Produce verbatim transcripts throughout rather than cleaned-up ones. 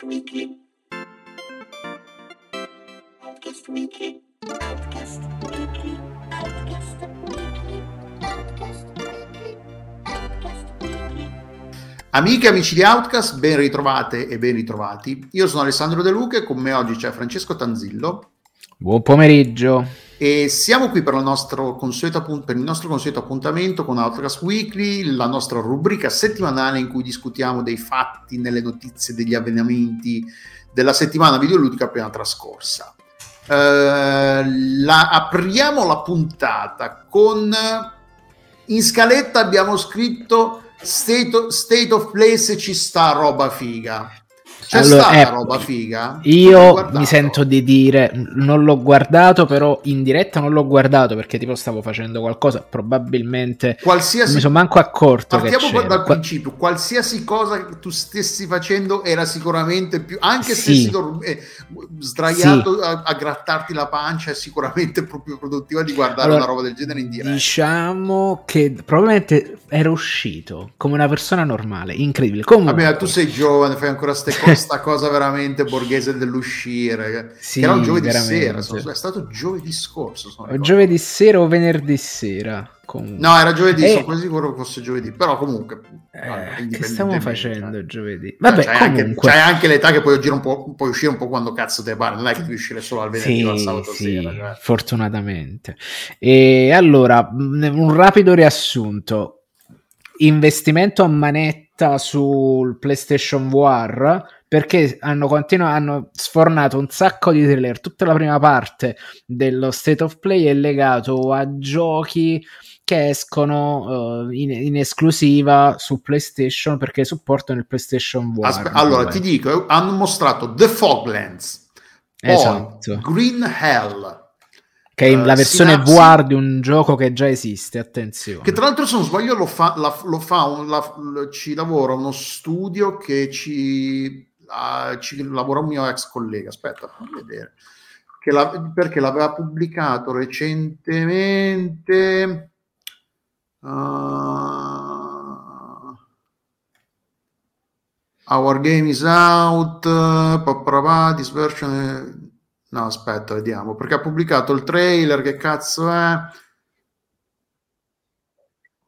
Podcast Wiki. Podcast Wiki. Podcast Wiki. Podcast Wiki. Podcast Wiki. Podcast Wiki. Amiche e amici di Outcast, ben ritrovate e ben ritrovati. Io sono Alessandro De Luca e con me oggi c'è Francesco Tanzillo. Buon pomeriggio. E siamo qui per, la nostro consueto, per il nostro consueto appuntamento con Outcast Weekly, la nostra rubrica settimanale in cui discutiamo dei fatti, nelle notizie, degli avvenimenti della settimana videoludica appena trascorsa. Uh, la, apriamo la puntata con... In scaletta abbiamo scritto State of, State of Play, se ci sta roba figa. C'è allora, stata eh, roba figa? Io mi sento di dire, non l'ho guardato, però in diretta non l'ho guardato, perché tipo stavo facendo qualcosa, probabilmente qualsiasi... mi sono manco accorto. Partiamo che dal Qua... principio, qualsiasi cosa che tu stessi facendo era sicuramente più... Anche sì. se si dor... eh, sdraiato sì. a, a grattarti la pancia è sicuramente proprio produttiva di guardare allora, una roba del genere in diretta. Diciamo che probabilmente era uscito come una persona normale, incredibile. Comunque... Vabbè, tu sei giovane, fai ancora ste cose. Questa cosa veramente borghese dell'uscire, sì, che era un giovedì sera, sono, è stato giovedì scorso, sono giovedì sera o venerdì sera comunque. No, era giovedì, e... sono quasi sicuro che fosse giovedì, però comunque eh, vabbè, che stiamo facendo giovedì? Vabbè, cioè, c'hai, comunque... anche, c'hai anche l'età che puoi, un po', puoi uscire un po' quando cazzo te pare, non è che devi uscire solo al venerdì sì, o al sabato sì, sera, cioè. Fortunatamente. E allora, un rapido riassunto: investimento a manetta sul PlayStation V R, perché hanno continuato, hanno sfornato un sacco di trailer. Tutta la prima parte dello State of Play è legato a giochi che escono uh, in, in esclusiva su PlayStation, perché supportano il PlayStation V R. Aspe- allora ti dico, hanno mostrato The Foglands, esatto. Green Hell, che è la versione Synapse. V R di un gioco che già esiste, attenzione. Che tra l'altro, se non sbaglio, lo fa, la, lo fa un, la, lo, ci lavora uno studio che ci, uh, ci lavora un mio ex collega, aspetta, fammi vedere, che la, perché l'aveva pubblicato recentemente... Uh, Our Game is Out, uh, this version... No, aspetta, vediamo, perché ha pubblicato il trailer, che cazzo è?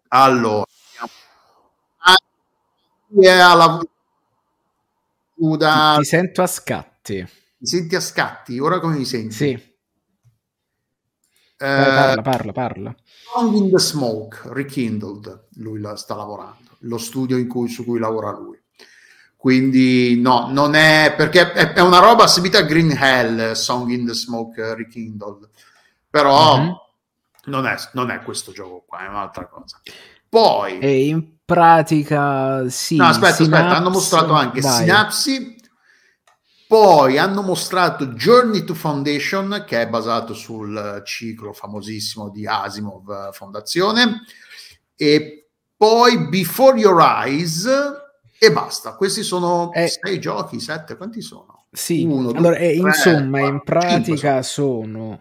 Allora, alla... Uda... ti sento a scatti. Mi senti a scatti? Ora come mi senti? Sì. Eh... Parla, parla, parla. Song in the Smoke, Rekindled, lui la sta lavorando, lo studio in cui, su cui lavora lui. Quindi no, non è, perché è una roba seguita a Green Hell, Song in the Smoke Rekindled, però uh-huh. non, è, non è questo gioco qua, è un'altra cosa. Poi... E in pratica sì. No, aspetta, Synapse, aspetta, hanno mostrato anche vai. Synapse, poi hanno mostrato Journey to Foundation, che è basato sul ciclo famosissimo di Asimov, Fondazione, e poi Before Your Eyes... E basta, questi sono eh, sei giochi, sette, quanti sono? Sì, Uno, allora due, eh, tre, insomma, quattro, in pratica sono. sono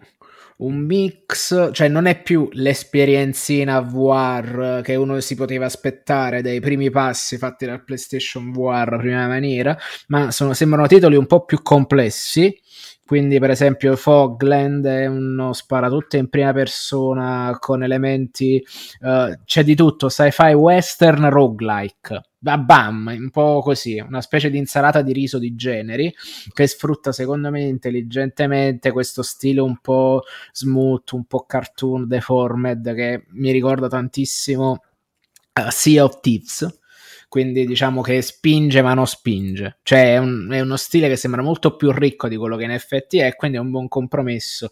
un mix, cioè non è più l'esperienzina V R che uno si poteva aspettare dai primi passi fatti dal PlayStation V R prima maniera, ma sono, sembrano titoli un po' più complessi. Quindi per esempio Fogland è uno sparatutto in prima persona con elementi, uh, c'è di tutto, sci-fi, western, roguelike, bam, un po' così, una specie di insalata di riso di generi che sfrutta secondo me intelligentemente questo stile un po' smooth, un po' cartoon deformed, che mi ricorda tantissimo uh, Sea of Thieves. Quindi diciamo che spinge ma non spinge, cioè è, un, è uno stile che sembra molto più ricco di quello che in effetti è, quindi è un buon compromesso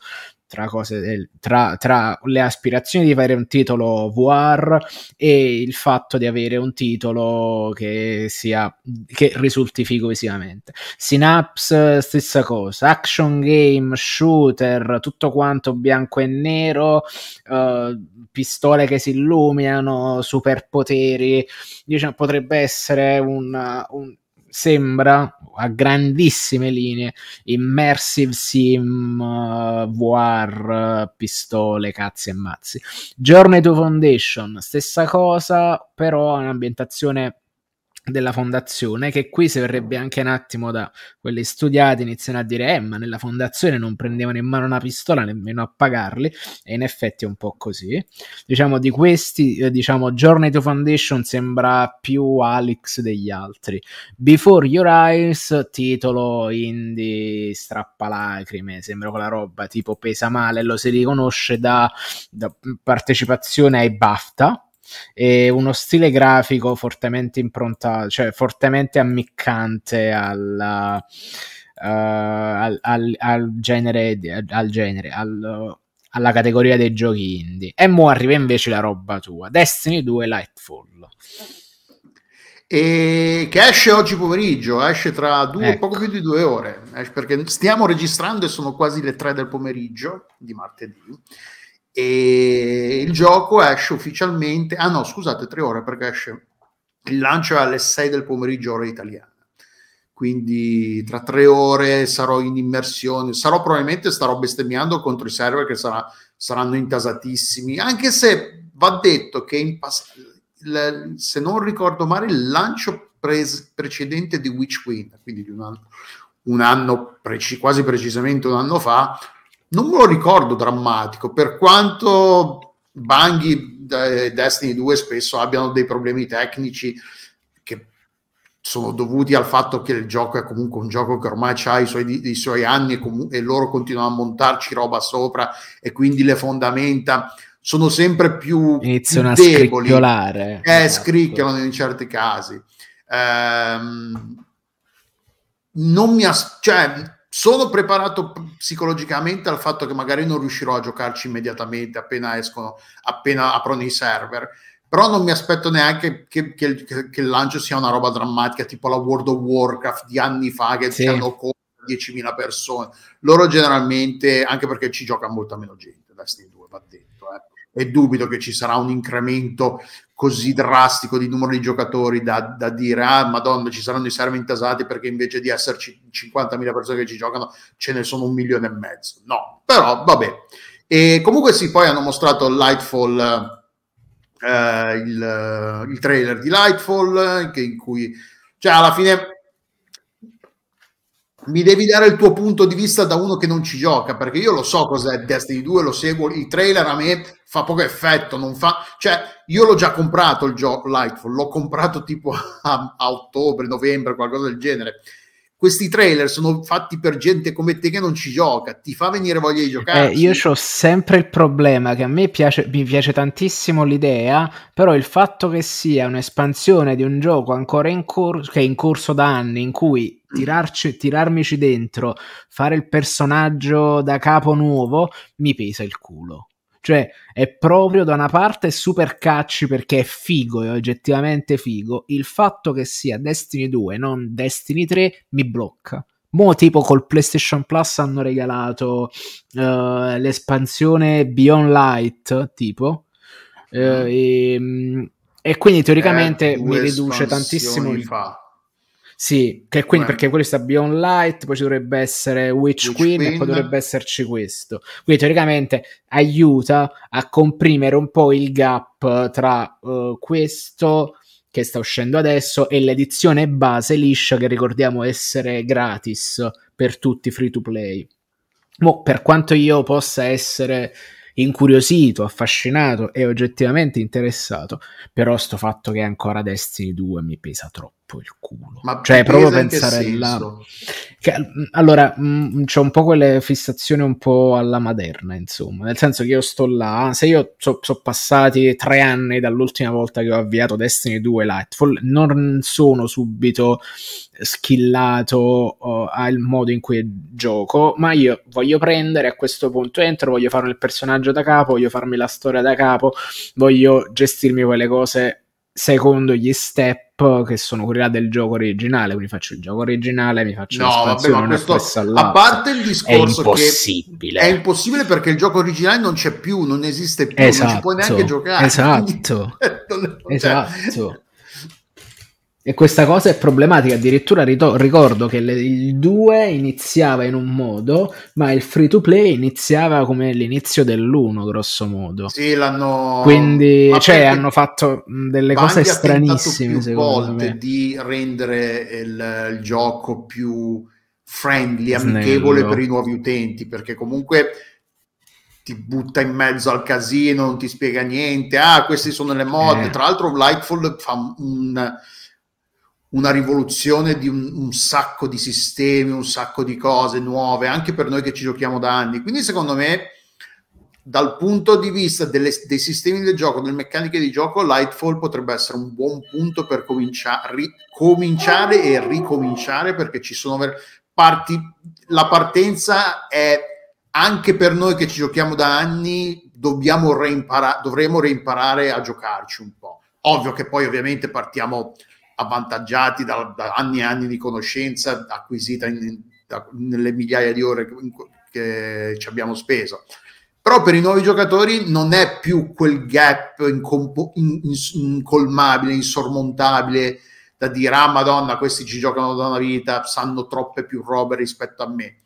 tra, cose, tra, tra le aspirazioni di fare un titolo V R e il fatto di avere un titolo che, sia, che risulti figo visivamente. Synapse stessa cosa, action game, shooter, tutto quanto bianco e nero, eh, pistole che si illuminano, superpoteri, diciamo, potrebbe essere una, un sembra a grandissime linee immersive sim, uh, V R, uh, pistole, cazzi e mazzi. Journey to Foundation, stessa cosa, però ha un'ambientazione della fondazione, che qui si verrebbe anche un attimo da quelli studiati iniziano a dire eh ma nella fondazione non prendevano in mano una pistola nemmeno a pagarli, e in effetti è un po' così, diciamo. Di questi eh, diciamo Journey to Foundation sembra più Alex degli altri, Before Your Eyes titolo indie strappalacrime, sembra quella roba tipo pesa male, lo si riconosce da, da partecipazione ai BAFTA, e uno stile grafico fortemente improntato, cioè fortemente ammiccante alla, uh, al, al, al genere, al genere al, alla categoria dei giochi indie. E mo arriva invece la roba tua, Destiny due Lightfall, e che esce oggi pomeriggio, esce tra due, ecco. poco più di due ore, perché stiamo registrando e sono quasi le tre del pomeriggio di martedì. E il gioco esce ufficialmente, ah no scusate tre ore, perché esce il lancio alle sei del pomeriggio ora italiana, quindi tra tre ore sarò in immersione, sarò probabilmente starò bestemmiando contro i server che sarà, saranno intasatissimi, anche se va detto che in pass- le, se non ricordo male il lancio pre- precedente di Witch Queen, quindi di un anno, un anno preci- quasi precisamente un anno fa, non me lo ricordo drammatico, per quanto Bungie e Destiny due spesso abbiano dei problemi tecnici che sono dovuti al fatto che il gioco è comunque un gioco che ormai ha i suoi, i suoi anni e, com- e loro continuano a montarci roba sopra e quindi le fondamenta sono sempre più, più deboli, eh, esatto. scricchiolano in certi casi. Ehm, non mi as- cioè, sono preparato psicologicamente al fatto che magari non riuscirò a giocarci immediatamente appena escono, appena aprono i server, però non mi aspetto neanche che, che, che, che il lancio sia una roba drammatica tipo la World of Warcraft di anni fa che sì. hanno corso diecimila persone. Loro generalmente, anche perché ci gioca molta meno gente, Destiny due va detto, eh. e dubito che ci sarà un incremento così drastico di numero di giocatori da, da dire ah madonna ci saranno i server intasati perché invece di esserci cinquantamila persone che ci giocano ce ne sono un milione e mezzo, no, però vabbè. E comunque sì, poi hanno mostrato Lightfall, eh, il, il trailer di Lightfall che in cui cioè alla fine mi devi dare il tuo punto di vista da uno che non ci gioca, perché io lo so cos'è Destiny due, lo seguo, il trailer a me fa poco effetto, non fa, cioè io l'ho già comprato il gioco Lightfall, l'ho comprato tipo a, a ottobre, novembre, qualcosa del genere. Questi trailer sono fatti per gente come te che non ci gioca, ti fa venire voglia di giocare. Eh, io ho sempre il problema che a me piace, mi piace tantissimo l'idea, però il fatto che sia un'espansione di un gioco ancora in corso, che è in corso da anni, in cui tirarci, tirarmici dentro, fare il personaggio da capo nuovo, mi pesa il culo. Cioè è proprio da una parte super cacci perché è figo, è oggettivamente figo, il fatto che sia Destiny due non Destiny tre mi blocca. Mo tipo col PlayStation Plus hanno regalato uh, l'espansione Beyond Light tipo uh, e, e quindi teoricamente eh, mi riduce tantissimo il fa. Sì, che quindi Beh. perché quello sta Beyond Light, poi ci dovrebbe essere Witch, Witch Queen, Queen e poi dovrebbe esserci questo. Quindi teoricamente aiuta a comprimere un po' il gap tra uh, questo che sta uscendo adesso e l'edizione base liscia che ricordiamo essere gratis per tutti, free to play. Mo, per quanto io possa essere incuriosito, affascinato e oggettivamente interessato, però sto fatto che ancora Destiny due mi pesa troppo il culo. Ma cioè proprio pensare là che, allora mh, c'ho un po' quelle fissazioni un po' alla materna, insomma, nel senso che io sto là, se io so, so passati tre anni dall'ultima volta che ho avviato Destiny due Lightfall, non sono subito schillato uh, al modo in cui gioco, ma io voglio prendere a questo punto, entro, voglio farmi il personaggio da capo, voglio farmi la storia da capo, voglio gestirmi quelle cose secondo gli step che sono quelli là del gioco originale, quindi faccio il gioco originale, mi faccio no, l'espansione, vabbè, questo, a parte il discorso è impossibile. Che è impossibile perché il gioco originale non c'è più, non esiste più, esatto, non ci puoi neanche giocare, esatto, esatto. E questa cosa è problematica, addirittura rito- ricordo che le, il due iniziava in un modo, ma il free to play iniziava come l'inizio dell'uno, grosso modo. Sì, l'hanno... Quindi, cioè, hanno fatto delle Bungie cose stranissime, secondo me. Di rendere il, il gioco più friendly, Snello. amichevole per i nuovi utenti, perché comunque... ti butta in mezzo al casino, non ti spiega niente, ah, queste sono le mod, eh. Tra l'altro Lightfall fa un, una rivoluzione di un, un sacco di sistemi, un sacco di cose nuove, anche per noi che ci giochiamo da anni, quindi secondo me dal punto di vista delle, dei sistemi del gioco, delle meccaniche di gioco, Lightfall potrebbe essere un buon punto per cominciare, ricominciare e ricominciare, perché ci sono ver- parti, la partenza è anche per noi che ci giochiamo da anni, dobbiamo reimpara- dovremo reimparare a giocarci un po'. Ovvio che poi ovviamente partiamo avvantaggiati da, da anni e anni di conoscenza acquisita in, in, da, nelle migliaia di ore che ci abbiamo speso. Però per i nuovi giocatori non è più quel gap incompo- in, in, incolmabile, insormontabile, da dire, ah madonna, questi ci giocano da una vita, sanno troppe più robe rispetto a me.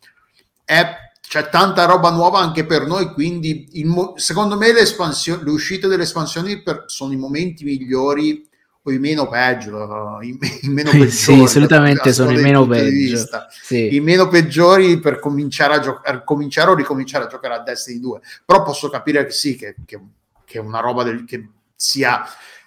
È... c'è tanta roba nuova anche per noi, quindi il, secondo me le espansioni, le uscite delle espansioni per, sono i momenti migliori o i meno peggio, i, i meno peggiori, sì, assolutamente sono i meno peggio, sì. I meno peggiori per cominciare a giocare, cominciare o ricominciare a giocare a Destiny due, però posso capire che sì, che, che, che una roba del, che sia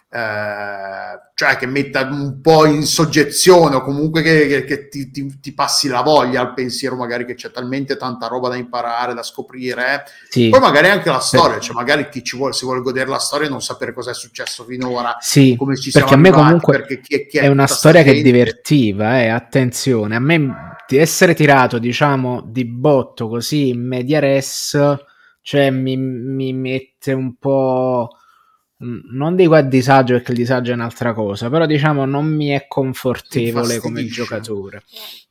eh, cioè che metta un po' in soggezione o comunque che, che, che ti, ti, ti passi la voglia al pensiero magari che c'è talmente tanta roba da imparare, da scoprire, sì. Poi magari anche la storia, cioè magari chi ci vuole, si vuole godere la storia e non sapere cosa è successo finora, sì, come ci siamo arrivati, perché a me comunque chi è, chi è, è una storia che divertiva, eh, attenzione, a me di essere tirato diciamo di botto così in media res, cioè mi, mi mette un po', non dico a disagio perché il disagio è un'altra cosa, però diciamo non mi è confortevole come giocatore,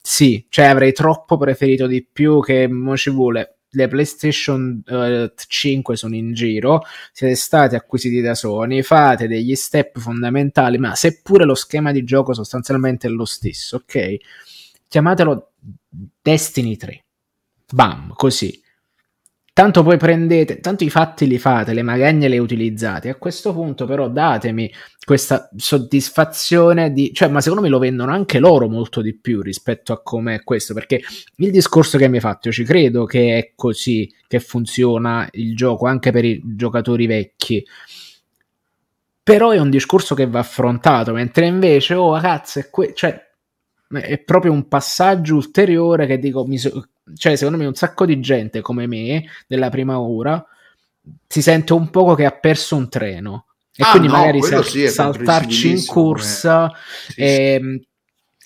sì, cioè avrei troppo preferito di più, che mo ci vuole, le PlayStation uh, cinque sono in giro, siete stati acquisiti da Sony, fate degli step fondamentali, ma seppure lo schema di gioco sostanzialmente è lo stesso, ok, chiamatelo Destiny tre, bam, così. Tanto poi prendete, tanto i fatti li fate, le magagne le utilizzate, a questo punto però datemi questa soddisfazione di... cioè, ma secondo me lo vendono anche loro molto di più rispetto a com'è questo, perché il discorso che mi hai fatto, io ci credo che è così che funziona il gioco anche per i giocatori vecchi, però è un discorso che va affrontato, mentre invece, oh cazzo, è, que- cioè, è proprio un passaggio ulteriore che dico... mi so- cioè secondo me un sacco di gente come me della prima ora si sente un poco che ha perso un treno e ah, quindi no, magari sal- sì, saltarci in corsa sì, è, sì.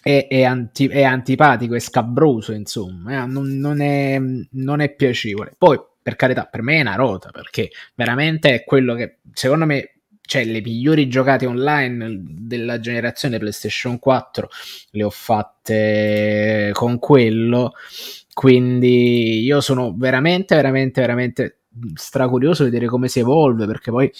È, è, anti- è antipatico, è scabroso, insomma, non, non, è, non è piacevole. Poi per carità, per me è una rota, perché veramente è quello che secondo me, cioè le migliori giocate online della generazione PlayStation quattro le ho fatte con quello. Quindi io sono veramente, veramente, veramente stracurioso di vedere come si evolve, perché poi,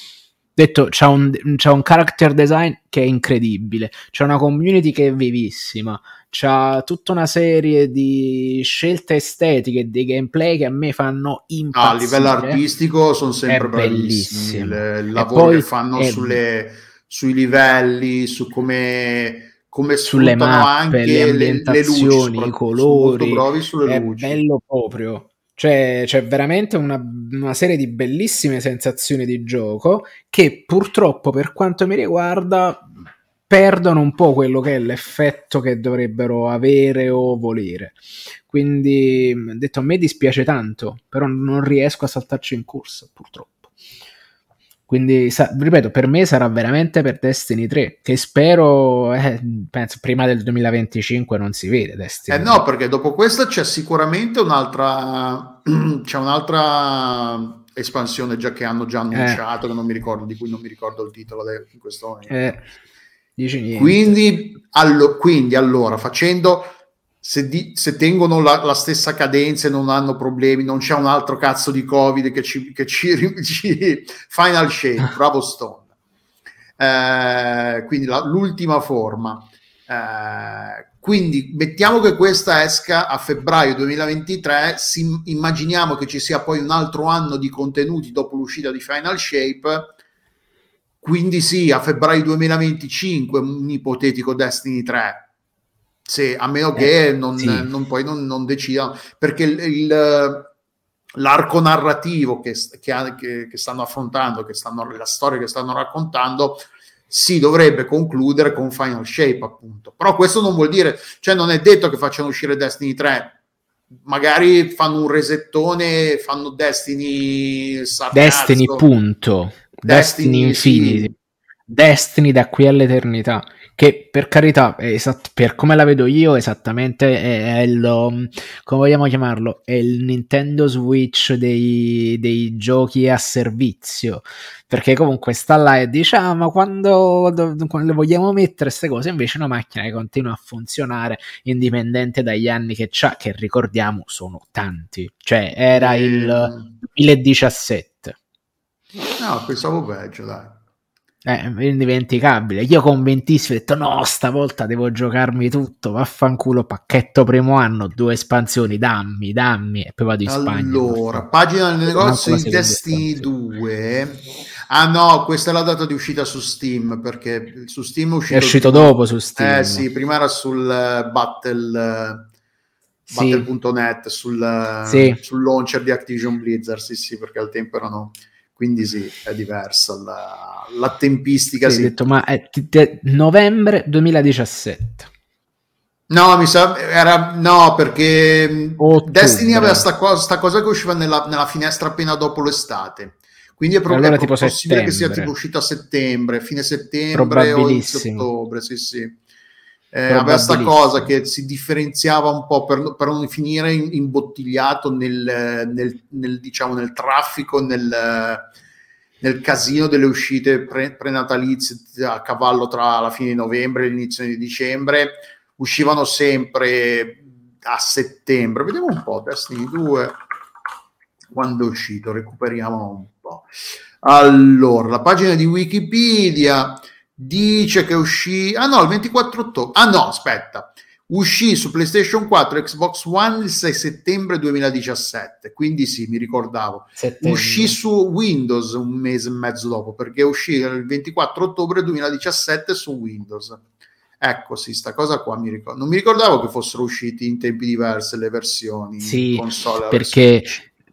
detto, c'è un, c'è un character design che è incredibile, c'è una community che è vivissima, c'è tutta una serie di scelte estetiche e di gameplay che a me fanno impazzire. Ah, a livello artistico sono sempre bravissimi, il, il lavoro che fanno è... sulle, sui livelli, su come... come sulle mappe, anche le ambientazioni, le luci, i colori, bravi sulle è luci. Bello proprio, cioè c'è veramente una, una serie di bellissime sensazioni di gioco che purtroppo per quanto mi riguarda perdono un po' quello che è l'effetto che dovrebbero avere o volere, quindi detto a me dispiace tanto, però non riesco a saltarci in corsa purtroppo. Quindi, sa- ripeto, per me sarà veramente per Destiny tre, che spero, eh, penso, prima del duemilaventicinque non si vede Destiny tre. Eh no, perché dopo questa c'è sicuramente un'altra, c'è un'altra espansione già che hanno già annunciato, eh. che non mi ricordo, di cui non mi ricordo il titolo in questo momento. Eh, dici niente. Quindi, allo- quindi, allora, facendo... Se, di, se tengono la, la stessa cadenza e non hanno problemi, non c'è un altro cazzo di Covid che ci, che ci, ci Final Shape, bravo Stone, eh, quindi la, l'ultima forma Eh, quindi mettiamo che questa esca a febbraio duemilaventitré, si, immaginiamo che ci sia poi un altro anno di contenuti dopo l'uscita di Final Shape, quindi sì, a febbraio duemilaventicinque un ipotetico Destiny tre. Sì, a meno che eh, non, sì. non, poi non, non decidano, perché il, il, l'arco narrativo che, che, che stanno affrontando, che stanno, la storia che stanno raccontando, si dovrebbe concludere con Final Shape, appunto. Però questo non vuol dire, cioè non è detto che facciano uscire Destiny tre, magari fanno un resettone, fanno Destiny sarcasco, Destiny punto, Destiny, Destiny Infinity, sì. Destiny da qui all'eternità. Che per carità, esat- per come la vedo io, esattamente è, è lo, come vogliamo chiamarlo, è il Nintendo Switch dei, dei giochi a servizio, perché comunque sta là e dice ah, ma quando, quando vogliamo mettere queste cose, invece è una macchina che continua a funzionare indipendente dagli anni che c'ha, che ricordiamo sono tanti, cioè era il duemiladiciassette. No, pensavo peggio, dai. È eh, indimenticabile. Io con ventissimo ho detto no, stavolta devo giocarmi tutto, vaffanculo, pacchetto primo anno, due espansioni, dammi, dammi, e poi vado in Spagna. Allora, pagina del negozio di Destiny due. Ah no, questa è la data di uscita su Steam, perché su Steam è uscito, è uscito prima... dopo su Steam. Eh sì, prima era sul uh, Battle... Uh... Sì. Battle punto net, sul, uh, sì. sul launcher di Activision Blizzard, sì sì, perché al tempo erano... Quindi sì, è diversa la, la tempistica. Sì, sì. Ho detto, ma è t- t- novembre duemiladiciassette. No, mi sa, era, no, perché Ottobre. Destiny aveva sta cosa, sta cosa che usciva nella, nella finestra appena dopo l'estate. Quindi è probabile, allora, tipo possibile settembre. Che sia tipo uscita a settembre, fine settembre o inizio ottobre, sì sì. Eh, aveva sta cosa che si differenziava un po' per, per non finire in, imbottigliato nel, nel, nel, diciamo, nel traffico, nel, nel casino delle uscite pre, prenatalizie a cavallo tra la fine di novembre e l'inizio di dicembre. Uscivano sempre a settembre. Vediamo un po' Destiny due quando è uscito, recuperiamo un po'. Allora, la pagina di Wikipedia dice che uscì, ah no, il ventiquattro ottobre, ah no, aspetta, uscì su PlayStation quattro e Xbox One il sei settembre duemiladiciassette, quindi sì, mi ricordavo, settembre. Uscì su Windows un mese e mezzo dopo, perché uscì il ventiquattro ottobre duemiladiciassette su Windows, ecco sì, sta cosa qua mi ricordo, non mi ricordavo che fossero usciti in tempi diversi le versioni, sì, console, perché...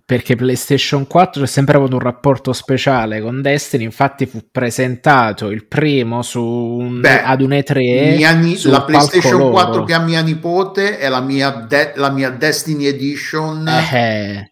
perché PlayStation quattro è sempre avuto un rapporto speciale con Destiny, infatti fu presentato il primo su un, Beh, ad un E tre ani- su la PlayStation quattro loro. Che ha mia nipote è la mia, de- la mia Destiny Edition, eh,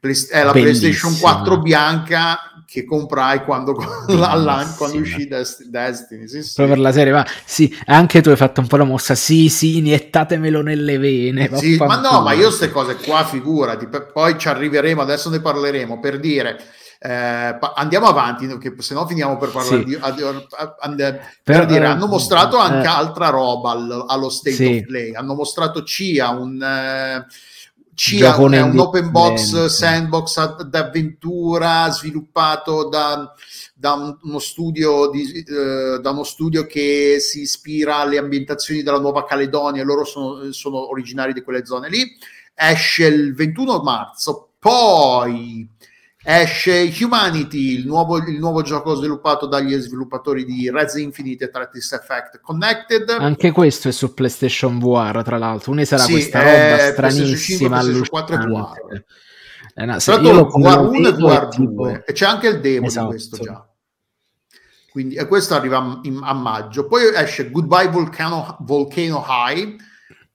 Play- è la bellissima. PlayStation quattro bianca che comprai quando, quando uscì Destiny, Destiny sì, sì. Proprio per la serie, ma sì, anche tu hai fatto un po' la mossa, sì sì, iniettatemelo nelle vene, sì, ma no, ma io queste cose qua figurati, poi ci arriveremo, adesso ne parleremo, per dire eh, andiamo avanti, che se no finiamo per parlare sì. di, ad, ad, per Però, dire, hanno mostrato anche eh, altra roba allo, allo State sì. of Play, hanno mostrato C I A un... Eh, C I A è un open box sandbox d'avventura sviluppato da, da uno studio di, eh, da uno studio che si ispira alle ambientazioni della Nuova Caledonia, loro sono, sono originari di quelle zone lì. Esce il ventuno marzo, poi esce Humanity, il nuovo, il nuovo gioco sviluppato dagli sviluppatori di Res Infinite e Tetris Effect Connected. Anche questo è su PlayStation V R, tra l'altro. Una sarà sì, questa roba stranissima. PlayStation cinque, PlayStation quattro e V R. Eh, no, tra l'altro V R uno e V R due. Tipo... E c'è anche il demo esatto. di questo già. Quindi, e questo arriva a, in, a maggio. Poi esce Goodbye Volcano, Volcano High.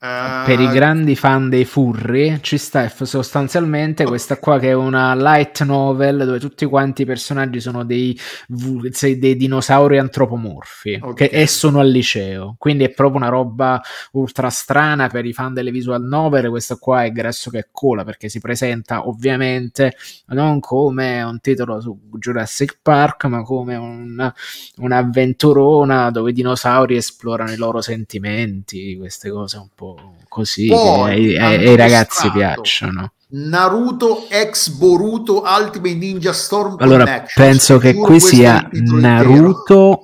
Per i grandi fan dei furry ci sta sostanzialmente questa qua che è una light novel dove tutti quanti i personaggi sono dei, dei dinosauri antropomorfi, okay. che, e sono al liceo, quindi è proprio una roba ultra strana per i fan delle visual novel. Questa qua è grasso che cola, perché si presenta ovviamente non come un titolo su Jurassic Park, ma come un, un'avventurona dove i dinosauri esplorano i loro sentimenti, queste cose un po' così. Poi, che ai, ai ragazzi piacciono. Naruto ex Boruto Ultimate Ninja Storm Connections. Allora penso che qui sia Naruto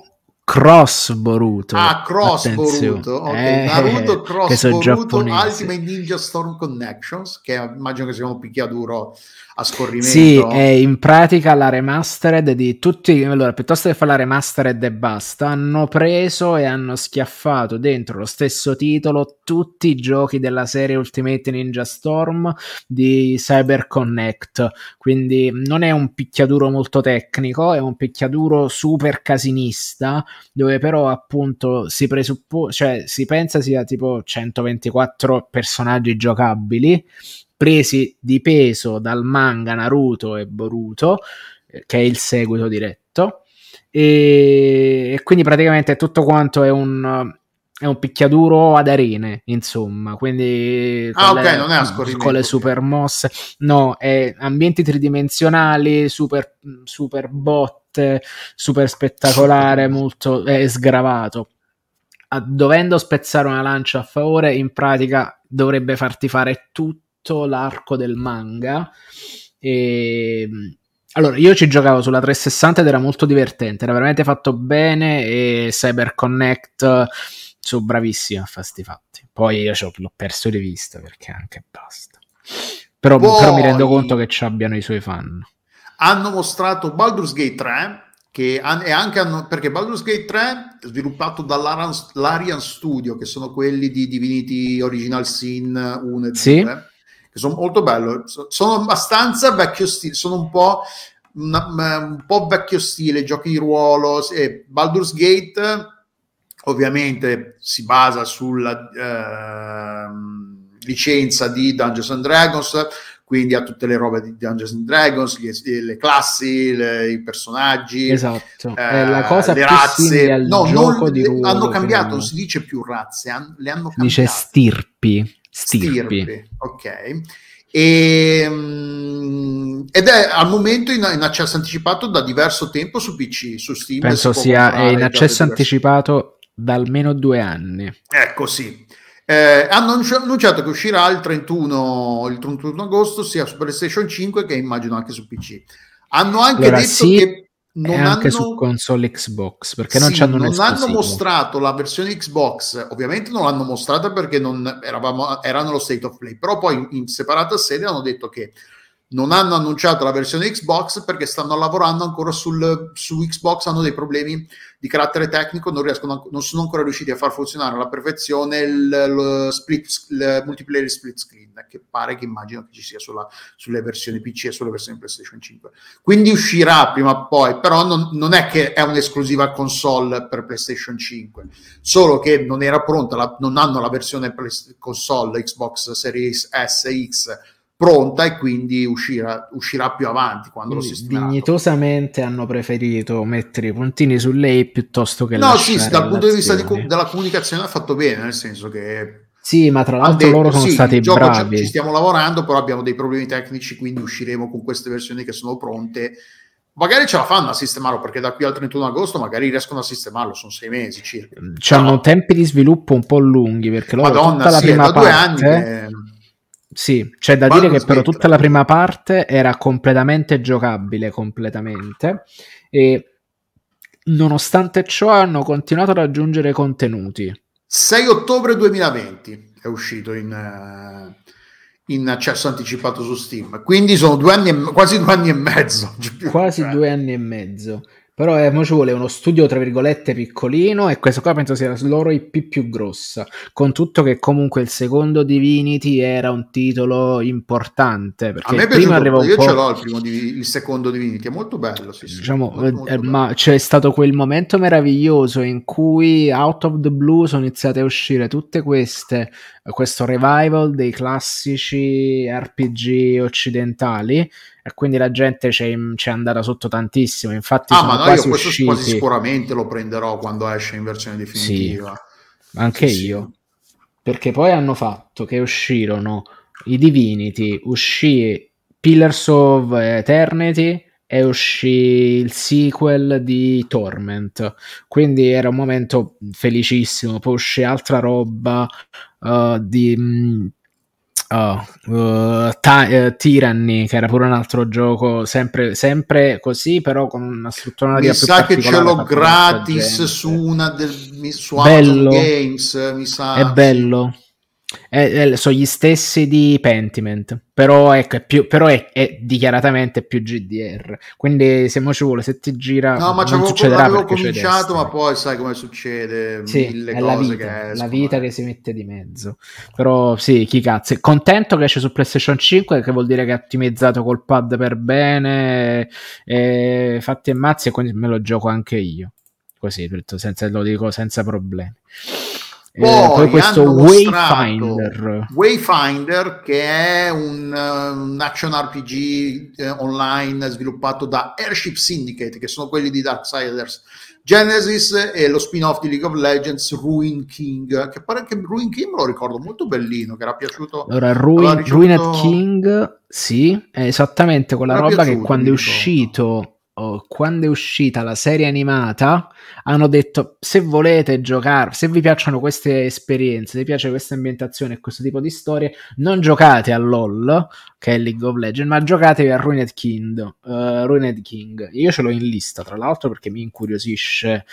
cross Boruto. Ah, cross Attenzione. Boruto. Okay. Eh, Naruto cross so Boruto Ultimate Ninja Storm Connections, che immagino che sia un picchiaduro a scorrimento. Sì, è in pratica la remastered di tutti. Allora, piuttosto che fare la remastered e basta, hanno preso e hanno schiaffato dentro lo stesso titolo tutti i giochi della serie Ultimate Ninja Storm di Cyber Connect. Quindi non è un picchiaduro molto tecnico, è un picchiaduro super casinista, dove però appunto si presuppone, cioè si pensa sia tipo centoventiquattro personaggi giocabili presi di peso dal manga Naruto e Boruto, che è il seguito diretto, e, e quindi praticamente tutto quanto è un è un picchiaduro ad arene, insomma, quindi ah, con, okay, le, non è con le super mosse, no, è ambienti tridimensionali, super, super botte, super spettacolare, molto è sgravato. A, dovendo spezzare una lancia a favore, in pratica dovrebbe farti fare tutto l'arco del manga. E allora, io ci giocavo sulla trecentosessanta ed era molto divertente, era veramente fatto bene, e Cyber Connect sono bravissimo a fare sti fatti. Poi io l'ho perso di vista perché anche basta, però, però mi rendo conto che ci abbiano i suoi fan. Hanno mostrato Baldur's Gate tre, che è anche hanno, perché Baldur's Gate tre sviluppato dall'Arian Studio, che sono quelli di Divinity Original Sin uno e due, sì, che sono molto bello, sono abbastanza vecchio stile, sono un po' una, un po' vecchio stile giochi di ruolo. E Baldur's Gate ovviamente si basa sulla eh, licenza di Dungeons and Dragons, quindi ha tutte le robe di Dungeons and Dragons, gli, le classi, le, i personaggi, esatto, eh, la cosa le più razze. Al no, gioco non, di ruolo, hanno cambiato, però non si dice più razze, han, le hanno cambiate. Dice stirpi, stirpi, stirpi, ok. E, mh, ed è al momento in, in accesso anticipato da diverso tempo su P C, su Steam. Penso sia è in accesso anticipato da almeno due anni. Ecco, sì. Eh, hanno annunciato che uscirà il trentuno, il trentuno agosto sia su PlayStation cinque che immagino anche su P C. Hanno anche allora, detto sì, che non anche hanno su console Xbox, perché sì, non ci hanno non hanno mostrato la versione Xbox. Ovviamente non l'hanno mostrata perché non eravamo erano lo State of Play, però poi in separata sede hanno detto che non hanno annunciato la versione Xbox perché stanno lavorando ancora sul, su Xbox, hanno dei problemi di carattere tecnico, non riescono, non sono ancora riusciti a far funzionare alla perfezione il, lo split, il multiplayer split screen, che pare che immagino che ci sia sulla, sulle versioni P C e sulle versioni PlayStation cinque, quindi uscirà prima o poi, però non, non è che è un'esclusiva console per PlayStation cinque, solo che non era pronta, la, non hanno la versione console Xbox Series S X pronta, e quindi uscirà, uscirà più avanti quando quindi lo sistemeranno. Dignitosamente hanno preferito mettere i puntini su lei piuttosto che no, sì, dal l'azione. Punto di vista di, della comunicazione ha fatto bene, nel senso che sì, ma tra l'altro detto, loro sono sì, stati bravi. Ci, ci stiamo lavorando, però abbiamo dei problemi tecnici, quindi usciremo con queste versioni che sono pronte. Magari ce la fanno a sistemarlo, perché da qui al trentuno agosto magari riescono a sistemarlo, sono sei mesi circa. C'hanno no. tempi di sviluppo un po' lunghi, perché loro Madonna, tutta la sì, prima da due parte... anni che... Sì, c'è da Baldur's dire che però tutta la prima parte era completamente giocabile, completamente, e nonostante ciò hanno continuato ad aggiungere contenuti. sei ottobre duemilaventi è uscito in, in accesso anticipato su Steam, quindi sono due anni e, quasi due anni e mezzo. Quasi eh. due anni e mezzo. Però eh, mo ci vuole uno studio tra virgolette piccolino, e questo qua penso sia la loro I P più grossa, con tutto che comunque il secondo Divinity era un titolo importante, perché a me è piaciuto, arriva un io po'... ce l'ho il, primo div- il secondo Divinity, è molto bello, sì, sì, diciamo, molto, molto eh, bello. Ma c'è stato quel momento meraviglioso in cui out of the blue sono iniziate a uscire tutte queste questo revival dei classici R P G occidentali, e quindi la gente c'è, c'è andata sotto tantissimo. Infatti ah, sono ma no, quasi io questo usciti. Quasi sicuramente lo prenderò quando esce in versione definitiva. Sì, anche sì, io. Sì. Perché poi hanno fatto che uscirono i Divinity, uscì Pillars of Eternity e uscì il sequel di Torment. Quindi era un momento felicissimo. Poi uscì altra roba uh, di... Mh, Oh, uh, ta- uh, Tyranny, che era pure un altro gioco, sempre, sempre così, però con una struttura più particolare. Mi sa che ce l'ho gratis su una del, su Amazon Games, mi sa. È bello. Eh, eh, sono gli stessi di Pentiment, però, ecco, è, più, però è, è dichiaratamente più G D R, quindi se mo ci vuole, se ti gira, no, ma non succederà, avevo cominciato, ma poi sai come succede, sì, mille è cose, la vita che, escono, la vita eh. che si mette di mezzo. Però sì, chi cazzo è contento che esce su PlayStation cinque, che vuol dire che è ottimizzato col pad per bene, e fatti e mazzi, e quindi me lo gioco anche io così, senza, lo dico senza problemi. Poi, poi questo Wayfinder. Wayfinder, che è un, un action R P G eh, online sviluppato da Airship Syndicate, che sono quelli di Darksiders Genesis, e lo spin-off di League of Legends, Ruined King, che pare che Ruined King me lo ricordo molto bellino, che era piaciuto. Allora, Ruin, ricevuto... Ruined King, sì, è esattamente quella era roba piaciuto, che quando è uscito... quando è uscita la serie animata hanno detto: se volete giocare, se vi piacciono queste esperienze, se vi piace questa ambientazione e questo tipo di storie, non giocate a LOL, che è League of Legends, ma giocatevi a Ruined King. uh, Ruined King io ce l'ho in lista, tra l'altro, perché mi incuriosisce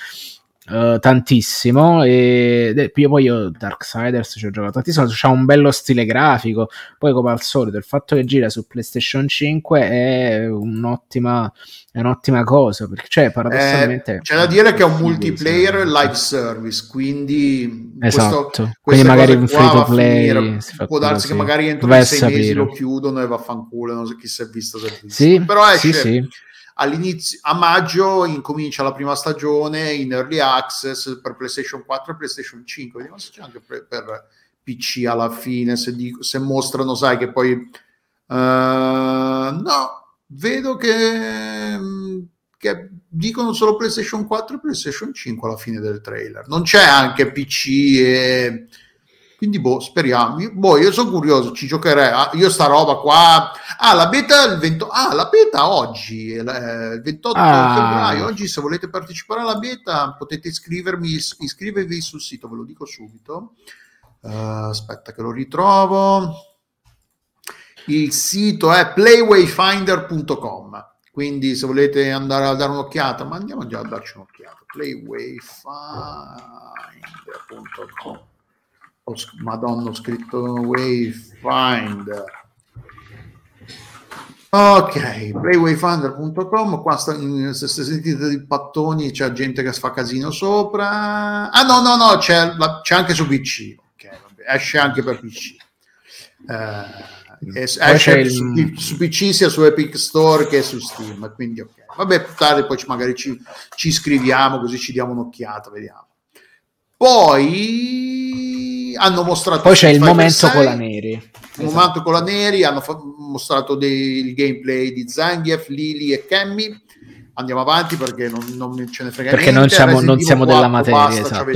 uh, tantissimo, e io poi io Darksiders ci ho giocato tantissimo, c'ha un bello stile grafico, poi come al solito il fatto che gira su PlayStation cinque è un'ottima è un'ottima cosa, perché cioè paradossalmente eh, c'è da dire che è un multiplayer live service, quindi esatto, questo, quindi magari un free to play finire, può darsi così, che magari entro sei sapere. mesi lo chiudono e vaffanculo, non so chi si è visto, se è visto. Sì, però esce sì, sì. all'inizio a maggio, incomincia la prima stagione in early access per PlayStation quattro e PlayStation cinque, vediamo se c'è anche per, per P C alla fine, se, dico, se mostrano, sai che poi uh, no vedo che, che dicono solo PlayStation quattro e PlayStation cinque alla fine del trailer, non c'è anche P C, e quindi boh, speriamo. Boh, io sono curioso, ci giocherei. Ah, io sta roba qua, ah la beta il venti... ah la beta oggi eh, il ventotto ah. febbraio, oggi. Se volete partecipare alla beta potete iscrivermi, iscrivervi sul sito, ve lo dico subito. Uh, aspetta che lo ritrovo. Il sito è Play Wayfinder punto com, quindi se volete andare a dare un'occhiata, ma andiamo già a darci un'occhiata. Play Wayfinder punto com. Oh, Madonna, ho scritto Wayfinder. Ok, Play Wayfinder punto com. Qua sta, se, se sentite i pattoni c'è gente che fa casino sopra. Ah no, no, no, c'è, la, c'è anche su P C. Okay, vabbè, esce anche per P C. Uh, esce il... su, su P C sia su Epic Store che su Steam, quindi ok, vabbè, tardi poi magari ci, ci iscriviamo, così ci diamo un'occhiata, vediamo. Poi hanno mostrato, poi c'è il momento con la Neri, il esatto. momento con la Neri hanno fa- mostrato dei, il gameplay di Zangief, Lily e Cammy. Andiamo avanti perché non, non ce ne frega perché niente. Perché non siamo, non siamo della materia, basta, esatto.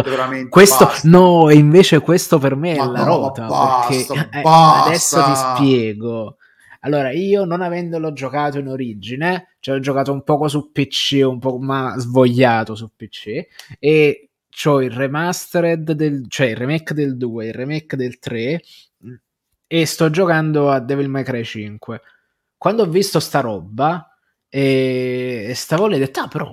Questo, basta. No, invece questo per me ma è la no, rota. Basta, perché, basta. Eh, adesso ti spiego. Allora, io non avendolo giocato in origine, cioè ho giocato un poco su P C, un po' ma svogliato su P C, e c'ho il remastered, del, cioè il remake del due, il remake del tre, e sto giocando a Devil May Cry cinque. Quando ho visto sta roba... e stavo lì e ho detto ah però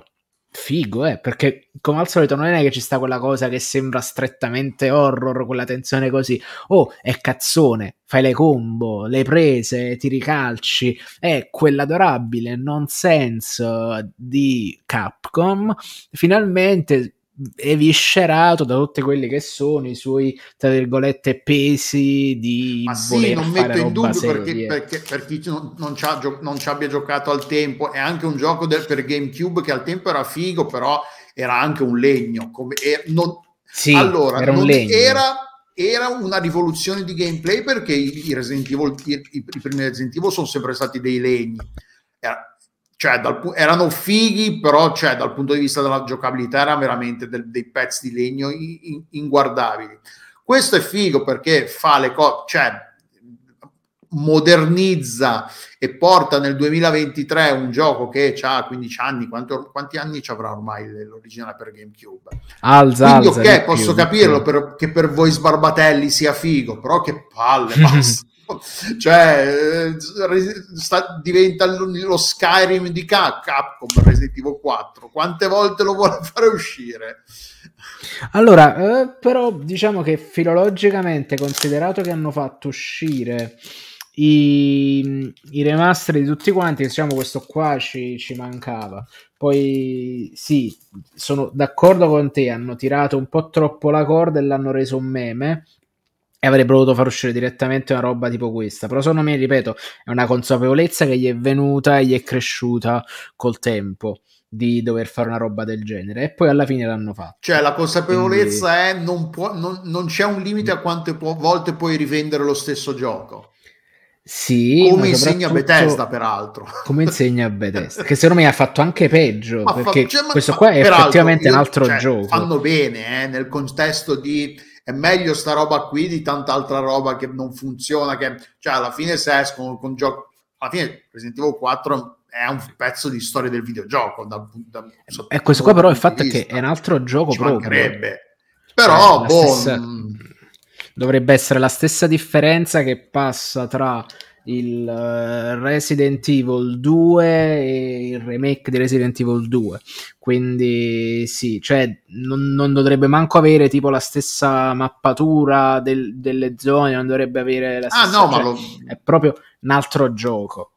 figo eh perché come al solito non è che ci sta quella cosa che sembra strettamente horror, quella tensione così, oh è cazzone, fai le combo, le prese, tiri calci, è quell'adorabile nonsense di Capcom finalmente eviscerato da tutti quelli che sono i suoi, tra virgolette, pesi di ma sì, non metto in dubbio perché, perché per chi non, non, c'ha, non ci abbia giocato al tempo, è anche un gioco del, per GameCube che al tempo era figo, però era anche un legno come, er, non, sì, allora, era, un non legno. Era, era una rivoluzione di gameplay perché i, i, Resident Evil, i, i, i primi Resident Evil sono sempre stati dei legni, era, cioè dal, erano fighi, però cioè, dal punto di vista della giocabilità era veramente del, dei pezzi di legno in, in, inguardabili. Questo è figo perché fa le cose, cioè modernizza e porta nel duemilaventitré un gioco che ha quindici anni, quanto, quanti anni ci avrà ormai l'originale per GameCube? Alza, quindi alza, ok, posso capirlo per, che per voi sbarbatelli sia figo, però che palle, basta. cioè sta, diventa lo Skyrim di Capcom Resident Evil quattro, quante volte lo vuole fare uscire? Allora eh, però diciamo che filologicamente, considerato che hanno fatto uscire i, i remaster di tutti quanti, diciamo questo qua ci, ci mancava. Poi sì, sono d'accordo con te, hanno tirato un po' troppo la corda e l'hanno reso un meme, e avrebbero dovuto far uscire direttamente una roba tipo questa. Però secondo me, ripeto, è una consapevolezza che gli è venuta e gli è cresciuta col tempo di dover fare una roba del genere, e poi alla fine l'hanno fatto. Cioè la consapevolezza Quindi... è non, può, non, non c'è un limite a quante po- volte puoi rivendere lo stesso gioco. Sì, come insegna Bethesda, peraltro. Come insegna Bethesda, che secondo me ha fatto anche peggio, ma perché fa... cioè, ma, questo qua è effettivamente altro, io, un altro cioè, gioco. Fanno bene eh, nel contesto di è meglio sta roba qui di tanta altra roba che non funziona, che cioè alla fine se escono con gioco, alla fine Resident Evil quattro è un pezzo di storia del videogioco. Da, da, so, e questo qua però il fatto è che è un altro gioco ci proprio. Mancherebbe. Però eh, boh, stessa... mh... dovrebbe essere la stessa differenza che passa tra il uh, Resident Evil due e il remake di Resident Evil due. Quindi sì, cioè non, non dovrebbe manco avere tipo la stessa mappatura del, delle zone, non dovrebbe avere la stessa... Ah, no, cioè, ma lo... è proprio un altro gioco.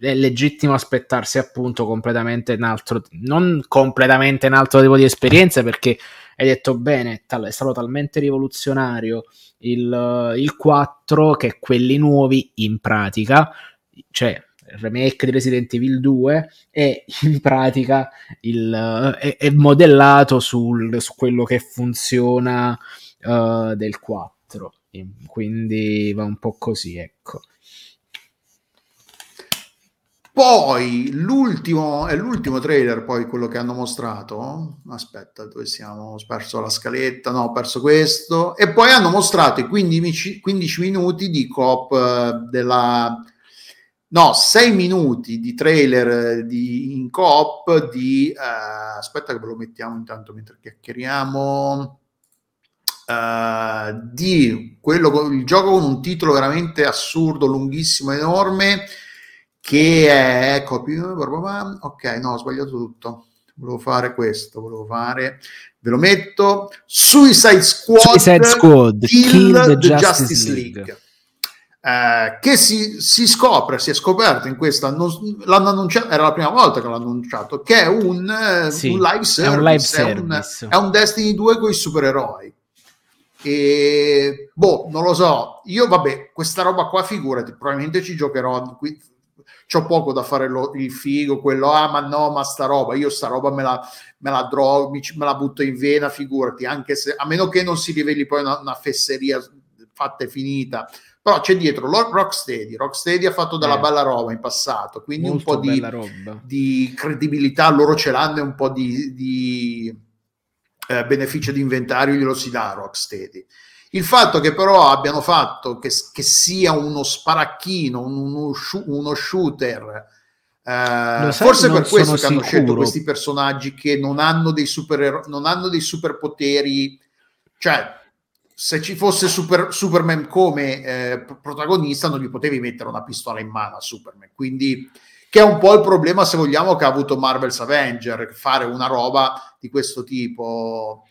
È legittimo aspettarsi appunto completamente un altro, non completamente un altro tipo di esperienza, perché hai detto bene, tal- è stato talmente rivoluzionario il, il quattro che quelli nuovi in pratica, cioè il remake di Resident Evil due è in pratica il, è, è modellato sul, su quello che funziona uh, del quattro, quindi va un po' così, ecco. Poi l'ultimo è l'ultimo trailer, poi quello che hanno mostrato, aspetta dove siamo, ho perso la scaletta, no ho perso questo, e poi hanno mostrato i quindici, quindici minuti di coop della, no sei minuti di trailer di, in coop di, uh, aspetta che ve lo mettiamo intanto mentre chiacchieriamo, uh, di quello, il gioco con un titolo veramente assurdo, lunghissimo, enorme, che è, ecco, ok, no, ho sbagliato tutto, volevo fare questo, volevo fare, ve lo metto, Suicide Squad, Suicide Squad Kill, Kill the, the Justice, Justice League, League. Eh, che si, si scopre, si è scoperto in questa, non, l'hanno annunciato, era la prima volta che l'hanno annunciato, che è un, sì, un live service, è un, live service. È, un, è un Destiny due con i supereroi. E, boh, non lo so, io vabbè, questa roba qua figurati, probabilmente ci giocherò, qui, c'ho poco da fare lo, il figo, quello, ah ma no, ma sta roba, io sta roba me la, me la drogo, me la butto in vena, figurati, anche se, a meno che non si riveli poi una, una fesseria fatta e finita, però c'è dietro Rocksteady, Rocksteady ha fatto della eh, bella roba in passato, quindi un po' di, di credibilità loro ce l'hanno e un po' di, di eh, beneficio di inventario glielo si dà a Rocksteady. Il fatto che però abbiano fatto che, che sia uno sparacchino, uno, uno shooter, eh, sai, forse per questo che sicuro. Hanno scelto questi personaggi che non hanno dei super, non hanno dei superpoteri, cioè se ci fosse super, Superman come eh, protagonista non gli potevi mettere una pistola in mano a Superman, quindi che è un po' il problema se vogliamo che ha avuto Marvel's Avenger, fare una roba di questo tipo...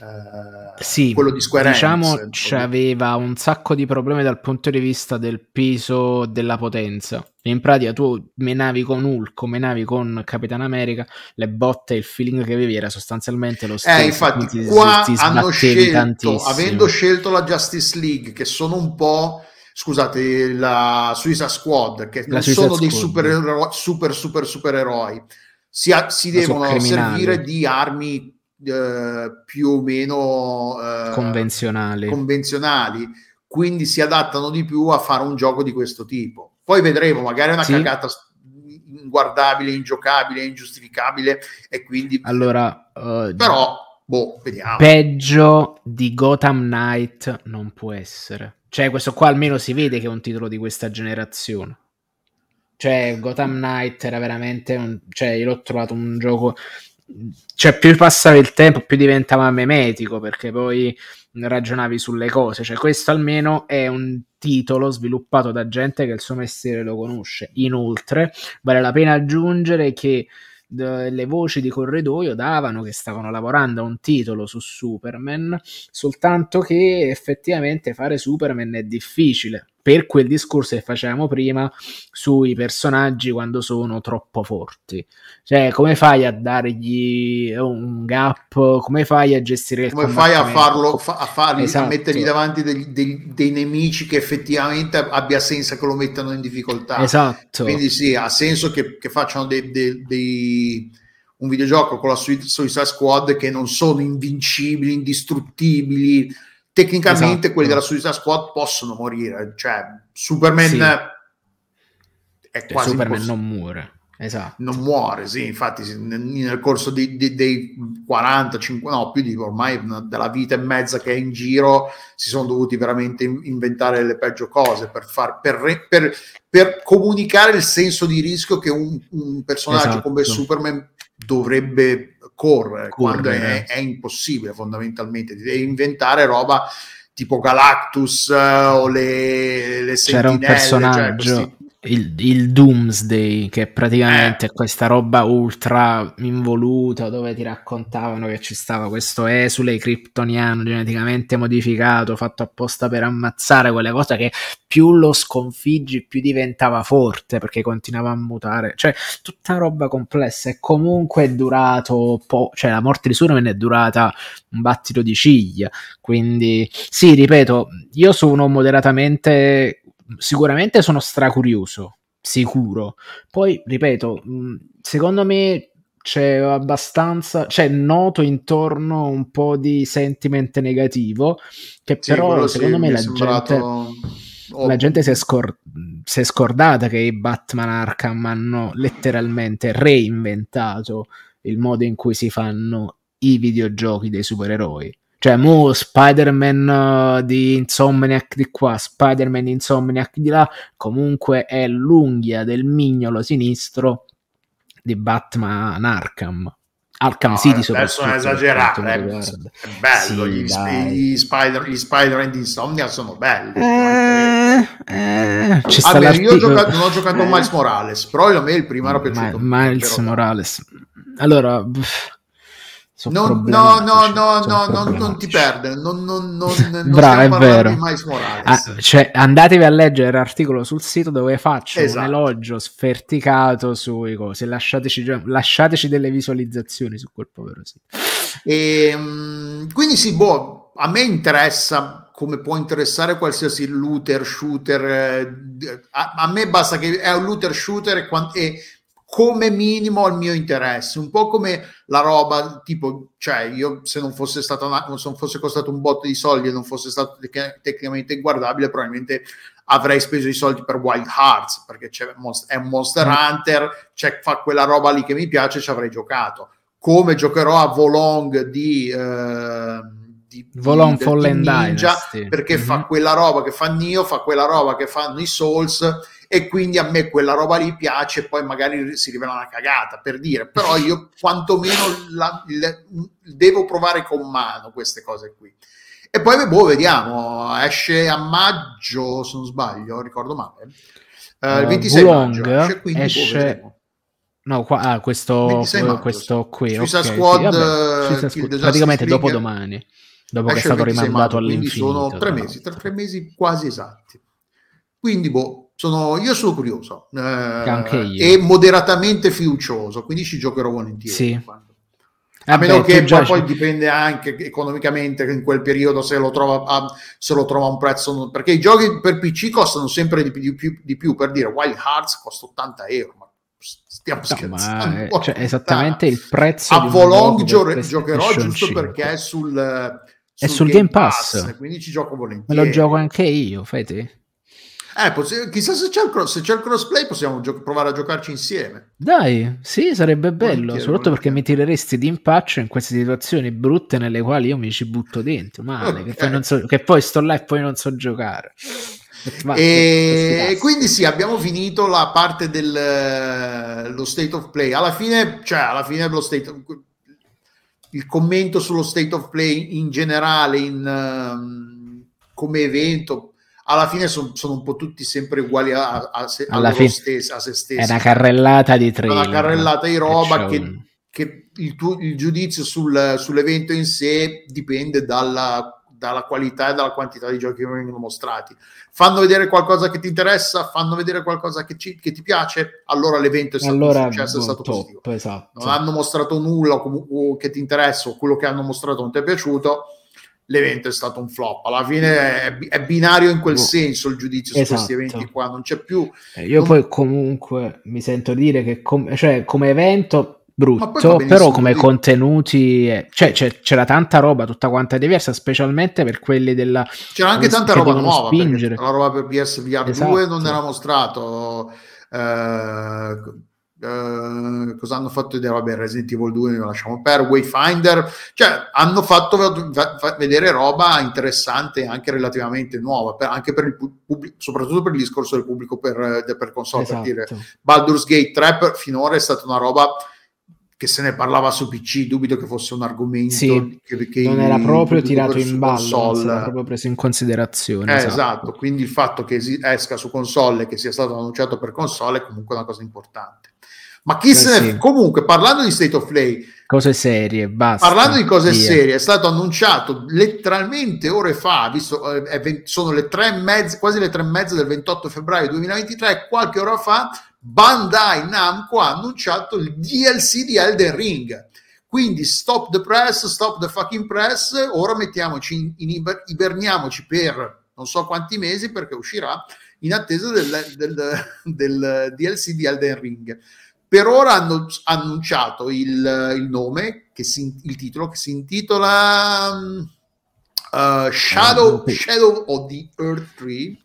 Eh, sì, quello di Square diciamo Enix, c'aveva un sacco di problemi dal punto di vista del peso della potenza. In pratica tu menavi con Hulk, menavi con Capitan America, le botte, il feeling che avevi era sostanzialmente lo stesso. Eh, infatti ti, qua ti hanno scelto, tantissimo. Avendo scelto la Justice League, che sono un po', scusate, la Suicide Squad, che non sono dei super super super supereroi, si, si devono servire di armi Eh, più o meno eh, convenzionali. convenzionali quindi si adattano di più a fare un gioco di questo tipo, poi vedremo, magari è una sì. cagata inguardabile, ingiocabile, ingiustificabile e quindi allora uh, però boh, vediamo. Peggio di Gotham Knight non può essere, cioè questo qua almeno si vede che è un titolo di questa generazione, cioè Gotham Knight era veramente un... cioè io l'ho trovato un gioco, cioè più passava il tempo più diventava memetico, perché poi ragionavi sulle cose, cioè questo almeno è un titolo sviluppato da gente che il suo mestiere lo conosce. Inoltre vale la pena aggiungere che le voci di corridoio davano che stavano lavorando a un titolo su Superman, soltanto che effettivamente fare Superman è difficile per quel discorso che facevamo prima sui personaggi quando sono troppo forti, cioè come fai a dargli un gap, come fai a gestire il come fai a farlo fa, a fargli esatto. a mettergli davanti dei, dei, dei nemici che effettivamente abbia senso che lo mettano in difficoltà, esatto, quindi sì, ha senso che, che facciano dei, dei, dei un videogioco con la Suicide Squad che non sono invincibili, indistruttibili. Tecnicamente esatto. quelli della Suicide Squad possono morire, cioè Superman sì. è quasi Superman imposs- non muore, esatto. non muore, sì, infatti nel corso dei, dei, dei quaranta, cinquanta, no più di ormai della vita e mezza che è in giro si sono dovuti veramente inventare le peggio cose per, far, per, re, per, per comunicare il senso di rischio che un, un personaggio esatto. come Superman dovrebbe correre, correre quando è, è impossibile fondamentalmente. Devi inventare roba tipo Galactus eh, o le, le sentinelle. C'era un personaggio, cioè questi... il, il Doomsday, che praticamente eh. è questa roba ultra involuta dove ti raccontavano che ci stava questo esule kryptoniano geneticamente modificato, fatto apposta per ammazzare, quelle cose che più lo sconfiggi più diventava forte perché continuava a mutare, cioè tutta roba complessa. E comunque è durato po- cioè la morte di Superman è durata un battito di ciglia, quindi sì, ripeto, io sono moderatamente sicuramente sono stracurioso, sicuro. Poi ripeto, secondo me c'è abbastanza, c'è noto intorno un po' di sentiment negativo che sì, però secondo sì, me la sembrato... gente Oh. la gente si è, scor- si è scordata che i Batman Arkham hanno letteralmente reinventato il modo in cui si fanno i videogiochi dei supereroi. Cioè mo Spider-Man uh, di Insomniac di qua, Spider-Man Insomniac di là, comunque è l'unghia del mignolo sinistro di Batman Arkham. Arkham no, City adesso non esagerare, è bello, sì, gli, sp- gli Spider gli Spider-Man di Insomnia sono belli, eh, eh, ci sta. Vabbè, io ho giocato, non ho giocato eh. Miles Morales, però a me il primo era piaciuto. Ma- Miles però. Morales allora pff, non, no no no no non, non ti perde non, non, non, non bravo, è vero. Di Miles Morales ah, cioè, andatevi a leggere l'articolo sul sito dove faccio esatto. un elogio sferticato sui cose, lasciateci, lasciateci delle visualizzazioni su quel povero sito. E, quindi sì, boh, a me interessa come può interessare qualsiasi looter shooter, a, a me basta che è un looter shooter e, e come minimo al mio interesse, un po' come la roba tipo, cioè io se non fosse stata una, se non fosse costato un botto di soldi e non fosse stato tec- tecnicamente inguardabile, probabilmente avrei speso i soldi per Wild Hearts perché c'è, è un Monster Hunter, c'è, fa quella roba lì che mi piace e ci avrei giocato. Come giocherò a Volong di eh, di, Volong di, Fallen di Ninja Dynasty. Perché mm-hmm. fa quella roba che fa Nioh, fa quella roba che fanno i Souls, e quindi a me quella roba lì piace, poi magari si rivela una cagata, per dire, però io quantomeno la, le, devo provare con mano queste cose qui. E poi boh, vediamo, esce a maggio, se non sbaglio, ricordo male, uh, il ventisei uh, maggio esce, quindi esce... Boh, no, qua, ah, questo, maggio, questo qui Suicide okay, Squad, sì, vabbè, Suicide Squad praticamente dopo domani, dopo che è stato rimandato maggio, all'infinito, sono tre mesi, tre, tre mesi quasi esatti, quindi boh, sono, io sono curioso eh, io. E moderatamente fiducioso, quindi ci giocherò volentieri sì. a vabbè, meno che poi, poi dipende anche economicamente in quel periodo se lo trova a, se lo trova a un prezzo, perché i giochi per P C costano sempre di più, di più, di più per dire Wild Hearts costa ottanta euro, ma stiamo no, scherzando, ma, cioè, esattamente il prezzo a Volong gio- giocherò giusto cinque. Perché è sul, sul, è sul Game, Game Pass, Pass, quindi ci gioco volentieri, me lo gioco anche io, fai te. Eh, poss- chissà se c'è il cross, se c'è il crossplay possiamo gio- provare a giocarci insieme. Dai, sì, sarebbe bello, soprattutto perché mi tireresti d'impaccio in queste situazioni brutte nelle quali io mi ci butto dentro, male, okay. che, poi non so, che poi sto là e poi non so giocare. Ma, e quindi sì, abbiamo finito la parte dello State of Play. Alla fine, cioè, alla fine lo State of il commento sullo State of Play in generale, in, uh, come evento, alla fine sono, sono un po' tutti sempre uguali a, a, se, a, loro stessa, a se stessi. È una carrellata di trailer. È una carrellata di roba che, che il, tuo, il giudizio sul, sull'evento in sé dipende dalla... dalla qualità e dalla quantità di giochi che vengono mostrati. Fanno vedere qualcosa che ti interessa, fanno vedere qualcosa che, ci, che ti piace, allora l'evento è stato allora, successo, è stato top, positivo. Esatto. Non hanno mostrato nulla o com- o che ti interessa, o quello che hanno mostrato non ti è piaciuto, l'evento è stato un flop. Alla fine è, è binario in quel oh. senso il giudizio esatto. su questi eventi qua, non c'è più. Eh, io non... poi comunque mi sento dire che com- cioè, come evento... brutto, però come dire. Contenuti, cioè, cioè c'era tanta roba tutta quanta diversa, specialmente per quelli della c'era anche tanta roba nuova, spingere. La roba per P S V R esatto. due non era mostrato eh, eh, cosa hanno fatto vedere, vabbè Resident Evil due lo lasciamo per Wayfinder, cioè hanno fatto vedere roba interessante anche relativamente nuova per, anche per il pubblico, soprattutto per il discorso del pubblico per, per console esatto. per dire Baldur's Gate tre per, finora è stata una roba che se ne parlava su P C, dubito che fosse un argomento sì, che, che non era proprio tirato in ballo, non era proprio preso in considerazione. Eh, esatto. esatto, quindi il fatto che esca su console e che sia stato annunciato per console è comunque una cosa importante. Ma chi Beh, se ne... Sì. Comunque, parlando di State of Play... Cose serie, basta. Parlando di cose via. serie, è stato annunciato letteralmente ore fa, visto eh, sono le tre e mezza, quasi le tre e mezza del ventotto febbraio duemilaventitré, qualche ora fa... Bandai Namco ha annunciato il D L C di Elden Ring, quindi stop the press, stop the fucking press, ora mettiamoci in, in iber, iberniamoci per non so quanti mesi perché uscirà in attesa del, del, del D L C di Elden Ring. Per ora hanno annunciato il, il nome, che si, il titolo che si intitola uh, Shadow, Shadow of the Earth tre,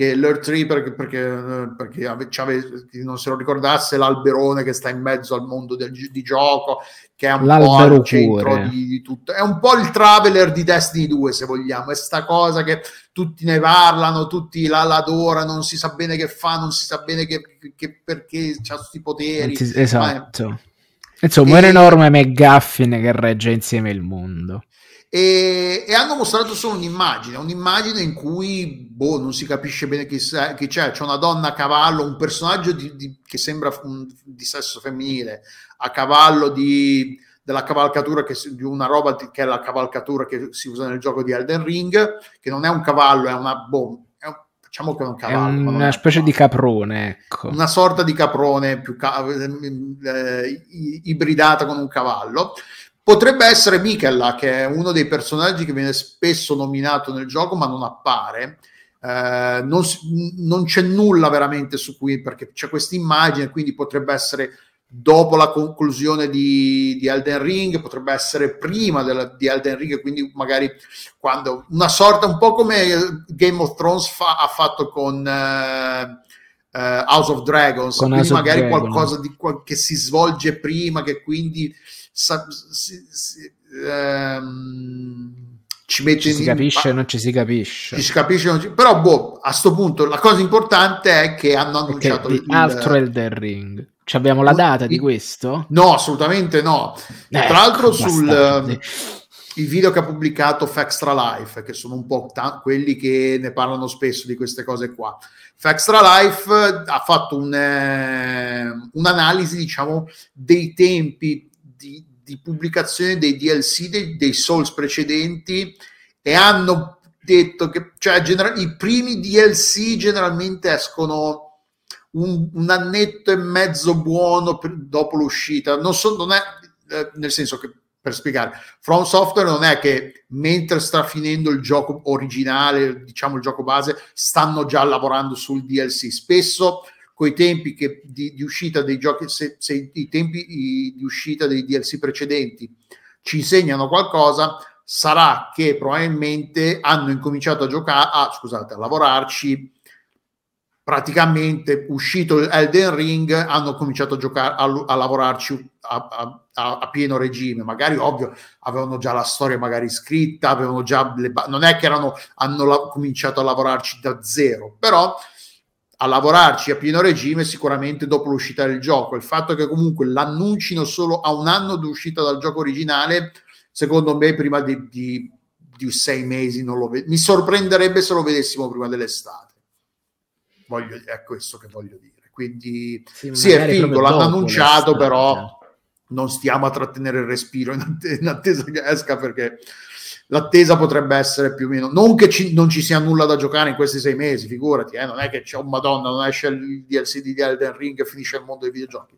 che l'Earth tre perché, perché, perché ave, ave, non se lo ricordasse, l'alberone che sta in mezzo al mondo del, di gioco, che è un l'albero po' al centro di, di tutto, è un po' il Traveler di Destiny due se vogliamo, è sta cosa che tutti ne parlano, tutti la, la adorano, non si sa bene che fa, non si sa bene che, che, perché c'ha questi poteri esatto ma... insomma e... è un enorme McGuffin che regge insieme il mondo. E, e hanno mostrato solo un'immagine, un'immagine in cui boh, non si capisce bene chi, se, chi c'è, c'è una donna a cavallo, un personaggio di, di, che sembra un, di sesso femminile, a cavallo di, della cavalcatura, che, di una roba di, che è la cavalcatura che si usa nel gioco di Elden Ring, che non è un cavallo, è una boh, è un, diciamo che è un cavallo. È un, una specie di caprone, ecco. Una sorta di caprone più ca- eh, ibridata con un cavallo. Potrebbe essere Mikella, che è uno dei personaggi che viene spesso nominato nel gioco, ma non appare. Eh, non, non c'è nulla veramente su cui, perché c'è questa immagine, quindi potrebbe essere dopo la conclusione di, di Elden Ring, potrebbe essere prima della, di Elden Ring, quindi magari quando una sorta, un po' come Game of Thrones fa, ha fatto con... Eh, Uh, House of Dragons, con quindi House magari Dragon. Qualcosa di, che si svolge prima, che quindi sa, si, si, um, ci mette ci si in, capisce, pa- non ci si capisce, ci si capisce non ci... però boh, a sto punto la cosa importante è che hanno annunciato okay, il, altro Elden Ring. Ci abbiamo la data di questo? No, assolutamente no. Eh, Tra l'altro sul uh, il video che ha pubblicato Fextra Life, che sono un po' ta- quelli che ne parlano spesso di queste cose qua. Fextra Life ha fatto un, eh, un'analisi, diciamo, dei tempi di, di pubblicazione dei D L C, dei, dei Souls precedenti, e hanno detto che cioè, gener- i primi D L C generalmente escono un, un annetto e mezzo buono per, dopo l'uscita. Non so, non è, eh, nel senso che, per spiegare, From Software non è che mentre sta finendo il gioco originale, diciamo il gioco base, stanno già lavorando sul D L C. Spesso coi tempi che di, di uscita dei giochi, se, se i tempi i, di uscita dei D L C precedenti ci insegnano qualcosa, sarà che probabilmente hanno incominciato a giocare, ah, scusate, a lavorarci praticamente uscito Elden Ring, hanno cominciato a giocare a, a lavorarci a, a, a pieno regime. Magari ovvio avevano già la storia magari scritta, avevano già le ba- non è che erano hanno la- cominciato a lavorarci da zero, però a lavorarci a pieno regime sicuramente dopo l'uscita del gioco. Il fatto che comunque l'annuncino solo a un anno di uscita dal gioco originale, secondo me prima di, di, di sei mesi non lo ve- mi sorprenderebbe se lo vedessimo prima dell'estate. Voglio, è questo che voglio dire. Quindi sì, sì è figo, l'hanno annunciato, l'estate. Però non stiamo a trattenere il respiro in, att- in attesa che esca, perché l'attesa potrebbe essere più o meno, non che ci, non ci sia nulla da giocare in questi sei mesi, figurati, eh, non è che c'è un madonna, non esce il D L C di Elden Ring e finisce il mondo dei videogiochi,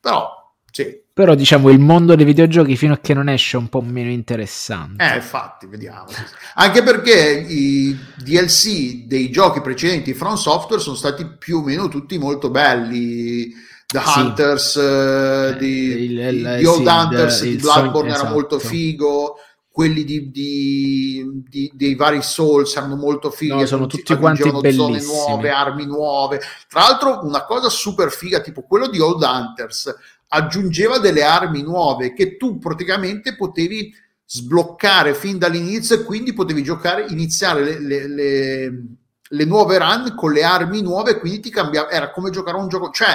però sì. Però diciamo il mondo dei videogiochi fino a che non esce è un po' meno interessante. Eh, infatti, vediamo. Anche perché i D L C dei giochi precedenti From Software sono stati più o meno tutti molto belli. The sì. Hunters, eh, di, il, il, di Old sì, Hunters, il, di Bloodborne esatto. Era molto figo. Quelli di, di, di, dei vari Souls erano molto fighi, no, sono tutti quanti bellissimi, zone nuove, armi nuove. Tra l'altro una cosa super figa, tipo quello di Old Hunters, aggiungeva delle armi nuove che tu praticamente potevi sbloccare fin dall'inizio e quindi potevi giocare, iniziare le, le, le, le nuove run con le armi nuove, quindi ti cambiava, era come giocare un gioco, cioè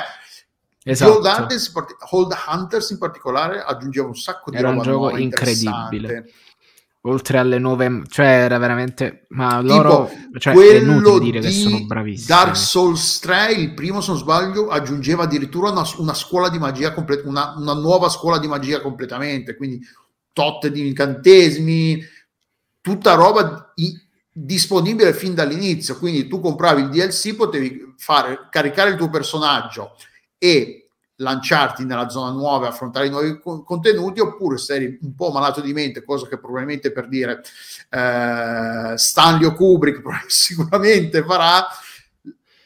esatto. Old Hunters, Old Hunters in particolare aggiungeva un sacco di era roba un gioco nuova, incredibile. Oltre alle nuove, cioè era veramente, ma loro tipo, cioè, è inutile dire che sono bravissimi. Dark Souls tre, il primo se non sbaglio, aggiungeva addirittura una, una scuola di magia completa, una, una nuova scuola di magia completamente, quindi tot di incantesimi, tutta roba i, disponibile fin dall'inizio, quindi tu compravi il D L C, potevi fare caricare il tuo personaggio e lanciarti nella zona nuova, affrontare i nuovi contenuti, oppure se eri un po' malato di mente, cosa che probabilmente per dire eh, Stanley o Kubrick sicuramente farà,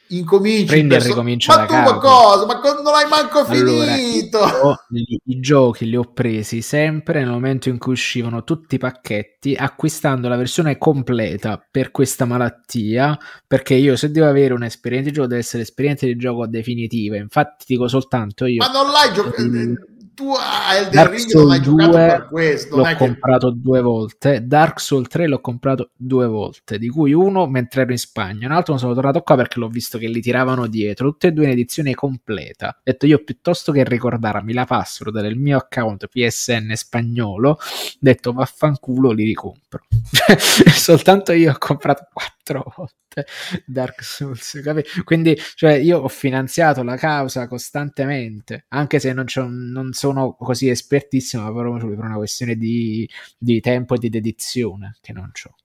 incominci prendi e perso- ricomincia ma tu ma cosa? Ma non l'hai manco finito! Allora, i, i giochi li ho presi sempre nel momento in cui uscivano tutti i pacchetti, acquistando la versione completa per questa malattia, perché io se devo avere un'esperienza di gioco deve essere l'esperienza di gioco definitiva. Infatti dico soltanto io... Ma non l'hai giocato... Tu a Elden Ring non hai giocato per questo. L'ho comprato che... due volte. Dark Souls tre l'ho comprato due volte, di cui uno mentre ero in Spagna, un altro non sono tornato qua perché l'ho visto che li tiravano dietro, tutte e due in edizione completa. Ho detto io piuttosto che ricordarmi la password del mio account P S N spagnolo, ho detto vaffanculo, li ricompro. Soltanto io ho comprato quattro volte Dark Souls, capi? Quindi cioè, io ho finanziato la causa costantemente, anche se non c'è un, non so sono così espertissimo, però per una questione di, di tempo e di dedizione che non c'ho.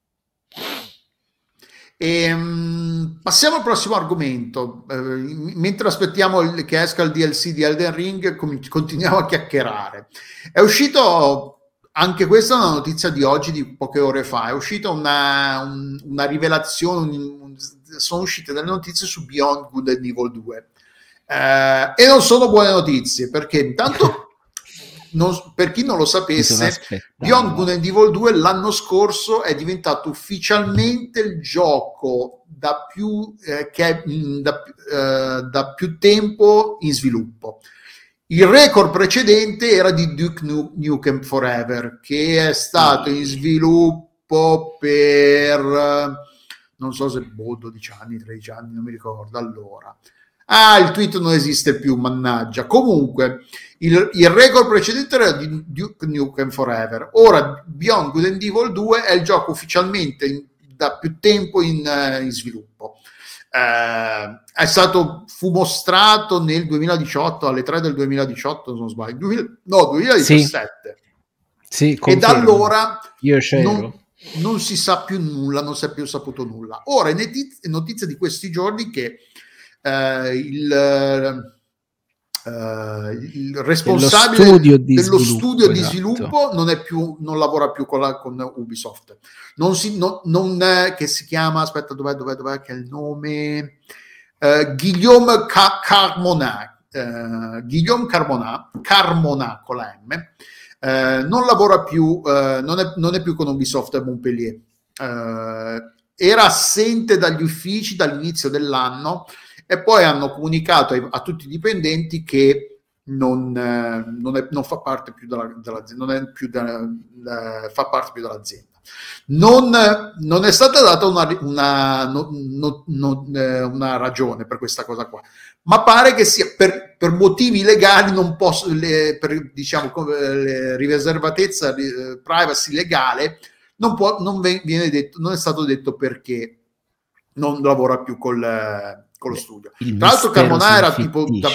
Ehm, passiamo al prossimo argomento. Eh, mentre aspettiamo il, che esca il D L C di Elden Ring, com- continuiamo a chiacchierare. È uscito anche questa è una notizia di oggi, di poche ore fa. È uscita una, un, una rivelazione. Un, sono uscite delle notizie su Beyond Good and Evil due. Eh, e non sono buone notizie, perché intanto non, per chi non lo sapesse, Beyond Good and Evil due l'anno scorso è diventato ufficialmente il gioco da più, eh, che è, da, eh, da più tempo in sviluppo. Il record precedente era di Duke nu- Nukem Forever, che è stato in sviluppo per non so se boh, dodici anni, tredici anni, non mi ricordo allora. Ah, il tweet non esiste più, mannaggia. Comunque, il, il record precedente era di Duke Nukem Forever. Ora, Beyond Good and Evil due è il gioco ufficialmente in, da più tempo in, in sviluppo. Eh, è stato, fu mostrato nel duemiladiciotto, alle tre del duemiladiciotto, se non sbaglio. duemila, no, duemiladiciassette. Sì, sì, e da allora Io non, non si sa più nulla, non si è più saputo nulla. Ora, è notizia, notizia di questi giorni che Uh, il, uh, il responsabile dello studio di dello sviluppo, studio di esatto. sviluppo non è più, non lavora più con, la, con Ubisoft, non si, no, non, eh, che si chiama, aspetta dov'è, dov'è, dov'è che è il nome, uh, Guillaume Ca- Carmona, uh, Guillaume Carmona, Carmona con la M, uh, non lavora più, uh, non, è, non è più con Ubisoft a Montpellier, uh, era assente dagli uffici dall'inizio dell'anno e poi hanno comunicato a, a tutti i dipendenti che non, eh, non, è, non fa parte più della, dell'azienda, non è più da, da, fa parte più dell'azienda. Non, non è stata data una, una, no, no, no, una ragione per questa cosa qua, ma pare che sia per, per motivi legali, non posso, le, per, diciamo, le riservatezza, le, privacy legale, non, può, non, viene detto, non è stato detto perché non lavora più col, con lo studio. Il Tra l'altro Carmona era tipo, da,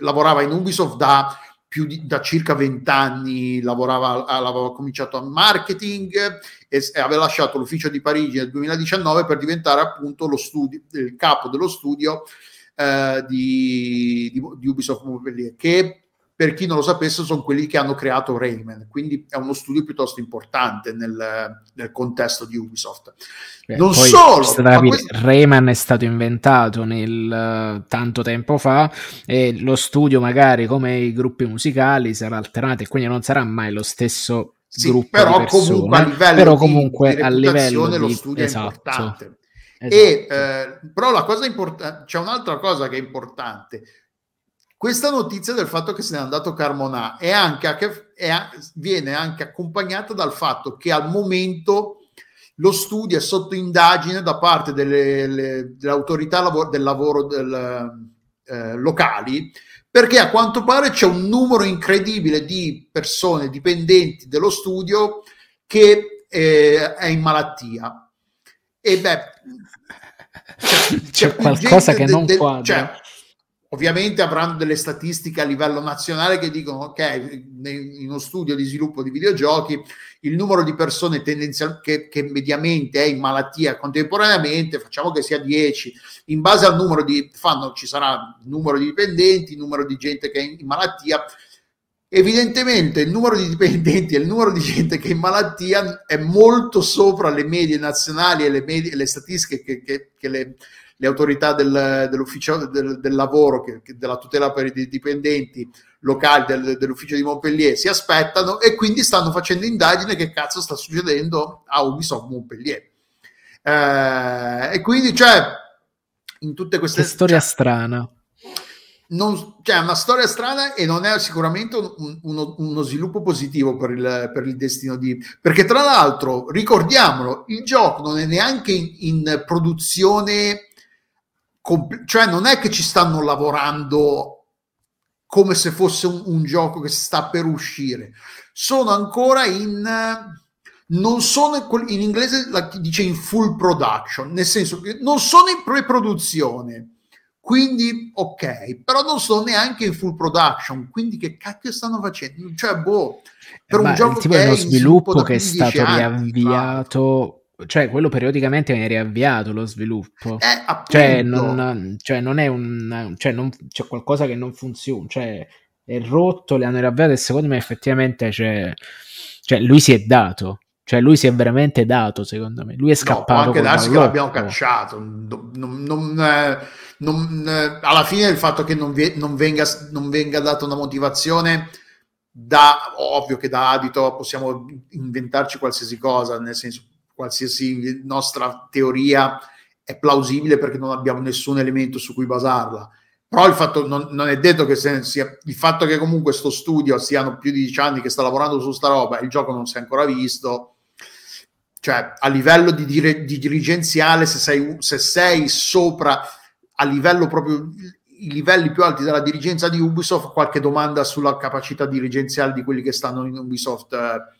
lavorava in Ubisoft da... più di, da circa vent'anni, lavorava, aveva cominciato a marketing e, e aveva lasciato l'ufficio di Parigi nel duemiladiciannove per diventare appunto lo studio, il capo dello studio eh, di, di, di Ubisoft Montpellier, che per chi non lo sapesse sono quelli che hanno creato Rayman, quindi è uno studio piuttosto importante nel, nel contesto di Ubisoft. Beh, non solo questo... Rayman è stato inventato nel, uh, tanto tempo fa, e lo studio magari come i gruppi musicali sarà alternato e quindi non sarà mai lo stesso sì, gruppo però di persone, comunque a livello però di, comunque di reputazione di... lo studio esatto. è importante. Esatto. E, uh, però la cosa importante, c'è un'altra cosa che è importante. Questa notizia del fatto che se n'è andato Carmona è anche, è, viene anche accompagnata dal fatto che al momento lo studio è sotto indagine da parte delle, le, delle autorità lavoro, del lavoro del, eh, locali, perché a quanto pare c'è un numero incredibile di persone dipendenti dello studio che eh, è in malattia. E beh, c'è, c'è, c'è qualcosa che de, non de, quadra. Cioè, ovviamente avranno delle statistiche a livello nazionale che dicono ok, in uno studio di sviluppo di videogiochi il numero di persone tendenzial- che, che mediamente è in malattia contemporaneamente, facciamo che sia dieci, in base al numero di fanno ci sarà il numero di dipendenti, il numero di gente che è in malattia. Evidentemente il numero di dipendenti e il numero di gente che è in malattia è molto sopra le medie nazionali e le, medie, le statistiche che, che, che le le autorità del, dell'ufficio del, del lavoro, che, che della tutela per i dipendenti locali del, dell'ufficio di Montpellier si aspettano, e quindi stanno facendo indagine che cazzo sta succedendo a Ubisoft Montpellier. Eh, e quindi cioè in tutte queste che storia cioè, strana non, cioè una storia strana e non è sicuramente un, uno, uno sviluppo positivo per il, per il destino di, perché tra l'altro ricordiamolo, il gioco non è neanche in, in produzione, cioè non è che ci stanno lavorando come se fosse un, un gioco che sta per uscire, sono ancora in non sono in inglese la, dice in full production, nel senso che non sono in pre-produzione, quindi ok, però non sono neanche in full production, quindi che cacchio stanno facendo? Cioè boh, per eh, un gioco tipo che è uno sviluppo, sviluppo che è stato anni, riavviato, cioè quello periodicamente viene riavviato lo sviluppo, eh, cioè, non, cioè non è un cioè non, c'è qualcosa che non funziona, cioè è rotto, le hanno riavviate e secondo me effettivamente c'è, cioè lui si è dato, cioè lui si è veramente dato, secondo me lui è scappato, no, anche darsi che l'abbiamo cacciato, non, non, eh, non, eh, alla fine il fatto che non, vi, non, venga, non venga data una motivazione, da ovvio che da adito possiamo inventarci qualsiasi cosa, nel senso qualsiasi nostra teoria è plausibile perché non abbiamo nessun elemento su cui basarla, però il fatto non, non è detto che se, sia il fatto che comunque sto studio siano più di dieci anni che sta lavorando su sta roba, il gioco non si è ancora visto, cioè a livello di, dire, di dirigenziale se sei, se sei sopra a livello proprio i livelli più alti della dirigenza di Ubisoft, qualche domanda sulla capacità dirigenziale di quelli che stanno in Ubisoft eh,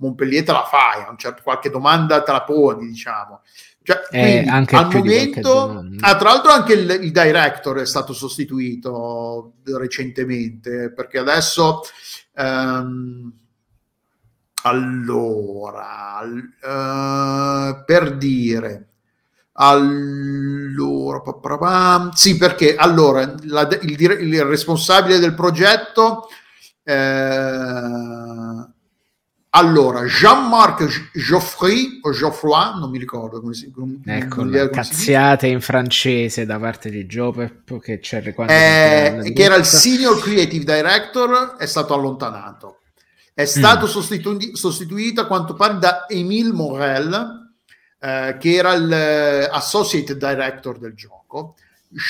Montpellier te la fai, a un certo, qualche domanda te la poni, diciamo. Cioè, eh, anche al momento, ah, tra l'altro anche il, il director è stato sostituito recentemente, perché adesso ehm, allora eh, per dire allora papapam, sì, perché allora la, il, il responsabile del progetto eh, allora, Jean-Marc Geoffroy o Geoffroy, non mi ricordo come si, come, ecco, come cazziate in francese da parte di Joe che c'è eh, che era il Senior Creative Director, è stato allontanato, è stato mm. sostitu- sostituito a quanto pare da Émile Morel eh, che era l'Associate Director del gioco.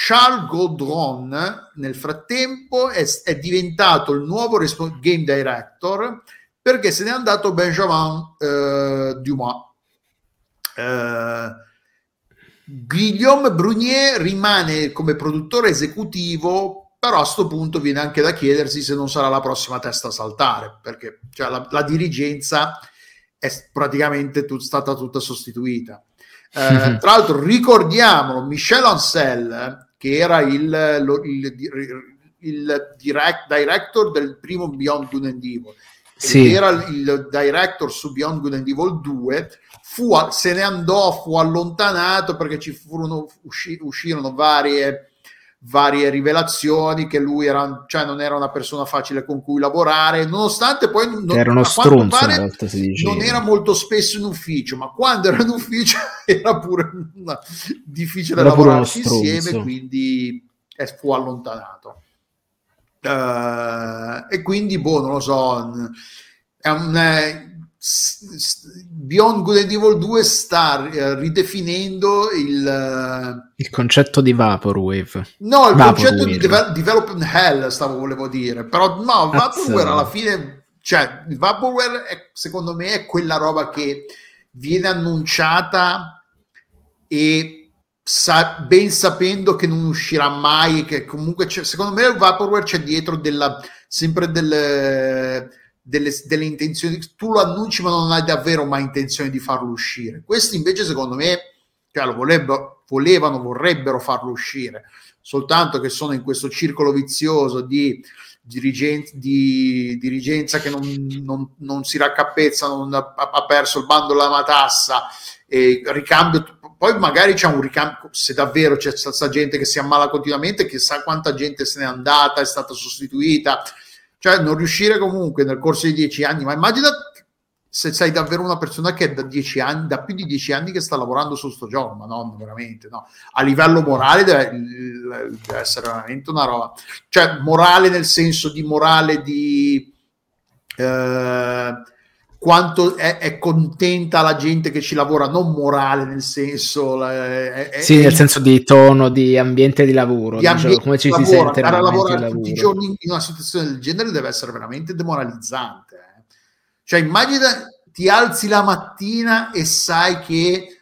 Charles Gaudron nel frattempo è, è diventato il nuovo resp- Game Director, perché se n'è andato Benjamin eh, Dumas, eh, Guillaume Brunier rimane come produttore esecutivo, però a sto punto viene anche da chiedersi se non sarà la prossima testa a saltare, perché cioè, la, la dirigenza è praticamente tut, stata tutta sostituita. Eh, tra l'altro ricordiamolo, Michel Ancel, che era il, lo, il, il direct, director del primo Beyond Good and Evil, sì, era il director su Beyond Good and Evil due, fu a, se ne andò, fu allontanato perché ci furono usci, uscirono varie, varie rivelazioni che lui era, cioè non era una persona facile con cui lavorare, nonostante poi non, era uno stronzo, pare, una volta si dice. Non era molto spesso in ufficio, ma quando era in ufficio era pure una, difficile era lavorarci pure insieme, quindi eh, fu allontanato. Uh, e quindi boh, non lo so, è un, eh, Beyond Good and Evil due sta eh, ridefinendo il, il concetto di Vaporwave, no il Vaporwave. concetto di de- Development Hell stavo volevo dire, però no, Vaporware alla fine, cioè il Vaporware è, secondo me è quella roba che viene annunciata e Sa- ben sapendo che non uscirà mai, che comunque c'è, secondo me il Vaporware c'è dietro della, sempre delle, delle, delle intenzioni, tu lo annunci ma non hai davvero mai intenzione di farlo uscire. Questi invece secondo me cioè, lo volevano, volevano, vorrebbero farlo uscire, soltanto che sono in questo circolo vizioso di, dirigen- di dirigenza che non, non, non si raccappezza, non ha, ha perso il bando della matassa e ricambio t- poi magari c'è un ricambio, se davvero c'è sta gente che si ammala continuamente, chissà quanta gente se n'è andata, è stata sostituita, cioè non riuscire comunque nel corso di dieci anni, ma immagina se sei davvero una persona che è da dieci anni, da più di dieci anni che sta lavorando su sto gioco, ma no, veramente no, a livello morale deve, deve essere veramente una roba, cioè morale nel senso di morale di... Eh, quanto è, è contenta la gente che ci lavora, non morale nel senso è, è, sì, nel senso di tono, di ambiente di lavoro, di ambiente diciamo, come ci lavoro, si sente andare a lavorare tutti i giorni in una situazione del genere deve essere veramente demoralizzante, eh. Cioè immagina ti alzi la mattina e sai che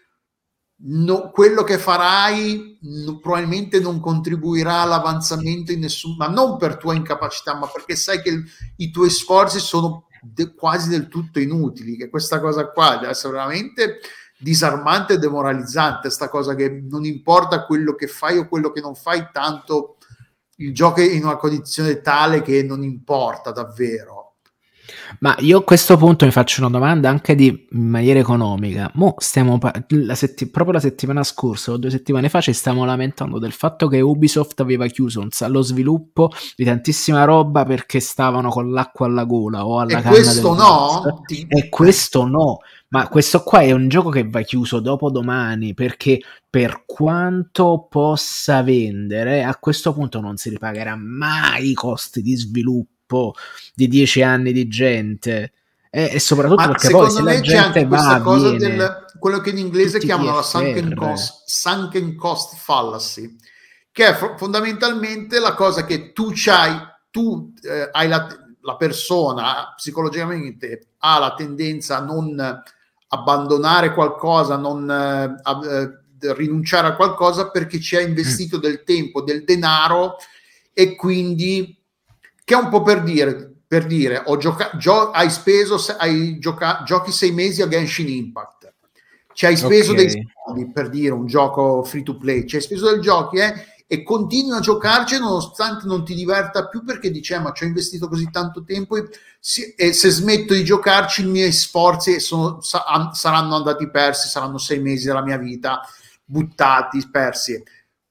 no, quello che farai no, probabilmente non contribuirà all'avanzamento in nessun, ma non per tua incapacità, ma perché sai che i tuoi sforzi sono De, quasi del tutto inutili, che questa cosa qua deve essere veramente disarmante e demoralizzante, sta cosa che non importa quello che fai o quello che non fai, tanto il gioco è in una condizione tale che non importa davvero. Ma io a questo punto mi faccio una domanda anche di in maniera economica. Mo stiamo pa- la setti- proprio la settimana scorsa o due settimane fa ci stiamo lamentando del fatto che Ubisoft aveva chiuso un sal- lo sviluppo di tantissima roba perché stavano con l'acqua alla gola o alla e canna questo del no Ti... e questo no ma questo qua è un gioco che va chiuso dopo domani, perché per quanto possa vendere a questo punto non si ripagherà mai i costi di sviluppo di dieci anni di gente, e, e soprattutto ma perché poi se la gente va cosa viene, del, quello che in inglese chiamano la sunken cost, sunken cost fallacy, che è f- fondamentalmente la cosa che tu c'hai, tu eh, hai la, la persona psicologicamente ha la tendenza a non abbandonare qualcosa, non eh, a, eh, rinunciare a qualcosa perché ci ha investito mm. del tempo, del denaro, e quindi che è un po' per dire, per dire ho gioca- gio- hai speso, hai gioca- giochi sei mesi a Genshin Impact, ci hai speso okay. dei soldi, per dire un gioco free to play, ci hai speso dei giochi eh, e continui a giocarci nonostante non ti diverta più, perché dice ma ci ho investito così tanto tempo e, si- e se smetto di giocarci i miei sforzi sono, sa- saranno andati persi, saranno sei mesi della mia vita buttati, persi.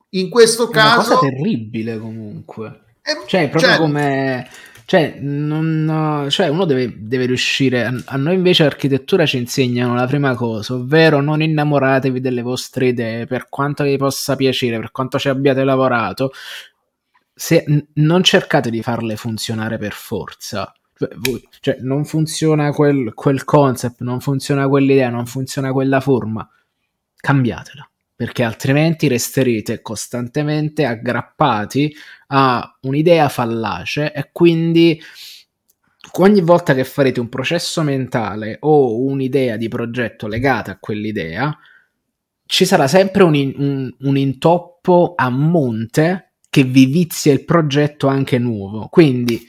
In questo caso... È una cosa terribile comunque. Cioè, proprio cioè, come cioè, non, cioè uno deve, deve riuscire a, a noi invece architettura ci insegnano la prima cosa, ovvero non innamoratevi delle vostre idee, per quanto vi possa piacere, per quanto ci abbiate lavorato, se n- non cercate di farle funzionare per forza. Cioè, non funziona quel, quel concept, non funziona quell'idea, non funziona quella forma, cambiatela, perché altrimenti resterete costantemente aggrappati a un'idea fallace, e quindi ogni volta che farete un processo mentale o un'idea di progetto legata a quell'idea ci sarà sempre un, un, un intoppo a monte che vi vizia il progetto anche nuovo. Quindi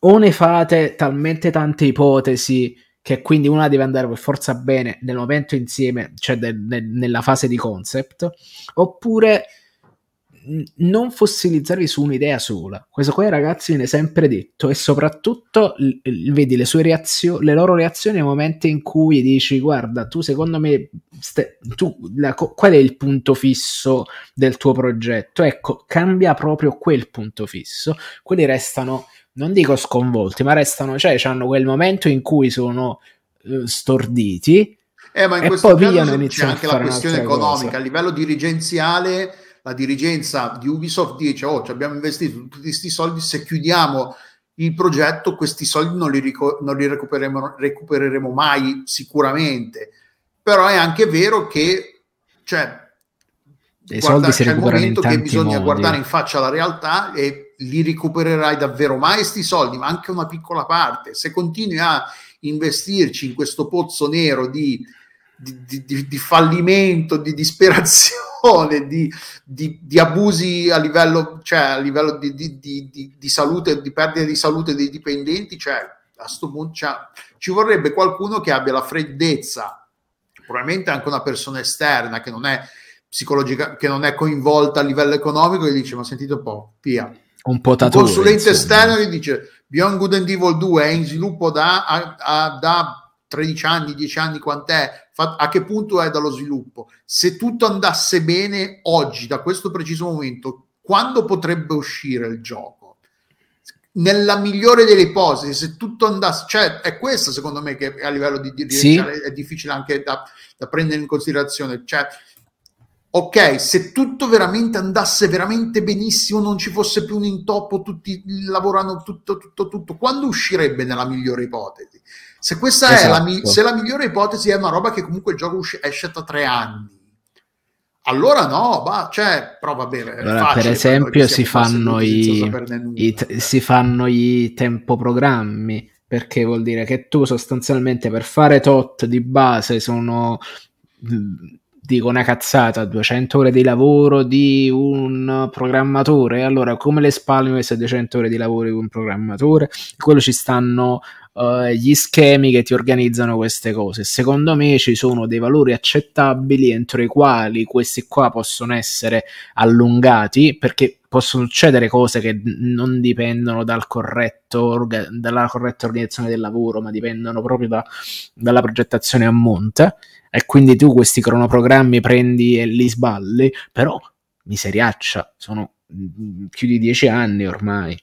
o ne fate talmente tante ipotesi che quindi una deve andare per forza bene nel momento insieme, cioè de, de, nella fase di concept, oppure non fossilizzarvi su un'idea sola. Questo qua, ragazzi, viene sempre detto, e soprattutto l- l- vedi le sue reazio- le loro reazioni ai momenti in cui dici guarda, tu secondo me st- tu, la co- qual è il punto fisso del tuo progetto? Ecco, cambia proprio quel punto fisso. Quelli restano, non dico sconvolti, ma restano, cioè hanno quel momento in cui sono eh, storditi, eh, ma in e questo poi pigliano, iniziano a fare anche la questione economica cosa. A livello dirigenziale la dirigenza di Ubisoft dice: oh, ci abbiamo investito tutti questi soldi, se chiudiamo il progetto questi soldi non li, rico- non li recupereremo, recupereremo mai sicuramente. Però è anche vero che cioè, guarda, soldi si c'è il momento che bisogna modi. guardare in faccia la realtà, e li recupererai davvero mai sti soldi? Ma anche una piccola parte, se continui a investirci in questo pozzo nero di, di, di, di, di fallimento, di disperazione, Di, di, di abusi a livello, cioè, a livello di, di, di, di salute, di perdita di salute dei dipendenti, cioè, a sto punto, cioè, ci vorrebbe qualcuno che abbia la freddezza, probabilmente anche una persona esterna che non è psicologica, che non è coinvolta a livello economico, e dice: ma sentite un po', via, un po' tatore, consulente insomma. Esterno che dice: Beyond Good and Evil due è in sviluppo da, a, a, da tredici anni, dieci anni, quant'è? A che punto è dallo sviluppo? Se tutto andasse bene oggi, da questo preciso momento, quando potrebbe uscire il gioco? Nella migliore delle ipotesi, se tutto andasse... Cioè, è questo, secondo me, che a livello di dirigenziale sì. è difficile anche da, da prendere in considerazione. Cioè, ok, se tutto veramente andasse veramente benissimo, non ci fosse più un intoppo, tutti lavorano tutto, tutto, tutto, quando uscirebbe nella migliore ipotesi? Se questa esatto. è la, mi- se la migliore ipotesi è una roba che comunque il gioco usci- esce tra tre anni, allora no, ma cioè, però va bene. Allora, facile, per esempio, si fanno i, i t- si fanno i tempoprogrammi, perché vuol dire che tu sostanzialmente per fare tot di base sono, dico una cazzata, duecento ore di lavoro di un programmatore. Allora, come le spalmi queste duecento ore di lavoro di un programmatore? Quello ci stanno gli schemi che ti organizzano queste cose. Secondo me ci sono dei valori accettabili entro i quali questi qua possono essere allungati, perché possono succedere cose che non dipendono dal corretto, dalla corretta organizzazione del lavoro, ma dipendono proprio da, dalla progettazione a monte, e quindi tu questi cronoprogrammi prendi e li sballi, però miseriaccia, sono più di dieci anni ormai.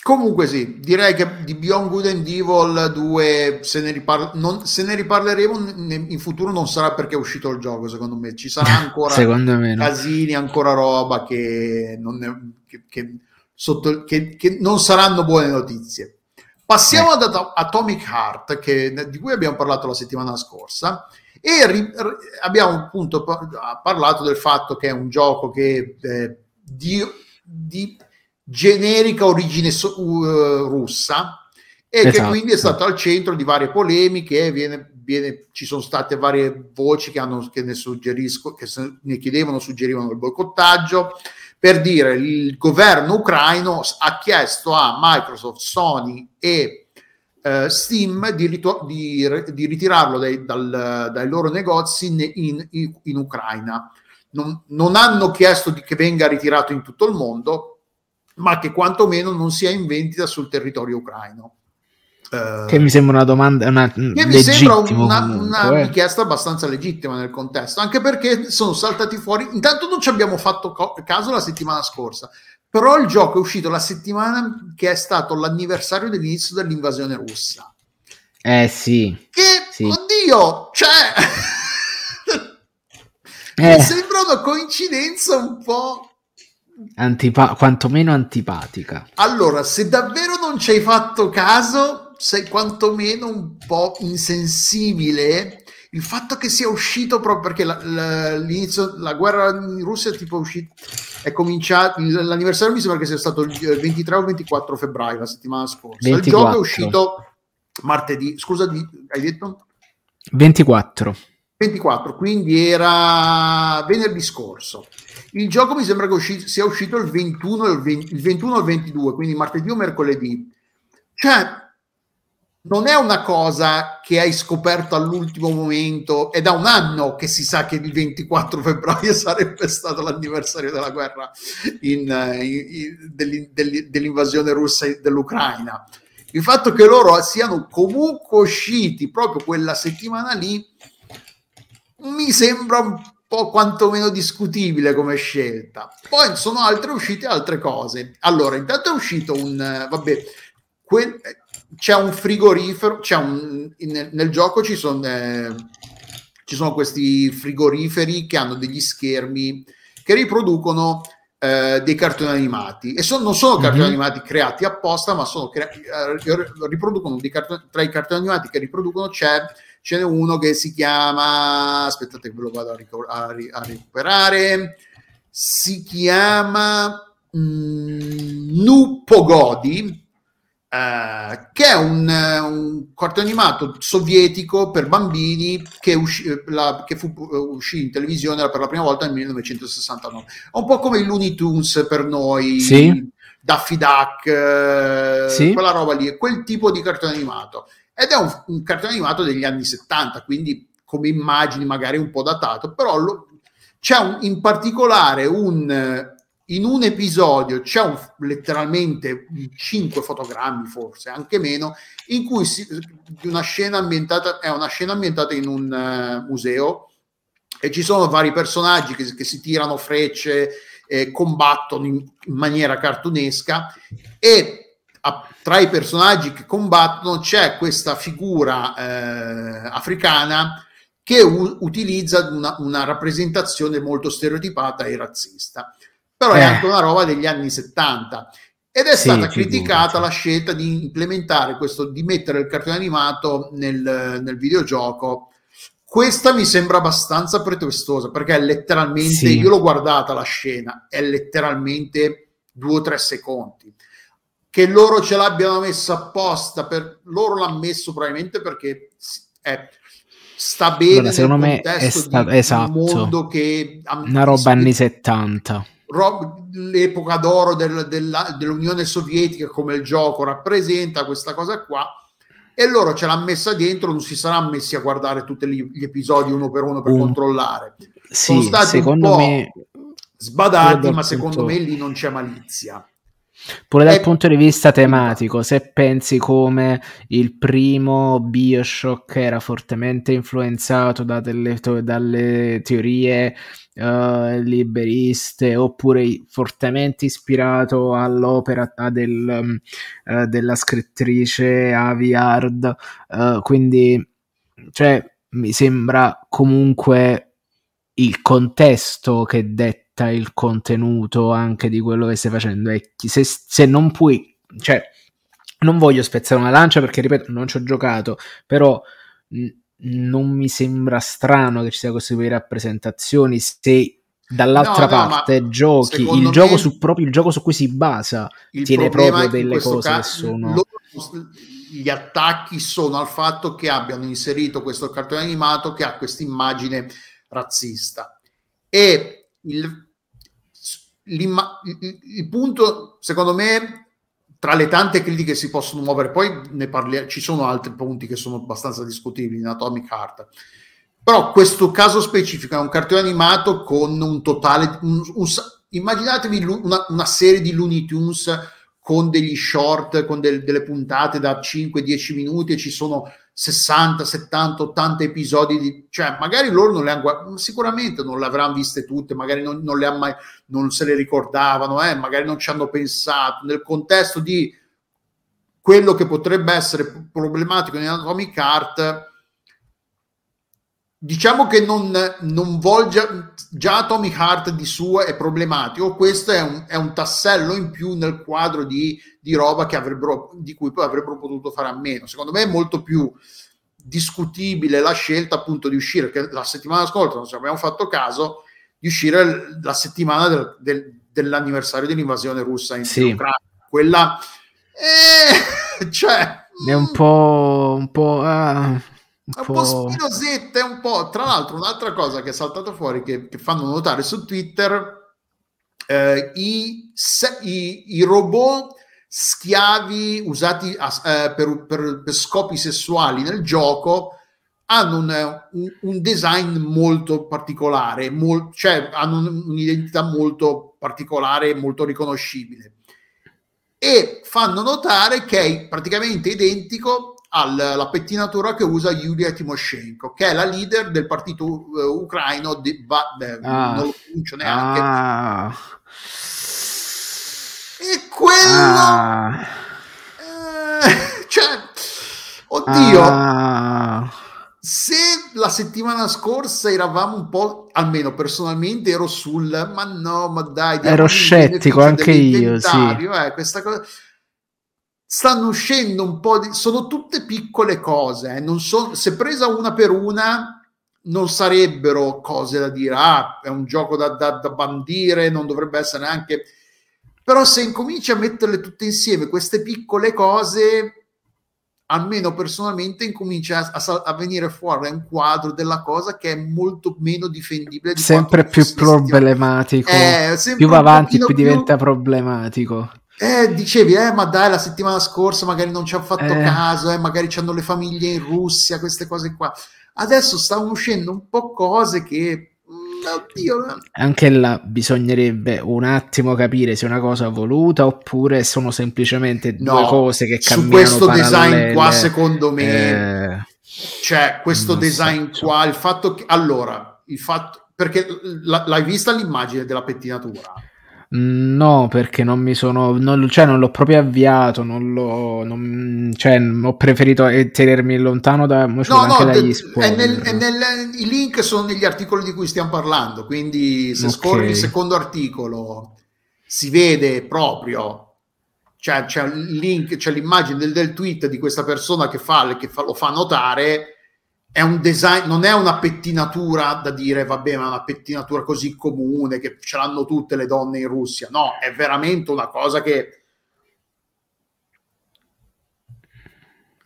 Comunque sì, direi che di Beyond Good and Evil due se ne, ripar- non, se ne riparleremo ne- in futuro, non sarà perché è uscito il gioco, secondo me. Ci sarà ancora me, no. casini, ancora roba che non, ne- che, che sotto- che, che non saranno buone notizie. Passiamo eh. ad At- Atomic Heart, che, di cui abbiamo parlato la settimana scorsa, e ri- r- abbiamo appunto par- parlato del fatto che è un gioco che eh, di... di generica origine so- uh, russa, e esatto. che quindi è stato al centro di varie polemiche. Viene, viene, ci sono state varie voci che, hanno, che ne suggerisco, che ne chiedevano, suggerivano il boicottaggio. Per dire, il governo ucraino ha chiesto a Microsoft, Sony e uh, Steam di, ritu- di, di ritirarlo dai, dal, dai loro negozi in, in, in, in Ucraina. Non, non hanno chiesto di, che venga ritirato in tutto il mondo, ma che quantomeno non sia in vendita sul territorio ucraino. Eh, che mi sembra una domanda una, che mi sembra una, comunque, una eh. richiesta abbastanza legittima nel contesto, anche perché sono saltati fuori. Intanto non ci abbiamo fatto co- caso la settimana scorsa, però il gioco è uscito la settimana che è stato l'anniversario dell'inizio dell'invasione russa. Eh sì. Che, sì. oddio, cioè... eh. mi sembra una coincidenza un po'... Antipa- quantomeno antipatica. Allora, se davvero non ci hai fatto caso, sei quantomeno un po' insensibile. Il fatto che sia uscito proprio perché la, la, l'inizio la guerra in Russia è tipo uscito, è cominciato l'anniversario, mi sembra che sia stato il ventitré o ventiquattro febbraio, la settimana scorsa. ventiquattro Il gioco è uscito martedì. Scusa, hai detto? ventiquattro ventiquattro, quindi era venerdì scorso. Il gioco mi sembra che usci- sia uscito il ventuno o il ventidue, quindi martedì o mercoledì. Cioè, non è una cosa che hai scoperto all'ultimo momento, è da un anno che si sa che il ventiquattro febbraio sarebbe stato l'anniversario della guerra in, in, in, dell'in, dell'invasione russa dell'Ucraina. Il fatto che loro siano comunque usciti proprio quella settimana lì mi sembra un po' quantomeno discutibile come scelta. Poi sono altre uscite altre cose. Allora, intanto è uscito un... vabbè, quel, c'è un frigorifero, c'è un, in, nel gioco ci sono, eh, ci sono questi frigoriferi che hanno degli schermi che riproducono eh, dei cartoni animati, e son, non sono mm-hmm. cartoni animati creati apposta, ma sono crea- riproducono dei cartoni, tra i cartoni animati che riproducono c'è ce n'è uno che si chiama, aspettate che ve lo vado a, ricor- a, ri- a recuperare, si chiama mm, Nupogodi, eh, che è un, un cartone animato sovietico per bambini che, usci- la, che fu, uscì in televisione per la prima volta nel millenovecentosessantanove, un po' come i Looney Tunes per noi, sì. Daffy Duck, eh, sì. Quella roba lì, quel tipo di cartone animato. Ed è un, un cartone animato degli anni settanta, quindi come immagini magari un po' datato, però lo, c'è un, in particolare un, in un episodio c'è un, letteralmente cinque fotogrammi, forse anche meno, in cui si, una scena ambientata, è una scena ambientata in un uh, museo, e ci sono vari personaggi che, che si tirano frecce, eh, combattono in, in maniera cartunesca, e tra i personaggi che combattono c'è questa figura eh, africana che u- utilizza una, una rappresentazione molto stereotipata e razzista, però eh. è anche una roba degli anni settanta, ed è sì, stata criticata sì. la scelta di implementare questo, di mettere il cartone animato nel, nel videogioco. Questa mi sembra abbastanza pretestuosa, perché è letteralmente sì. io l'ho guardata la scena, è letteralmente due o tre secondi. Che loro ce l'abbiano messa apposta, per loro l'hanno messo probabilmente perché è, sta bene, allora, secondo nel me è sta- di, esatto. un mondo che una roba anni settanta, rob- l'epoca d'oro del, della, dell'Unione Sovietica, come il gioco rappresenta questa cosa qua, e loro ce l'hanno messa dentro, non si saranno messi a guardare tutti gli, gli episodi uno per uno per um, controllare. Sì, sono stati secondo un po' me, sbadati, ma secondo me lì non c'è malizia. Pure dal eh, punto di vista tematico, se pensi come il primo Bioshock era fortemente influenzato da delle, dalle teorie uh, liberiste, oppure fortemente ispirato all'opera del, uh, della scrittrice Avi Yard, uh, quindi cioè, mi sembra comunque il contesto che detta il contenuto anche di quello che stai facendo. E se, se non puoi, cioè non voglio spezzare una lancia perché ripeto non ci ho giocato, però n- non mi sembra strano che ci sia questo tipo di rappresentazioni se dall'altra no, parte no, giochi il gioco, me, su proprio il gioco su cui si basa tiene proprio delle cose che sono loro, gli attacchi sono al fatto che abbiano inserito questo cartone animato che ha questa immagine razzista, e il Il, il punto, secondo me, tra le tante critiche si possono muovere, poi ne parliamo, ci sono altri punti che sono abbastanza discutibili in Atomic Heart, però questo caso specifico è un cartone animato con un totale un, un, immaginatevi una, una serie di Looney Tunes con degli short, con del, delle puntate da cinque dieci minuti, e ci sono sessanta, settanta, ottanta episodi di, cioè magari loro non le hanno, sicuramente non le avranno viste tutte, magari non, non le hanno mai, non se le ricordavano, eh, magari non ci hanno pensato nel contesto di quello che potrebbe essere problematico in Atomic Heart. Diciamo che non, non volge, già Atomic Heart di suo è problematico, questo è un, è un tassello in più nel quadro di, di roba che avrebbero, di cui poi avrebbero potuto fare a meno. Secondo me è molto più discutibile la scelta appunto di uscire, che la settimana scorsa non ci abbiamo fatto caso, di uscire la settimana del, del, dell'anniversario dell'invasione russa in sì. Ucraina. Quella eh, cioè, è un po'... Un po' ah. È un po' spinosetta, è un po'... Tra l'altro, un'altra cosa che è saltata fuori, che, che fanno notare su Twitter, eh, i, se, i, i robot schiavi usati a, eh, per, per, per scopi sessuali nel gioco hanno un, un, un design molto particolare, mol, cioè hanno un'identità molto particolare, molto riconoscibile. E fanno notare che è praticamente identico alla pettinatura che usa Yulia Tymoshenko, che è la leader del partito uh, ucraino di, bah, beh, ah. non lo pronuncio neanche ah. e quello ah. eh, cioè oddio ah. se la settimana scorsa eravamo un po', almeno personalmente ero sul ma no ma dai ero scettico anche io, sì. eh, questa cosa stanno uscendo un po' di... sono tutte piccole cose, eh. non so... se presa una per una non sarebbero cose da dire, ah è un gioco da, da, da bandire, non dovrebbe essere neanche, però se incominci a metterle tutte insieme queste piccole cose, almeno personalmente incomincia a, a, a venire fuori un quadro della cosa che è molto meno difendibile di sempre più problematico eh, sempre più avanti più diventa più... problematico. Eh, dicevi, eh, ma dai, la settimana scorsa magari non ci hanno fatto eh. caso, eh, magari c'hanno le famiglie in Russia, queste cose qua. Adesso stanno uscendo un po' cose che... Oddio. Anche là bisognerebbe un attimo capire se è una cosa voluta oppure sono semplicemente no, due cose che camminano su questo parallele. Design qua, secondo me, eh, cioè questo design so. qua, il fatto che... Allora, il fatto... Perché l- l'hai vista l'immagine della pettinatura? No, perché non mi sono non, cioè non l'ho proprio avviato, non l'ho non, cioè ho preferito tenermi lontano da no, anche no, dagli spoiler. È nel, è nel, i link sono negli articoli di cui stiamo parlando, quindi se okay. scorri il secondo articolo si vede proprio, cioè c'è il link, c'è l'immagine del, del tweet di questa persona che fa, che fa, lo fa notare. È un design, non è una pettinatura da dire vabbè, ma è una pettinatura così comune che ce l'hanno tutte le donne in Russia. No, è veramente una cosa che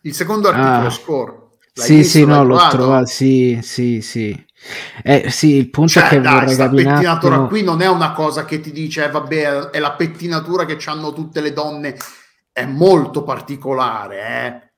il secondo articolo ah. score. Sì, sì, no, l'ho trovato. Sì, sì, sì. Eh, sì, il punto cioè, è che dai, la pettinatura attimo... qui non è una cosa che ti dice eh, vabbè, è la pettinatura che hanno tutte le donne. È molto particolare, eh.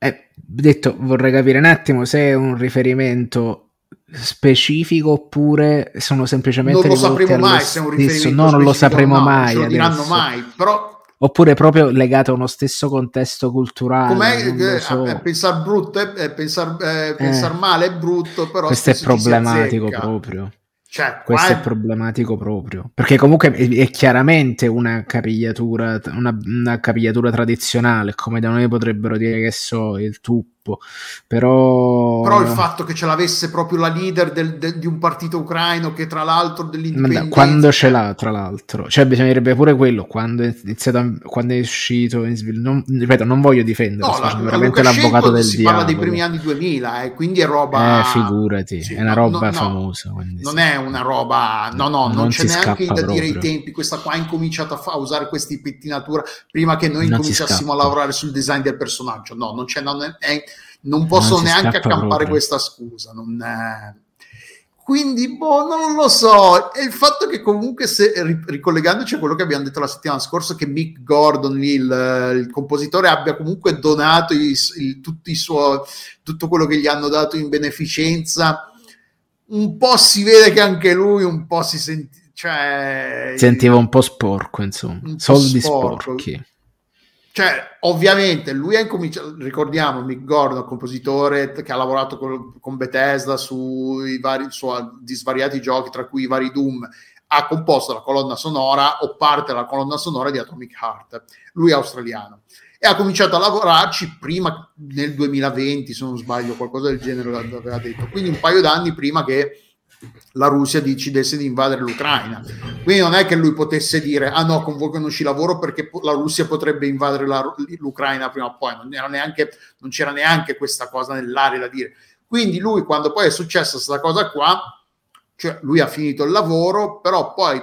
Eh, detto, vorrei capire un attimo se è un riferimento specifico oppure sono semplicemente non lo sapremo mai se è un riferimento no, non lo sapremo no, mai, non lo diranno mai però... oppure proprio legato a uno stesso contesto culturale. Com'è, so. eh, pensar brutto è, è pensar, eh, eh, pensar male è brutto, però questo è problematico proprio, cioè, questo è... è problematico proprio perché comunque è, è chiaramente una capigliatura una, una capigliatura tradizionale, come da noi potrebbero dire che so il tuppo, però però il fatto che ce l'avesse proprio la leader del, del, di un partito ucraino che tra l'altro dell'indipendenza quando ce l'ha tra l'altro, cioè bisognerebbe pure quello quando è, iniziato, quando è uscito in svil... non, ripeto non voglio difendere no, la, veramente la l'avvocato del si diavolo si parla dei primi anni duemila eh, quindi è roba eh, figurati sì, è una roba no, no, famosa non sì. è una roba no no non, non c'è neanche da proprio. Dire i tempi, questa qua ha incominciato a, fa- a usare questi pettinatura prima che noi non incominciassimo a lavorare sul design del personaggio no non c'è non, è, non posso non neanche accampare proprio. Questa scusa non è... quindi boh non lo so, e il fatto che comunque se ricollegandoci a quello che abbiamo detto la settimana scorsa che Mick Gordon il, il compositore abbia comunque donato il, il, tutto, il suo, tutto quello che gli hanno dato in beneficenza, un po' si vede che anche lui un po' si senti, cioè, sentiva un po' sporco insomma, po soldi sporco. Sporchi cioè ovviamente lui ha incominciato, ricordiamo Mick Gordon, compositore che ha lavorato con, con Bethesda sui vari su, di svariati giochi tra cui i vari Doom, ha composto la colonna sonora o parte della colonna sonora di Atomic Heart, lui è australiano e ha cominciato a lavorarci prima nel duemilaventi se non sbaglio, qualcosa del genere aveva detto, quindi un paio d'anni prima che la Russia decidesse di invadere l'Ucraina, quindi non è che lui potesse dire ah no con voi non ci lavoro perché la Russia potrebbe invadere la, l'Ucraina prima o poi, non, era neanche, non c'era neanche questa cosa nell'aria da dire, quindi lui quando poi è successa questa cosa qua, cioè lui ha finito il lavoro però poi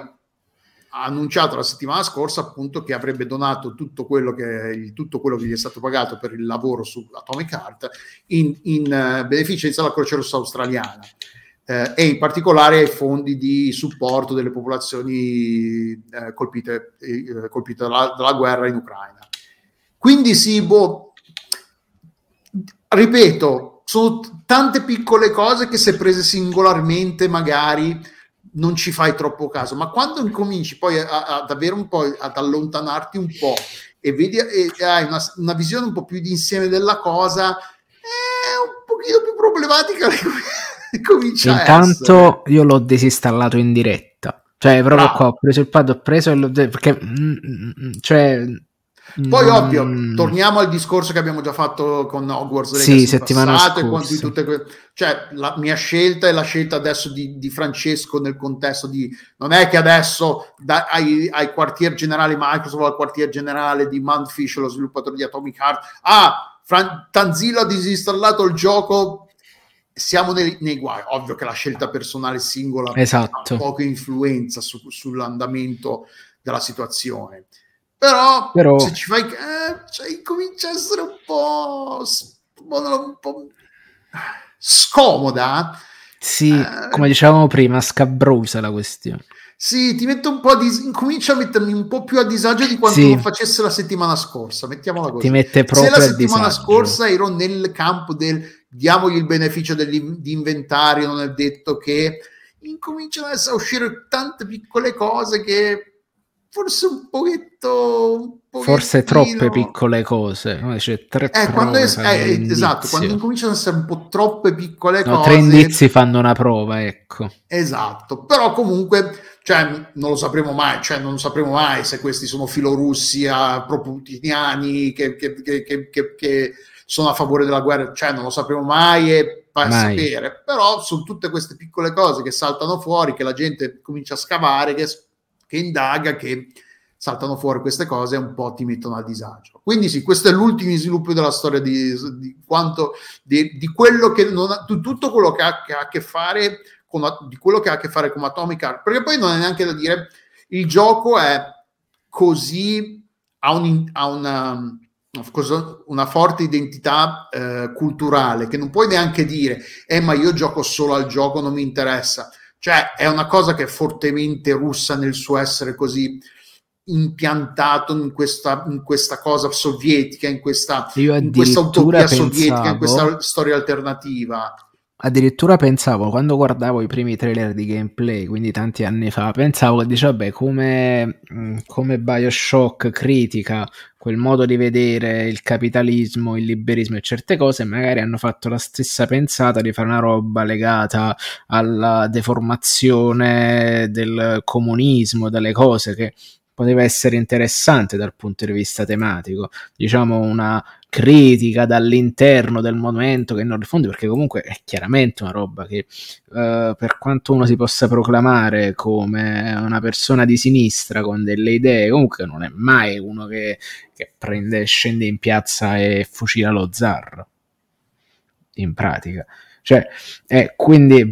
ha annunciato la settimana scorsa appunto che avrebbe donato tutto quello che, tutto quello che gli è stato pagato per il lavoro su Atomic Heart in, in uh, beneficenza alla Croce Rossa australiana, eh, e in particolare ai fondi di supporto delle popolazioni eh, colpite, eh, colpite dalla, dalla guerra in Ucraina. Quindi sì, boh, ripeto, sono t- tante piccole cose che se prese singolarmente magari non ci fai troppo caso, ma quando incominci poi a, a, ad avere un po', ad allontanarti un po' e vedi e, e hai una, una visione un po' più di insieme della cosa, è un pochino più problematica comincia intanto a essere. Io l'ho disinstallato in diretta, cioè proprio ah. qua ho preso il pad, ho preso e l'ho de- perché mm, cioè poi mm, ovvio, torniamo al discorso che abbiamo già fatto con Hogwarts Legacy, sì, settimana scorsa, e tutte que- cioè la mia scelta e la scelta adesso di, di Francesco nel contesto di, non è che adesso da, ai, ai quartier generale Microsoft, al quartier generale di Manfish, lo sviluppatore di Atomic Heart, ah, Fran- Tanzillo ha disinstallato il gioco, siamo nei, nei guai. Ovvio che la scelta personale singola esatto. ha poca influenza su, sull'andamento della situazione. Però, Però se ci fai eh, cioè, comincia a essere un po', un po' scomoda, sì, eh, come dicevamo prima, scabrosa la questione. Sì, ti metto un po' a dis- comincia a mettermi un po' più a disagio di quanto sì. non facesse la settimana scorsa, mettiamola così. Ti mette proprio se la settimana scorsa ero nel campo del diamogli il beneficio di inventario, non è detto che incominciano a uscire tante piccole cose che forse un pochetto, un pochettino... forse troppe piccole cose, no? C'è tre eh, quando es- eh, esatto, quando incominciano ad essere un po' troppe piccole no, cose, tre indizi fanno una prova, ecco, esatto. Però comunque, cioè, non lo sapremo mai, cioè non sapremo mai se questi sono filorussi, proputiniani che, che, che, che, che, che sono a favore della guerra, cioè non lo sapremo mai e per mai. sapere. Però sono tutte queste piccole cose che saltano fuori, che la gente comincia a scavare, che che indaga, che saltano fuori queste cose, un po' ti mettono a disagio. Quindi sì, questo è l'ultimo sviluppo della storia di, di quanto di, di quello che non ha, tutto quello che ha, che ha a che fare con di quello che ha a che fare con Atomic Heart, perché poi non è neanche da dire il gioco è così, ha, un, ha una, una forte identità eh, culturale che non puoi neanche dire eh ma io gioco solo al gioco, non mi interessa. Cioè, è una cosa che è fortemente russa nel suo essere così impiantato in questa, in questa cosa sovietica, in questa, in questa utopia pensavo, sovietica, in questa storia alternativa. Addirittura pensavo, quando guardavo i primi trailer di gameplay, quindi tanti anni fa, pensavo che dice, vabbè, come, come Bioshock critica quel modo di vedere il capitalismo, il liberismo e certe cose, magari hanno fatto la stessa pensata di fare una roba legata alla deformazione del comunismo, delle cose che poteva essere interessante dal punto di vista tematico, diciamo una critica dall'interno del movimento che non rifondi, perché comunque è chiaramente una roba che eh, per quanto uno si possa proclamare come una persona di sinistra con delle idee, comunque non è mai uno che, che prende, scende in piazza e fucila lo zar, in pratica, cioè eh, quindi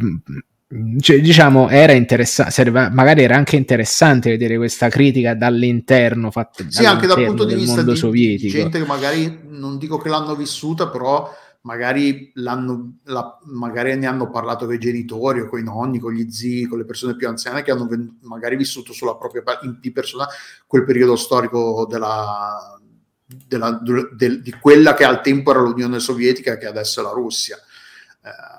cioè, diciamo era interessante, magari era anche interessante vedere questa critica dall'interno fatta sì, anche dal punto di vista di, sovietico. Di gente che magari non dico che l'hanno vissuta, però magari l'hanno la, magari ne hanno parlato con i genitori o con i nonni, con gli zii, con le persone più anziane che hanno magari vissuto sulla propria in, di persona quel periodo storico della, della del, di quella che al tempo era l'Unione Sovietica, che adesso è la Russia. Eh,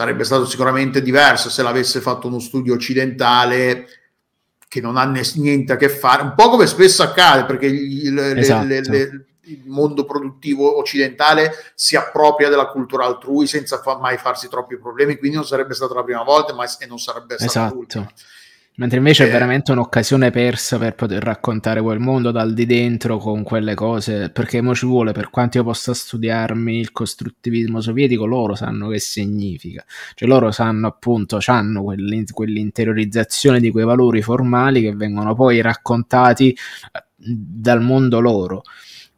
sarebbe stato sicuramente diverso se l'avesse fatto uno studio occidentale che non ha ne- niente a che fare, un po' come spesso accade, perché il, esatto. le, le, il mondo produttivo occidentale si appropria della cultura altrui senza fa- mai farsi troppi problemi, quindi non sarebbe stata la prima volta ma- e non sarebbe stata esatto. l'ultima. Mentre invece eh, è veramente un'occasione persa per poter raccontare quel mondo dal di dentro con quelle cose, perché mo ci vuole, per quanto io possa studiarmi il costruttivismo sovietico, loro sanno che significa, cioè loro sanno appunto, hanno quell'interiorizzazione di quei valori formali che vengono poi raccontati dal mondo loro,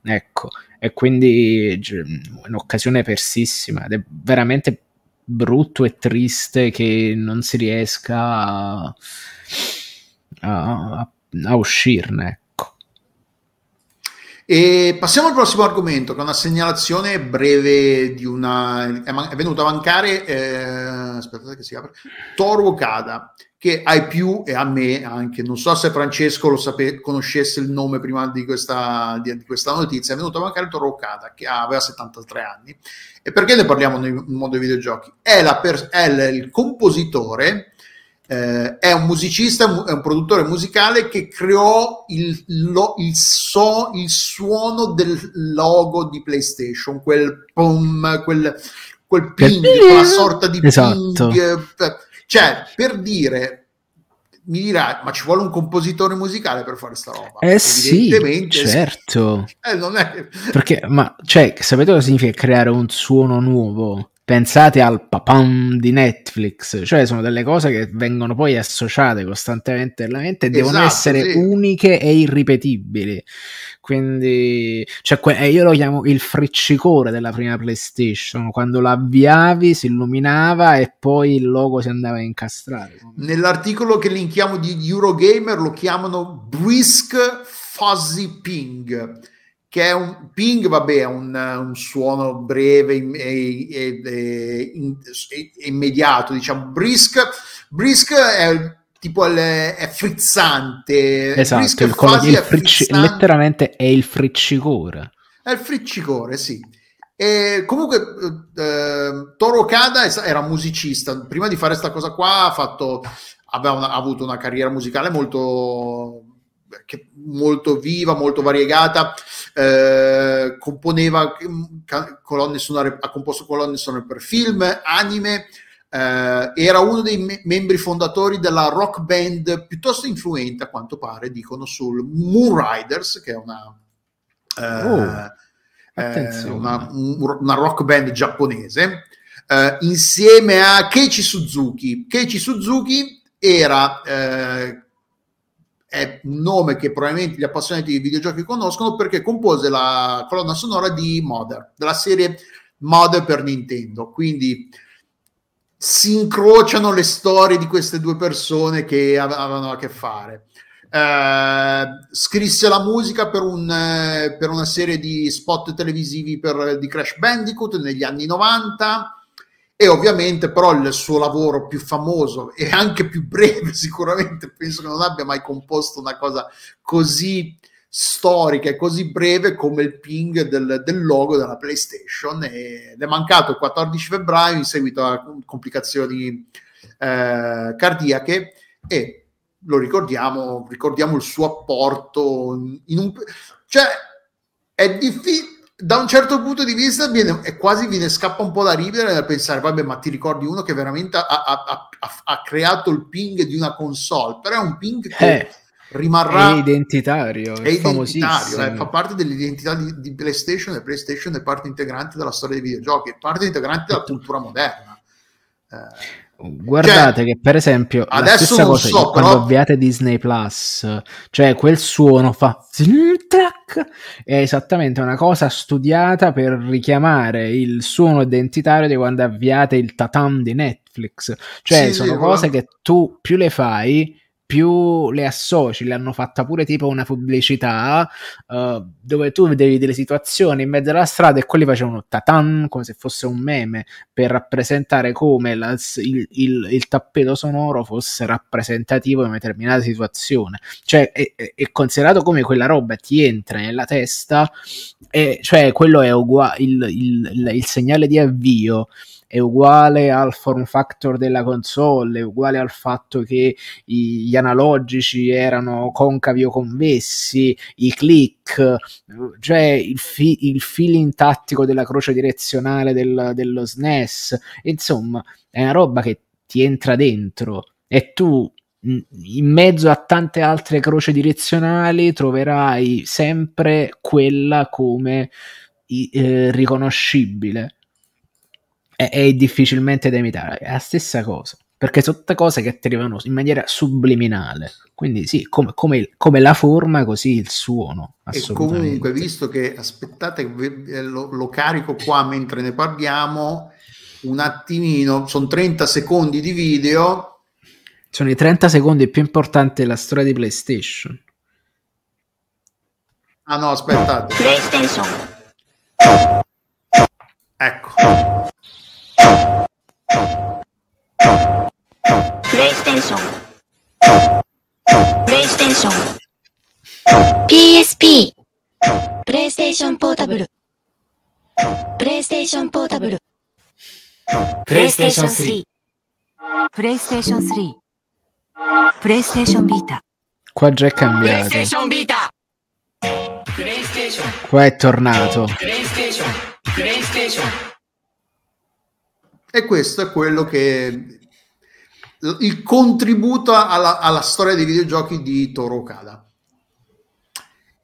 ecco, e quindi un'occasione persissima ed è veramente brutto e triste che non si riesca a, a, a a uscirne, ecco. E passiamo al prossimo argomento, che è una segnalazione breve di una... è, man- è venuto a mancare eh... aspettate che si apre Toru Okada, che ai più e a me anche, non so se Francesco lo sape- conoscesse il nome prima di questa, di, di questa notizia, è venuto a mancare Toru Okada, che aveva settantatré anni. E perché ne parliamo nel mondo dei videogiochi? È, la per- è l- il compositore, Eh, è un musicista, è un produttore musicale che creò il, lo, il, so, il suono del logo di PlayStation, quel pom, quel, quel ping, quella sorta di esatto. ping. Cioè, per dire, mi dirà, ma ci vuole un compositore musicale per fare sta roba? Eh sì, certo. Eh, non è... Perché, ma, cioè, sapete cosa significa creare un suono nuovo? Pensate al papam di Netflix, cioè sono delle cose che vengono poi associate costantemente alla mente e esatto, devono essere sì. uniche e irripetibili, quindi cioè, que- io lo chiamo il friccicore della prima PlayStation, quando l'avviavi si illuminava e poi il logo si andava a incastrare. Nell'articolo che linkiamo di Eurogamer lo chiamano brisk fuzzy ping, che è un ping, vabbè, è un, un suono breve e, e, e, e immediato, diciamo. Brisk, brisk è tipo il, è frizzante. Esatto, brisk il quasi il fricci, è letteralmente è il friccicore. È il friccicore, sì. E comunque eh, Toru Okada era musicista, prima di fare questa cosa qua ha fatto, aveva una, ha avuto una carriera musicale molto... che molto viva, molto variegata, eh, componeva colonne sonore, ha composto colonne sonore per film, anime, eh, era uno dei me- membri fondatori della rock band piuttosto influente, a quanto pare, dicono, sul Moonriders, che è una, eh, oh, eh, una, una rock band giapponese, eh, insieme a Keiichi Suzuki. Keiichi Suzuki era... Eh, è un nome che probabilmente gli appassionati di videogiochi conoscono perché compose la colonna sonora di Mother, della serie Mother per Nintendo, quindi si incrociano le storie di queste due persone che avevano a che fare. Eh, scrisse la musica per, un, eh, per una serie di spot televisivi per, di Crash Bandicoot negli anni novanta, e ovviamente però il suo lavoro più famoso e anche più breve sicuramente, penso che non abbia mai composto una cosa così storica e così breve come il ping del, del logo della PlayStation, ed è mancato il quattordici febbraio in seguito a complicazioni eh, cardiache, e lo ricordiamo, ricordiamo il suo apporto in un... cioè è difficile. Da un certo punto di vista viene, è quasi viene scappa un po' da ridere da pensare, vabbè, ma ti ricordi uno che veramente ha, ha, ha, ha creato il ping di una console, però è un ping che eh, rimarrà... È identitario, è, è famosissimo. Eh, fa parte dell'identità di, di PlayStation, e PlayStation è parte integrante della storia dei videogiochi, è parte integrante della cultura moderna. Eh. Guardate, cioè, che per esempio adesso la stessa cosa so, quando però... avviate Disney Plus, cioè quel suono fa è esattamente una cosa studiata per richiamare il suono identitario di quando avviate il tatam di Netflix, cioè sì, sono sì, cose però... che tu più le fai più le associ, le hanno fatta pure tipo una pubblicità uh, dove tu vedevi delle situazioni in mezzo alla strada e quelli facevano tatan come se fosse un meme per rappresentare come la, il, il, il tappeto sonoro fosse rappresentativo di una determinata situazione, cioè è, è, è considerato come quella roba ti entra nella testa e cioè quello è uguale, il, il, il segnale di avvio è uguale al form factor della console, è uguale al fatto che gli analogici erano concavi o convessi, i click, cioè il, fi- il feeling tattico della croce direzionale del- dello S N E S, insomma è una roba che ti entra dentro e tu in mezzo a tante altre croci direzionali troverai sempre quella come eh, riconoscibile. È difficilmente da imitare, è la stessa cosa, perché sono tutte cose che ti arrivano in maniera subliminale, quindi sì, come, come, come la forma così il suono. E comunque, visto che aspettate lo, lo carico qua mentre ne parliamo un attimino, sono trenta secondi di video sono i trenta secondi più importanti della storia di PlayStation. Ah no, aspettate. PlayStation. Ecco. PlayStation. PlayStation. P S P. PlayStation Portable. PlayStation Portable. PlayStation tre. PlayStation tre. PlayStation Vita. Qua già è cambiato. PlayStation Vita. PlayStation. Qua è tornato. PlayStation. PlayStation. E questo è quello che il contributo alla, alla storia dei videogiochi di Toro Okada.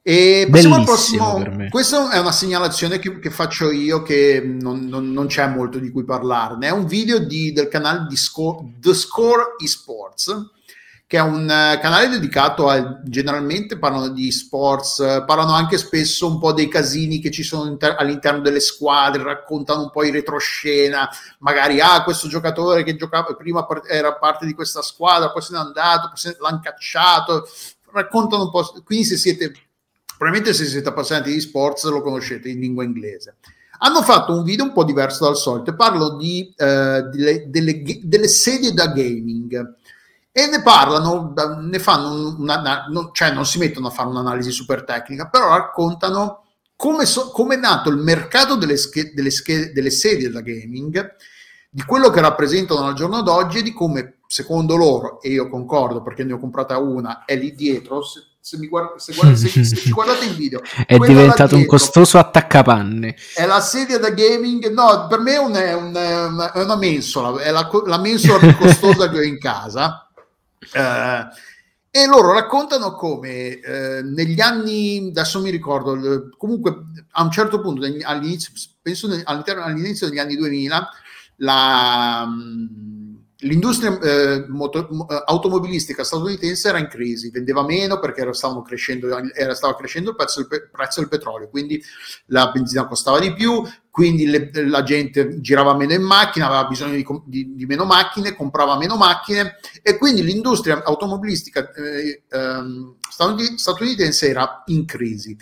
E passiamo al prossimo. Questa è una segnalazione che, che faccio io, che non, non, non c'è molto di cui parlarne. È un video di, del canale di Score, The Score Esports, che è un uh, canale dedicato a, generalmente parlano di sports, uh, parlano anche spesso un po' dei casini che ci sono inter- all'interno delle squadre, raccontano un po' in retroscena, magari ah questo giocatore che giocava prima par- era parte di questa squadra, poi se n'è andato, poi se l'hanno cacciato, raccontano un po', quindi se siete, probabilmente se siete appassionati di sports lo conoscete in lingua inglese. Hanno fatto un video un po' diverso dal solito, parlo di, uh, delle, delle, delle sedie da gaming, e ne parlano, ne fanno una, una, no, cioè non si mettono a fare un'analisi super tecnica, però raccontano come, so, come è nato il mercato delle, sche, delle, sche, delle sedie da gaming, di quello che rappresentano al giorno d'oggi e di come, secondo loro, e io concordo perché ne ho comprata una, è lì dietro, se, se, mi guarda, se, guarda, se, se ci guardate il video è diventato dietro, un costoso attaccapanne, è la sedia da gaming, no, per me è, un, è, un, è una mensola, è la, la mensola più costosa che ho in casa. Uh, e loro raccontano come uh, negli anni, adesso mi ricordo, comunque a un certo punto all'inizio, penso all'inizio degli anni duemila, la, l'industria uh, moto, automobilistica statunitense era in crisi, vendeva meno perché era, stavano crescendo, era, stava crescendo il prezzo, il prezzo del petrolio, quindi la benzina costava di più, quindi le, la gente girava meno in macchina, aveva bisogno di, di, di meno macchine, comprava meno macchine, e quindi l'industria automobilistica eh, eh, statunitense era in crisi.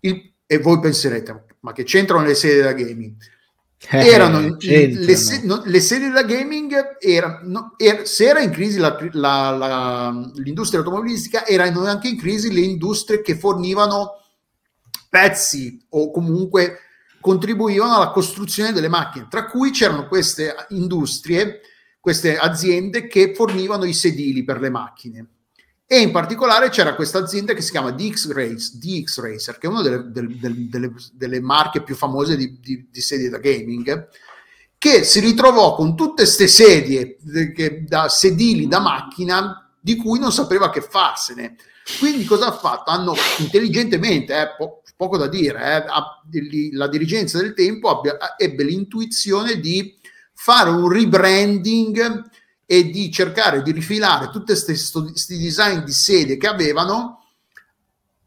Il, e voi penserete, ma che c'entrano le sedie da gaming? Eh, Erano le, se, no, le sedie da gaming, era, no, era, se era in crisi la, la, la, l'industria automobilistica, erano anche in crisi le industrie che fornivano pezzi o comunque contribuivano alla costruzione delle macchine, tra cui c'erano queste industrie, queste aziende che fornivano i sedili per le macchine, e in particolare c'era questa azienda che si chiama D X Race, D X Racer, che è una delle, delle, delle, delle marche più famose di, di, di sedie da gaming, che si ritrovò con tutte ste sedie che, da sedili da macchina, di cui non sapeva che farsene. Quindi cosa ha fatto? Hanno intelligentemente, eh, po- poco da dire, eh, la dirigenza del tempo abbia- ebbe l'intuizione di fare un rebranding e di cercare di rifilare tutti questi design di sedie che avevano,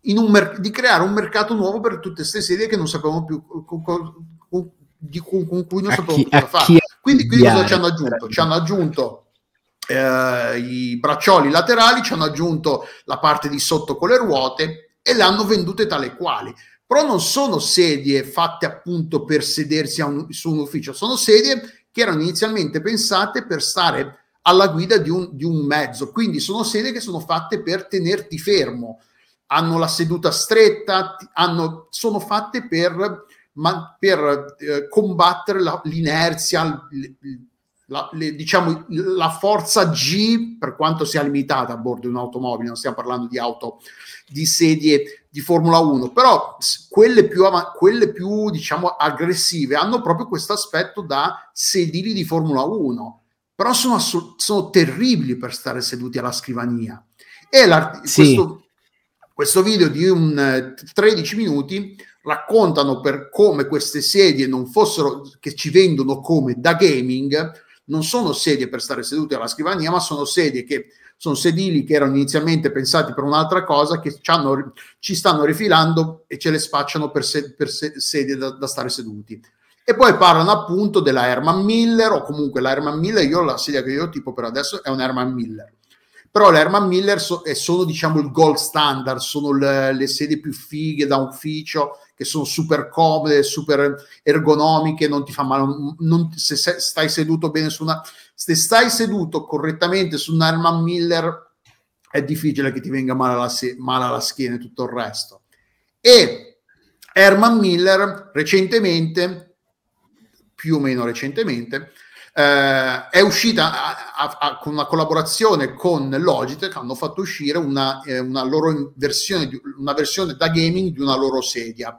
in un mer- di creare un mercato nuovo per tutte queste sedie che non sapevamo più con, con, con, di, con, con cui non a sapevamo chi, più cosa fare. Quindi, quindi cosa ci hanno aggiunto? Ci hanno aggiunto Eh, i braccioli laterali, ci hanno aggiunto la parte di sotto con le ruote e le hanno vendute tale quali, però non sono sedie fatte appunto per sedersi a un, su un ufficio, sono sedie che erano inizialmente pensate per stare alla guida di un, di un mezzo, quindi sono sedie che sono fatte per tenerti fermo, hanno la seduta stretta, hanno, sono fatte per, ma, per eh, combattere la, l'inerzia, l, l, La, le, diciamo la forza G, per quanto sia limitata a bordo di un'automobile, non stiamo parlando di auto, di sedie di Formula uno, però quelle più, av- quelle più diciamo aggressive hanno proprio questo aspetto da sedili di Formula uno, però sono, assu- sono terribili per stare seduti alla scrivania. E sì. questo, questo video di un uh, tredici minuti raccontano per come queste sedie non fossero, che ci vendono come da gaming, non sono sedie per stare sedute alla scrivania, ma sono sedie che sono sedili che erano inizialmente pensati per un'altra cosa, che ci, hanno, ci stanno rifilando e ce le spacciano per, se, per se, sedie da, da stare seduti. E poi parlano appunto della Herman Miller, o comunque la Herman Miller, io la sedia che io tipo per adesso è una Herman Miller, però le Herman Miller so- sono, diciamo, il gold standard, sono le, le sedie più fighe da ufficio, che sono super comode, super ergonomiche, non ti fa male, non, se, se stai seduto bene su una, se stai seduto correttamente su una Herman Miller è difficile che ti venga male alla, se- male alla schiena e tutto il resto. E Herman Miller recentemente, più o meno recentemente, Uh, è uscita a, a, a, con una collaborazione con Logitech, hanno fatto uscire una, eh, una loro versione, di, una versione da gaming di una loro sedia,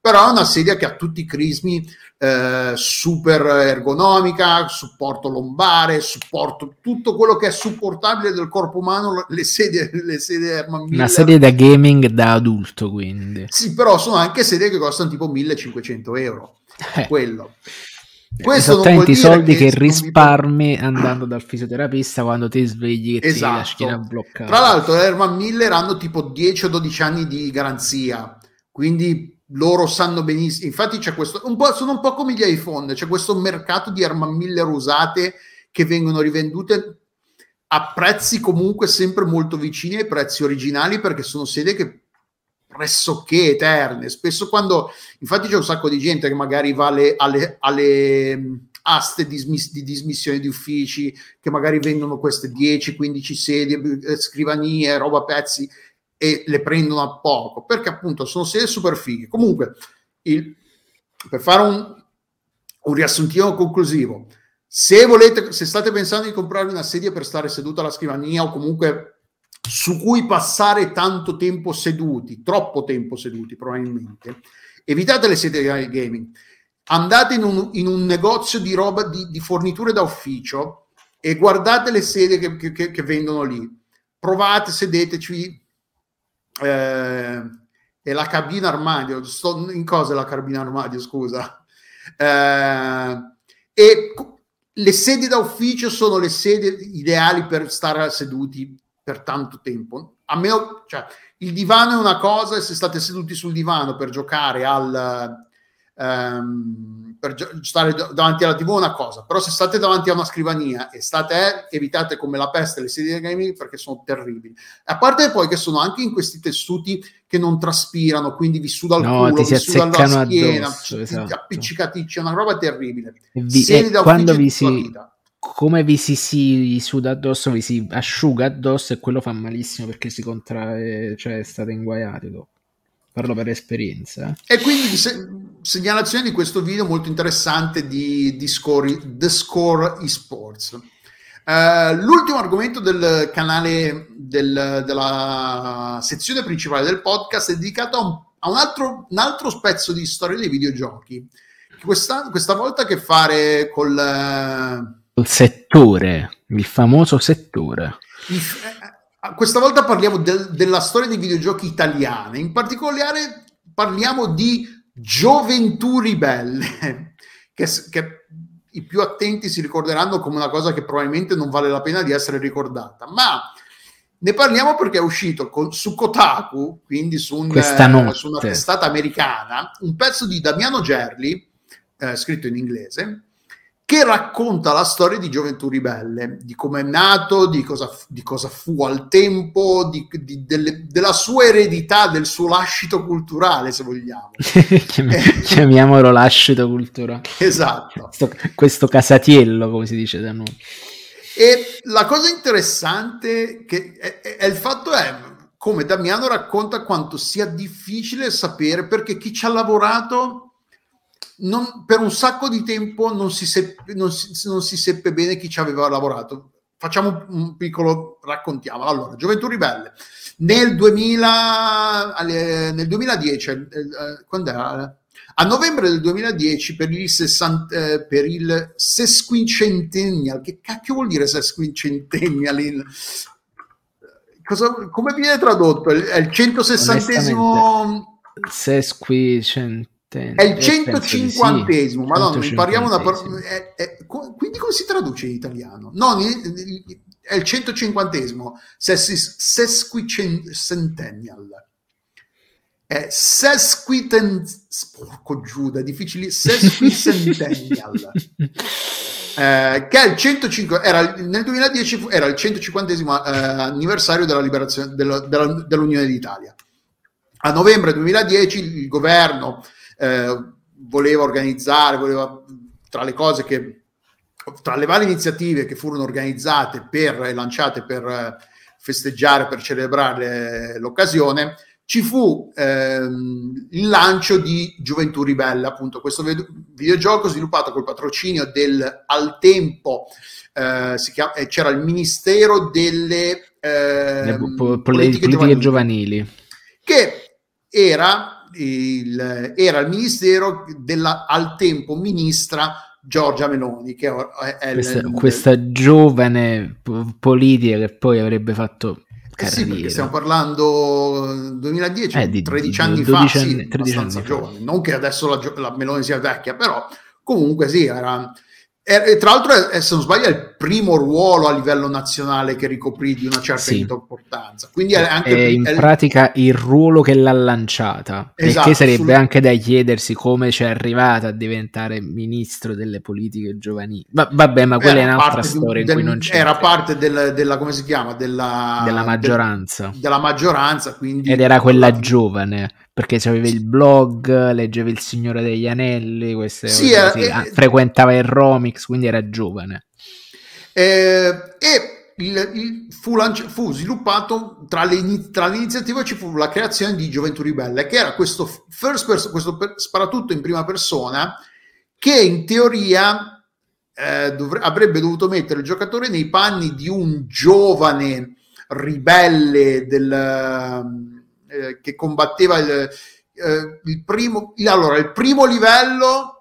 però è una sedia che ha tutti i crismi, eh, super ergonomica, supporto lombare, supporto tutto quello che è supportabile del corpo umano, le sedie, le sedie Herman Miller. Una sedia da gaming da adulto, quindi. Sì, però sono anche sedie che costano tipo millecinquecento euro, eh. quello. Questo non vuol dire soldi che, che risparmi non... andando dal fisioterapista quando ti svegli che esatto. ti la schiena bloccata. Tra l'altro, Herman Miller hanno tipo dieci o dodici anni di garanzia, quindi loro sanno benissimo. Infatti, c'è questo un po', sono un po' come gli iPhone, c'è questo mercato di Herman Miller usate che vengono rivendute a prezzi comunque sempre molto vicini ai prezzi originali, perché sono sedie che pressoché eterne. Spesso quando, infatti, c'è un sacco di gente che magari va alle, alle, alle aste di, smis, di dismissione di uffici, che magari vendono queste dieci quindici sedie, scrivanie, roba pezzi, e le prendono a poco, perché appunto sono sedie super fighe. Comunque, il, per fare un, un riassuntino conclusivo, se volete, se state pensando di comprarvi una sedia per stare seduta alla scrivania o comunque su cui passare tanto tempo seduti, troppo tempo seduti probabilmente, evitate le sedie da gaming, andate in un, in un negozio di roba di, di forniture da ufficio e guardate le sedie che, che, che vendono lì, provate, sedeteci. Eh, e la cabina armadio, sto in cosa è la cabina armadio, scusa, eh, e le sedie da ufficio sono le sedie ideali per stare seduti per tanto tempo. A me, cioè, il divano è una cosa, e se state seduti sul divano per giocare al um, per gio- stare davanti alla tivù è una cosa, però se state davanti a una scrivania e state eh, evitate come la peste le sedie gaming, perché sono terribili. A parte poi che sono anche in questi tessuti che non traspirano, quindi vi suda il no, culo, vi suda la schiena, addosso, esatto. appiccicaticci, è una roba terribile. Vi, eh, da quando vi si vita. Come vi si, si suda addosso, vi si asciuga addosso, e quello fa malissimo perché si contrae, cioè state inguaiati dopo. Parlo per esperienza. E quindi se, segnalazione di questo video molto interessante di, di score, The Score Esports. Uh, l'ultimo argomento del canale, del, della sezione principale del podcast è dedicato a un, a un altro, un altro pezzo di storia dei videogiochi. Questa, questa volta a che fare col... Uh, il settore, il famoso settore. Questa volta parliamo del, della storia dei videogiochi italiani, in particolare parliamo di Gioventù Ribelle, che, che i più attenti si ricorderanno come una cosa che probabilmente non vale la pena di essere ricordata, ma ne parliamo perché è uscito con, su Kotaku, quindi su, un, eh, su una testata americana, un pezzo di Damiano Gerli, eh, scritto in inglese, che racconta la storia di Gioventù Ribelle, di come è nato, di cosa, di cosa fu al tempo, di, di, delle, della sua eredità, del suo lascito culturale, se vogliamo. Chiamiamolo lascito culturale. Esatto. Questo, questo casatiello, come si dice da noi. E la cosa interessante che è, è, è il fatto è, come Damiano racconta, quanto sia difficile sapere, perché chi ci ha lavorato... Non, per un sacco di tempo non si, seppe, non, si, non si seppe bene chi ci aveva lavorato. Facciamo un piccolo, raccontiamolo. Allora, Gioventù Ribelle nel duemila alle, nel duemiladieci eh, quando era? A novembre del duemiladieci per il, sessanta, eh, per il sesquicentennial, che cacchio vuol dire sesquicentennial in... Cosa, come viene tradotto? È il centosessantesimo sesquicentennial, è il centocinquantesimo, sì, madonna, centocinquantesimo. Impariamo una parola, è, è, quindi come si traduce in italiano? No, è il centocinquantesimo sesquicentennial, è sesquitennial, porco Giuda, è difficile, sesquicentennial eh, che è il centocinque, era, nel duemiladieci era il centocinquantesimo eh, anniversario della liberazione della, della, dell'Unione d'Italia. A novembre duemiladieci il governo eh, voleva organizzare, voleva, tra le cose che, tra le varie iniziative che furono organizzate per e lanciate per festeggiare, per celebrare l'occasione, ci fu ehm, il lancio di Gioventù Ribelle, appunto questo videogioco sviluppato col patrocinio del, al tempo eh, si chiama, eh, c'era il Ministero delle eh, po- politiche, politiche giovanili, che era il, era il ministero della, al tempo ministra Giorgia Meloni, che è, è questa, il, questa il, giovane po- politica che poi avrebbe fatto carriera. Eh sì, perché stiamo parlando duemiladieci, eh, di, tredici anni di, fa, sì, anni, abbastanza anni giovane. Fa. Non che adesso la, la Meloni sia vecchia, però comunque sì, era, era, tra l'altro è, se non sbaglio è il primo ruolo a livello nazionale che ricoprì di una certa sì. importanza. Quindi è anche è in è, pratica il ruolo che l'ha lanciata, esatto, perché sarebbe anche da chiedersi come c'è arrivata a diventare ministro delle politiche giovanili. Va, vabbè, ma quella era è un'altra storia di, in cui del, non c'è. Era parte del, della, come si chiama, della, della maggioranza. De, della maggioranza, quindi ed era quella la... giovane, perché c'aveva il blog, leggeva Il Signore degli Anelli, queste sì, cose, era, sì, eh, frequentava il Romix, quindi era giovane. Eh, e il, il fu, lanci- fu sviluppato tra le, tra le iniziative ci fu la creazione di Gioventù Ribelle, che era questo first person, questo per- sparatutto in prima persona che in teoria eh, dovre- avrebbe dovuto mettere il giocatore nei panni di un giovane ribelle del eh, che combatteva il, eh, il primo allora il primo livello.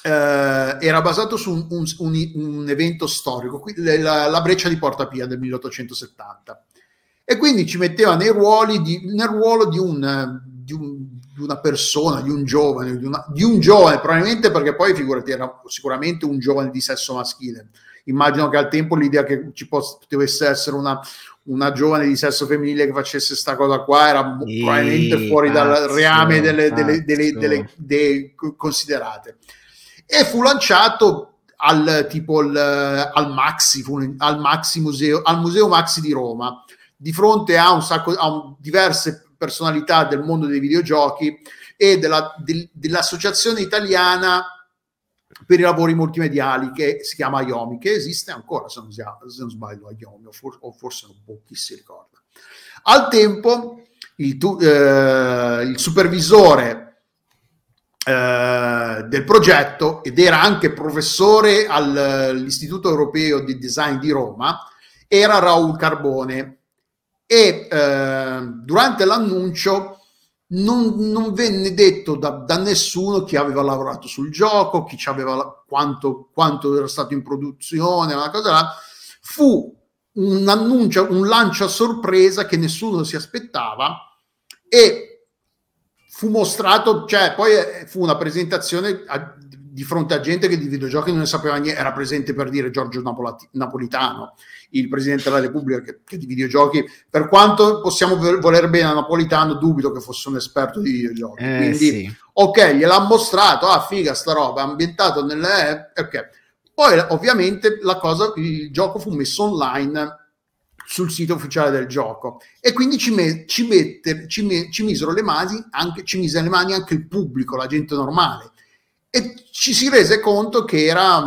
Uh, era basato su un, un, un, un evento storico, la, la breccia di Porta Pia del milleottocentosettanta, e quindi ci metteva nei ruoli di, nel ruolo di, un, di, un, di una persona, di un giovane, di, una, di un giovane probabilmente, perché poi figurati era sicuramente un giovane di sesso maschile. Immagino che al tempo l'idea che ci potesse essere una, una giovane di sesso femminile che facesse sta cosa qua era Ehi, probabilmente fuori pazzo, dal reame delle, delle, delle, delle, delle considerate. E fu lanciato al tipo il, al Maxi, al Maxi Museo, al Museo Maxi di Roma, di fronte a un sacco a un, diverse personalità del mondo dei videogiochi e della, de, dell'Associazione Italiana per i Lavori Multimediali, che si chiama AIOMI, che esiste ancora, se non, si ha, se non sbaglio, AIOMI, o, for, o forse un po' chi si ricorda. Al tempo il, tu, eh, il supervisore del progetto, ed era anche professore all'Istituto Europeo di Design di Roma, era Raul Carbone, e eh, durante l'annuncio non, non venne detto da, da nessuno chi aveva lavorato sul gioco, chi ci aveva, quanto, quanto era stato in produzione, una cosa là. Fu un annuncio, un lancio a sorpresa che nessuno si aspettava, e fu mostrato, cioè poi fu una presentazione a, di fronte a gente che di videogiochi non ne sapeva niente. Era presente, per dire, Giorgio Napolati, Napolitano, il Presidente della Repubblica, che, che di videogiochi, per quanto possiamo voler bene a Napolitano, dubito che fosse un esperto di videogiochi, eh, quindi sì. Ok, gliel'ha mostrato, ah figa sta roba, ambientato nelle... ok. Poi ovviamente la cosa, il gioco fu messo online sul sito ufficiale del gioco, e quindi ci, me, ci, mette, ci, me, ci misero le mani anche ci mise le mani anche il pubblico, la gente normale, e ci si rese conto che era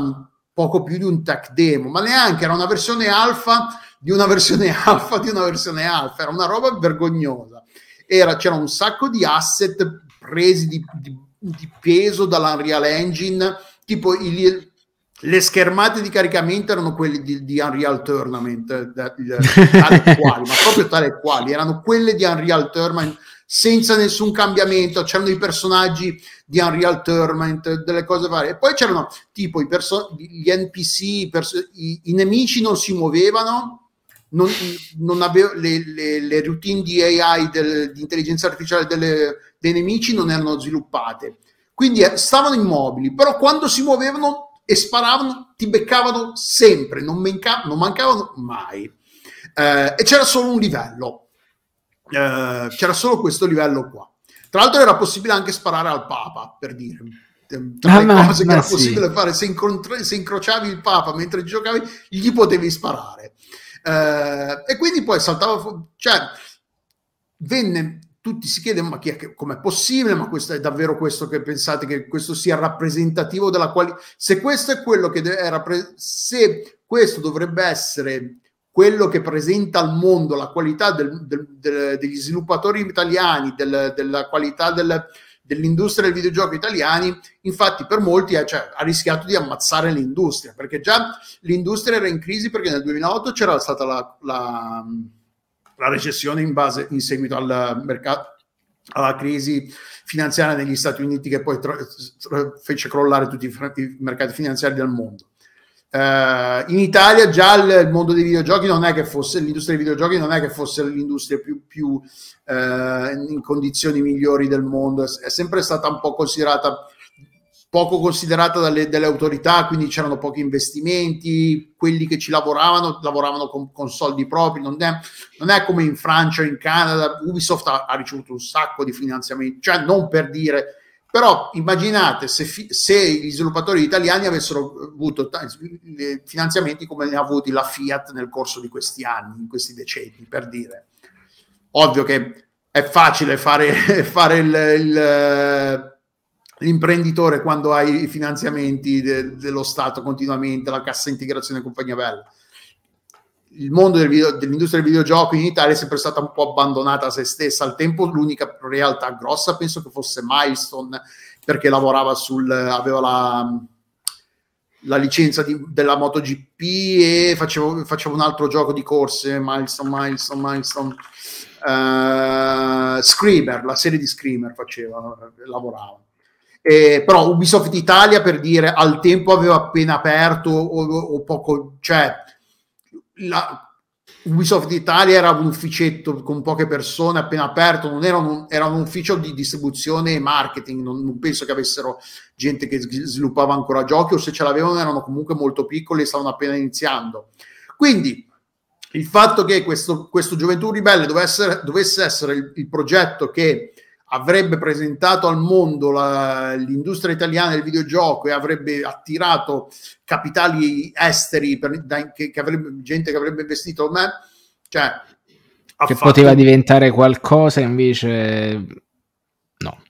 poco più di un tech demo, ma neanche, era una versione alfa di una versione alfa di una versione alfa, era una roba vergognosa. Era, c'era un sacco di asset presi di, di, di peso dall'Unreal Engine, tipo il le schermate di caricamento erano quelle di, di Unreal Tournament, tale e quali, ma proprio tale e quali, erano quelle di Unreal Tournament senza nessun cambiamento. C'erano i personaggi di Unreal Tournament, delle cose varie, e poi c'erano tipo i perso- gli N P C, i, perso- i, i nemici non si muovevano, non, non avevo, le, le, le routine di A I, del, di intelligenza artificiale delle, dei nemici non erano sviluppate, quindi stavano immobili, però quando si muovevano e sparavano, ti beccavano sempre, non, manca- non mancavano mai. Eh, e c'era solo un livello, eh, c'era solo questo livello qua. Tra l'altro era possibile anche sparare al Papa, per dire. tra le ah, cose no, che era sì. possibile fare, se, incontr- se incrociavi il Papa mentre giocavi, gli potevi sparare. Uh, e quindi poi saltava fu- cioè venne, tutti si chiedono ma chi è che, com'è possibile, ma questo è davvero questo che pensate che questo sia rappresentativo della qualità, se questo è quello che deve rappre- se questo dovrebbe essere quello che presenta al mondo la qualità del, del, del, degli sviluppatori italiani, del, della qualità del, dell'industria del videogioco italiani, infatti per molti è, cioè, ha rischiato di ammazzare l'industria, perché già l'industria era in crisi, perché nel duemilaotto c'era stata la, la, la recessione in base in seguito al mercato, alla crisi finanziaria negli Stati Uniti, che poi tra, tra, fece crollare tutti i, i mercati finanziari del mondo. Uh, in Italia già il mondo dei videogiochi non è che fosse, l'industria dei videogiochi non è che fosse l'industria più, più uh, in condizioni migliori del mondo, è sempre stata un po' considerata poco considerata dalle, dalle autorità, quindi c'erano pochi investimenti, quelli che ci lavoravano lavoravano con, con soldi propri, non è, non è come in Francia o in Canada. Ubisoft ha, ha ricevuto un sacco di finanziamenti, cioè non per dire. Però immaginate se, fi- se gli sviluppatori italiani avessero avuto t- finanziamenti come ne ha avuti la Fiat nel corso di questi anni, in questi decenni, per dire. Ovvio che è facile fare, fare il, il, l'imprenditore quando hai i finanziamenti de- dello Stato continuamente, la cassa integrazione e compagnia bella. Il mondo del video, dell'industria del videogioco in Italia è sempre stata un po' abbandonata a se stessa. Al tempo l'unica realtà grossa penso che fosse Milestone, perché lavorava sul aveva la, la licenza di, della MotoGP e facevo, facevo un altro gioco di corse, Milestone, Milestone, Milestone. Uh, Screamer, la serie di Screamer faceva, lavorava. Eh, però Ubisoft Italia, per dire, al tempo aveva appena aperto o, o poco... cioè La Ubisoft Italia era un ufficetto con poche persone appena aperto, non era un, era un ufficio di distribuzione e marketing, non, non penso che avessero gente che sviluppava ancora giochi, o se ce l'avevano erano comunque molto piccoli e stavano appena iniziando. Quindi il fatto che questo, questo Gioventù Ribelle dovesse essere, dovesse essere il, il progetto che avrebbe presentato al mondo la, l'industria italiana del videogioco e avrebbe attirato capitali esteri per, da, che, che avrebbe, gente che avrebbe investito in me, cioè, che fatto... poteva diventare qualcosa, invece no.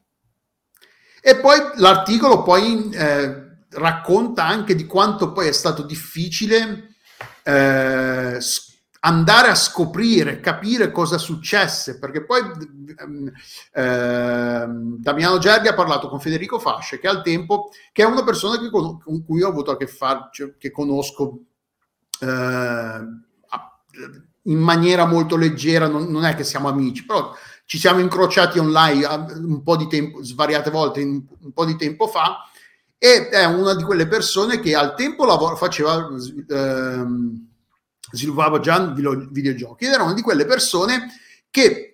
E poi l'articolo poi eh, racconta anche di quanto poi è stato difficile eh, andare a scoprire, capire cosa successe, perché poi ehm, ehm, Damiano Gerbi ha parlato con Federico Fasce, che al tempo, che è una persona che con, con cui ho avuto a che fare, cioè, che conosco eh, in maniera molto leggera, non, non è che siamo amici, però ci siamo incrociati online un po' di tempo, svariate volte un, un po' di tempo fa, e è una di quelle persone che al tempo lavora, faceva... Ehm, sviluppava già videogiochi ed era una di quelle persone che,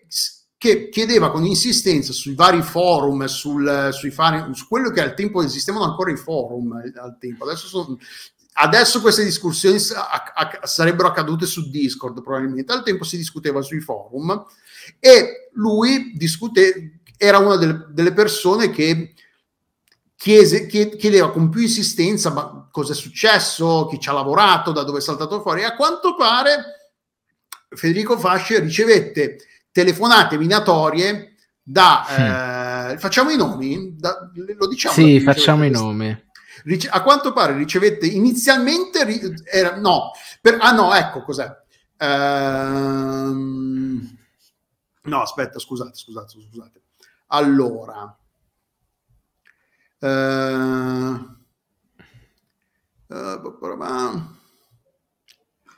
che chiedeva con insistenza sui vari forum, sul, sui fare, su quello che al tempo esistevano ancora i forum, al tempo. Adesso, sono, adesso queste discussioni a, a, sarebbero accadute su Discord probabilmente, al tempo si discuteva sui forum, e lui discute, era una delle, delle persone che Chiese, chiedeva con più insistenza ma cosa è successo, chi ci ha lavorato, da dove è saltato fuori, e a quanto pare Federico Fasce ricevette telefonate minatorie da eh, mm. facciamo i nomi? Da, lo diciamo? Sì, facciamo i nomi. Rice- a quanto pare ricevette inizialmente ri- era, no, per, ah no, ecco cos'è ehm, no, aspetta, scusate scusate, scusate allora Uh, uh,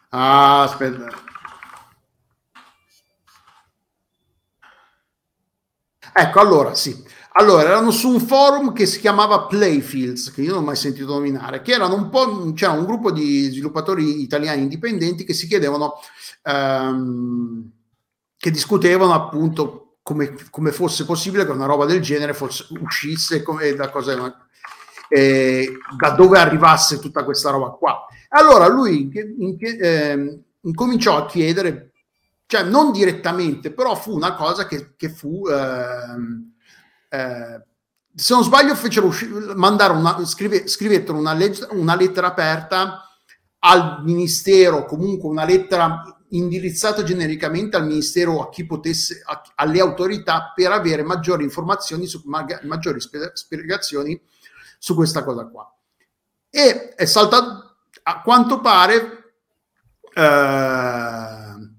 ah, aspetta, ecco, allora sì, allora erano su un forum che si chiamava Playfields, che io non ho mai sentito nominare, che erano un po', c'era un gruppo di sviluppatori italiani indipendenti che si chiedevano um, che discutevano appunto Come, come fosse possibile che una roba del genere fosse, uscisse, come, da, cosa, eh, da dove arrivasse tutta questa roba qua. Allora lui in, eh, incominciò a chiedere, cioè non direttamente, però fu una cosa che, che fu eh, eh, se non sbaglio fecero usci- mandare una, scrive- scrivettero una, leg- una lettera aperta al ministero, comunque una lettera indirizzata genericamente al ministero, a chi potesse, a, alle autorità, per avere maggiori informazioni su, maga- maggiori spe- spiegazioni su questa cosa qua. E è saltato, a quanto pare eh,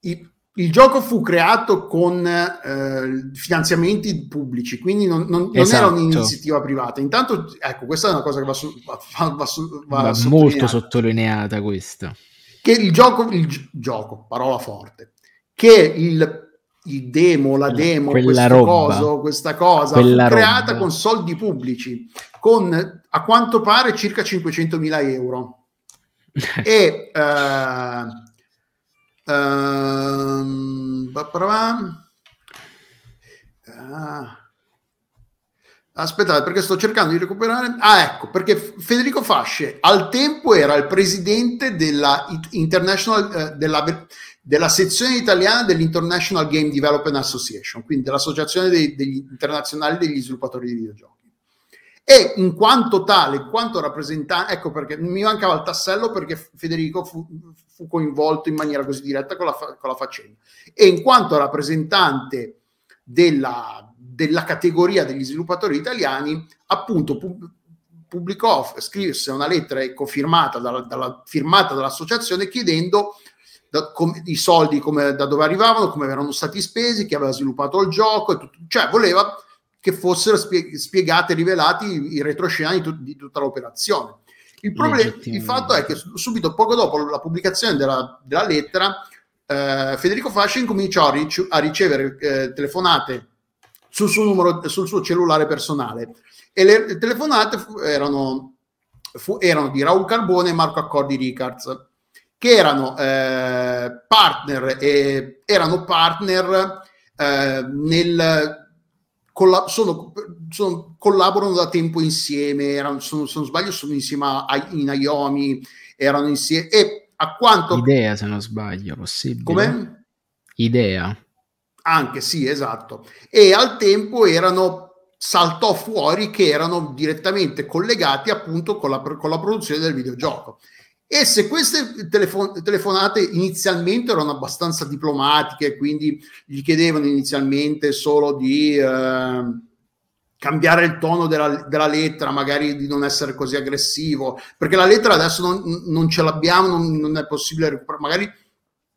i, il gioco fu creato con eh, finanziamenti pubblici, quindi non, non, esatto. non era un'iniziativa privata. Intanto, ecco, questa è una cosa che va, su, va, va, su, va, va sottolineata. Molto sottolineata questa. Che il gioco, il gi- gioco, parola forte, che il, il demo, la demo, quella roba, coso, questa cosa fu creata roba. con soldi pubblici, con, a quanto pare, circa cinquecentomila euro. E... Eh, Uh, aspettate, perché sto cercando di recuperare. Ah, ecco, perché Federico Fasce al tempo era il presidente della International della, della sezione italiana dell'International Game Development Association, quindi dell'associazione dei, degli internazionali degli sviluppatori di videogiochi. E in quanto tale, quanto rappresentante, ecco perché mi mancava il tassello, perché Federico fu, fu coinvolto in maniera così diretta con la, con la faccenda. E in quanto rappresentante della, della categoria degli sviluppatori italiani, appunto, pub- pubblicò, scrisse una lettera, ecco, firmata, dalla, dalla, firmata dall'associazione, chiedendo da, com- i soldi, come, da dove arrivavano, come erano stati spesi, chi aveva sviluppato il gioco, e tutto, cioè voleva... che fossero spie- spiegate, rivelati i retroscena di, tut- di tutta l'operazione. Il problema, il fatto è che subito, poco dopo la pubblicazione della, della lettera, eh, Federico Fasci cominciò a, rice- a ricevere eh, telefonate sul suo numero, sul suo cellulare personale, e le telefonate fu- erano, fu- erano di Raul Carbone e Marco Accordi Riccards, che erano eh, partner, e erano partner eh, nel... Sono, sono, collaborano da tempo insieme, erano, sono, se non sbaglio sono insieme a, in Iomi, erano insieme, e a quanto... Idea, se non sbaglio, possibile. Come? Idea. Anche, sì, esatto. E al tempo erano, saltò fuori che erano direttamente collegati appunto con la, con la produzione del videogioco. E se queste telefon- telefonate inizialmente erano abbastanza diplomatiche, quindi gli chiedevano inizialmente solo di eh, cambiare il tono della, della lettera, magari di non essere così aggressivo, perché la lettera adesso non, non ce l'abbiamo, non, non è possibile recuperare, magari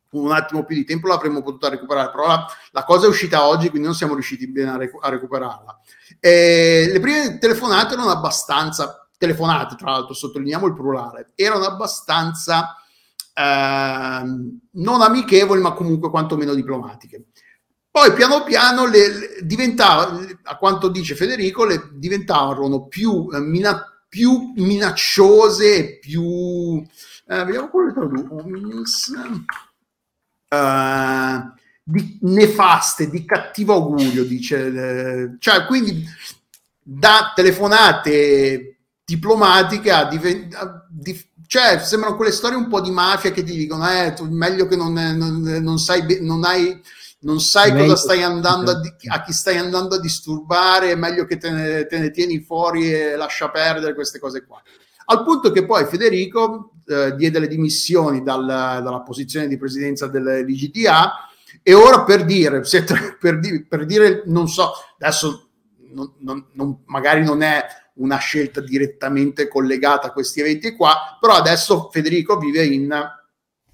con un attimo più di tempo l'avremmo potuta recuperare, però la, la cosa è uscita oggi, quindi non siamo riusciti bene a, recu- a recuperarla. E le prime telefonate erano abbastanza... telefonate, tra l'altro, sottolineiamo il plurale, erano abbastanza eh, non amichevoli, ma comunque quantomeno diplomatiche. Poi piano piano le, le diventava, a quanto dice Federico, le diventavano più, eh, mina, più minacciose e più... Eh, vediamo quello che traduco. Uh, di, nefaste, di cattivo augurio, dice. Le, cioè, quindi da telefonate... diplomatiche, a div- a dif- cioè sembrano quelle storie un po' di mafia che ti dicono eh, tu, meglio che non, non, non sai, be- non hai, non sai meglio, cosa stai andando a, di- a chi stai andando a disturbare, è meglio che te ne, te ne tieni fuori e lascia perdere queste cose qua. Al punto che poi Federico eh, diede le dimissioni dal, dalla posizione di presidenza dell'I G D A, e ora per dire, se tra- per, di- per dire, non so, adesso non, non, non, magari non è una scelta direttamente collegata a questi eventi qua, però adesso Federico vive in,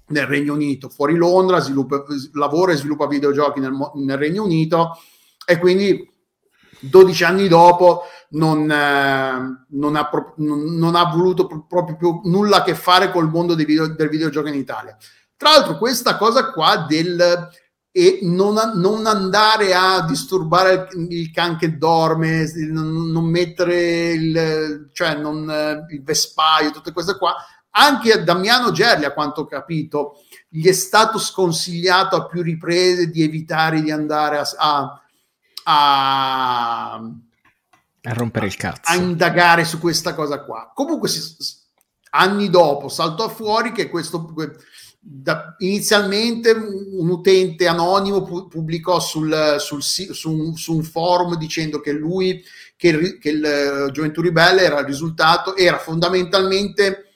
nel Regno Unito, fuori Londra, sviluppa, lavora e sviluppa videogiochi nel, nel Regno Unito, e quindi dodici anni dopo non, eh, non, ha, pro, non, non ha voluto pro, proprio più nulla a che fare col mondo dei video, del videogioco in Italia. Tra l'altro questa cosa qua del... e non, non andare a disturbare il, il can che dorme, non, non mettere il, cioè non, il vespaio, tutte queste qua. Anche a Damiano Gerli, a quanto ho capito, gli è stato sconsigliato a più riprese di evitare di andare a, a, a, a rompere il cazzo, a indagare su questa cosa qua. Comunque si, anni dopo saltò fuori che questo... Que, Da, inizialmente un utente anonimo pu- pubblicò sul, sul, su, un, su un forum dicendo che lui, che il, che il Gioventù Ribelle era il risultato, era fondamentalmente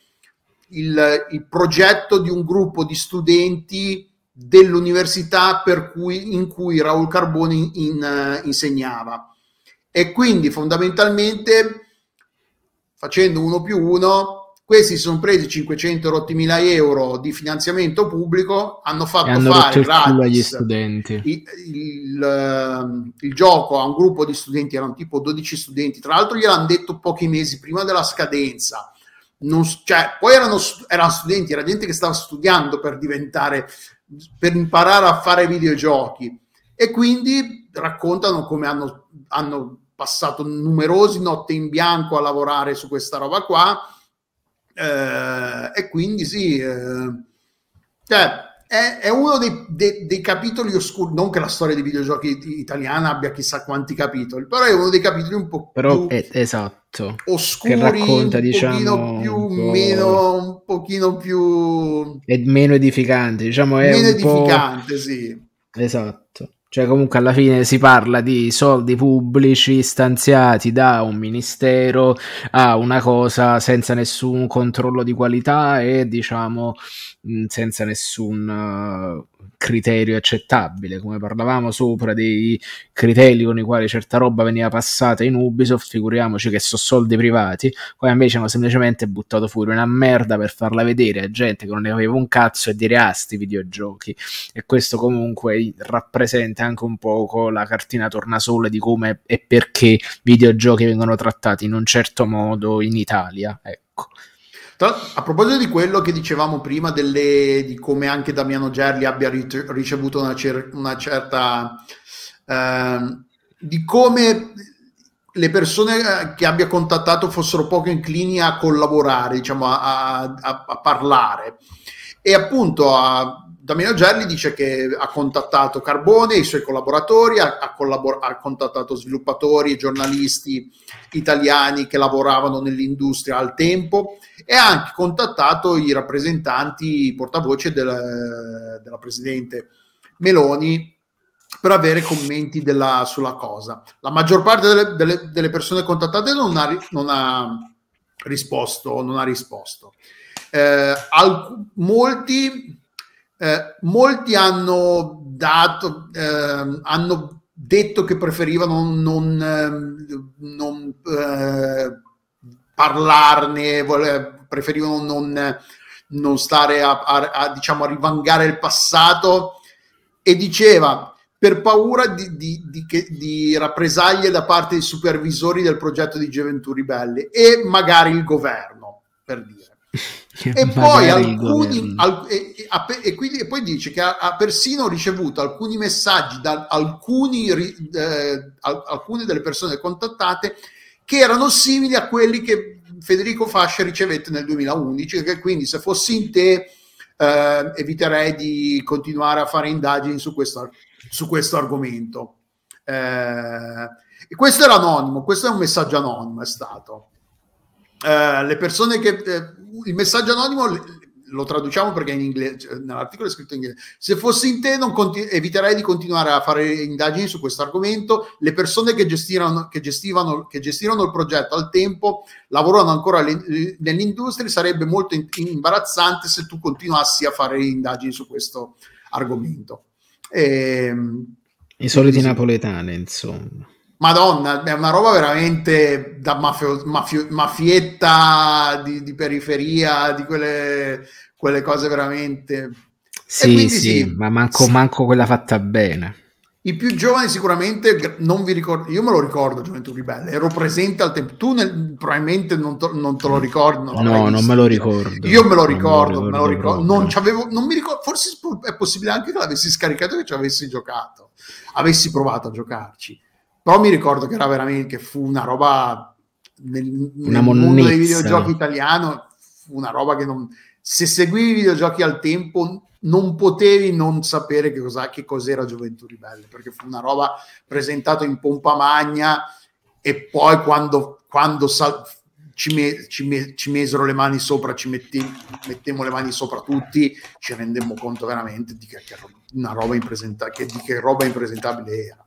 il, il progetto di un gruppo di studenti dell'università per cui, in cui Raul Carboni in, in, insegnava, e quindi fondamentalmente facendo uno più uno questi si sono presi cinquecento e ottomila euro di finanziamento pubblico, hanno fatto hanno fare gratis agli studenti. Il, il, il gioco a un gruppo di studenti, erano tipo dodici studenti, tra l'altro gliel'hanno detto pochi mesi prima della scadenza, non, cioè, poi erano, erano studenti, era gente che stava studiando per diventare, per imparare a fare videogiochi, e quindi raccontano come hanno, hanno passato numerosi notti in bianco a lavorare su questa roba qua. Eh, e quindi sì, eh, cioè, è, è uno dei, dei, dei capitoli oscuri, non che la storia dei videogiochi italiana abbia chissà quanti capitoli, però è uno dei capitoli un po' però, più è, esatto, oscuri, che racconta, un diciamo, pochino più un po'... meno, un pochino più è meno edificante, diciamo, è meno un edificante, po'... sì, esatto, cioè comunque alla fine si parla di soldi pubblici stanziati da un ministero a una cosa senza nessun controllo di qualità e diciamo senza nessun criterio accettabile, come parlavamo sopra dei criteri con i quali certa roba veniva passata in Ubisoft, figuriamoci che sono soldi privati. Poi invece hanno semplicemente buttato fuori una merda per farla vedere a gente che non ne aveva un cazzo e dire ah sti videogiochi, e questo comunque rappresenta anche un poco la cartina tornasole di come e perché videogiochi vengono trattati in un certo modo in Italia, ecco. Tra, a proposito di quello che dicevamo prima delle, di come anche Damiano Gerli abbia rit- ricevuto una, cer- una certa eh, di come le persone che abbia contattato fossero poco inclini a collaborare, diciamo a, a, a parlare, e appunto a Damiano Gerli dice che ha contattato Carbone e i suoi collaboratori, ha, ha, collabor- ha contattato sviluppatori e giornalisti italiani che lavoravano nell'industria al tempo, e ha anche contattato i rappresentanti, i portavoce del, della Presidente Meloni, per avere commenti della, sulla cosa. La maggior parte delle, delle, delle persone contattate non ha, non ha risposto. Non ha risposto. Eh, alc- molti... Eh, molti hanno dato, eh, hanno detto che preferivano non, eh, non eh, parlarne, vole- preferivano non, non stare a, a, a, diciamo, a rivangare il passato, e diceva per paura di, di, di, che, di rappresaglie da parte dei supervisori del progetto di Gioventù Ribelle e magari il governo, per dire. E poi, alcuni, al, e, e, e, quindi, e poi dice che ha, ha persino ricevuto alcuni messaggi da alcuni, eh, alcune delle persone contattate che erano simili a quelli che Federico Fascia ricevette nel duemilaundici, che quindi se fossi in te eh, eviterei di continuare a fare indagini su questo, su questo argomento. Eh, e questo era anonimo, questo è un messaggio anonimo, è stato. Uh, le persone che eh, il messaggio anonimo lo traduciamo perché in inglese, nell'articolo è scritto in inglese: se fossi in te non continu- eviterei di continuare a fare indagini su questo argomento. Le persone che gestivano che gestivano che gestivano il progetto al tempo lavorano ancora le, nell'industria, sarebbe molto in- imbarazzante se tu continuassi a fare indagini su questo argomento. E, i soliti sì, napoletani, insomma. Madonna, è una roba veramente da mafio, mafio, mafietta di, di periferia, di quelle, quelle cose veramente... Sì, sì, sì, ma manco, sì. manco quella fatta bene. I più giovani sicuramente non vi ricordo, io me lo ricordo Gioventù Ribelle, ero presente al tempo, tu nel, probabilmente non, to, non te lo ricordi. Non no, non me lo ricordo. Io me lo ricordo, non me lo ricordo, me lo ricordo. Non, non mi ricordo, forse è possibile anche che l'avessi scaricato e che ci avessi giocato, avessi provato a giocarci. Però mi ricordo che era veramente, che fu una roba nel, una nel mondo dei videogiochi italiano, fu una roba che non, se seguivi i videogiochi al tempo non potevi non sapere che, cosa, che cos'era Gioventù Ribelle, perché fu una roba presentata in pompa magna, e poi quando, quando sal, ci, me, ci, me, ci mesero le mani sopra, ci metti, mettemmo le mani sopra tutti, ci rendemmo conto veramente di che, che, una roba impresentabile, che, di che roba impresentabile era.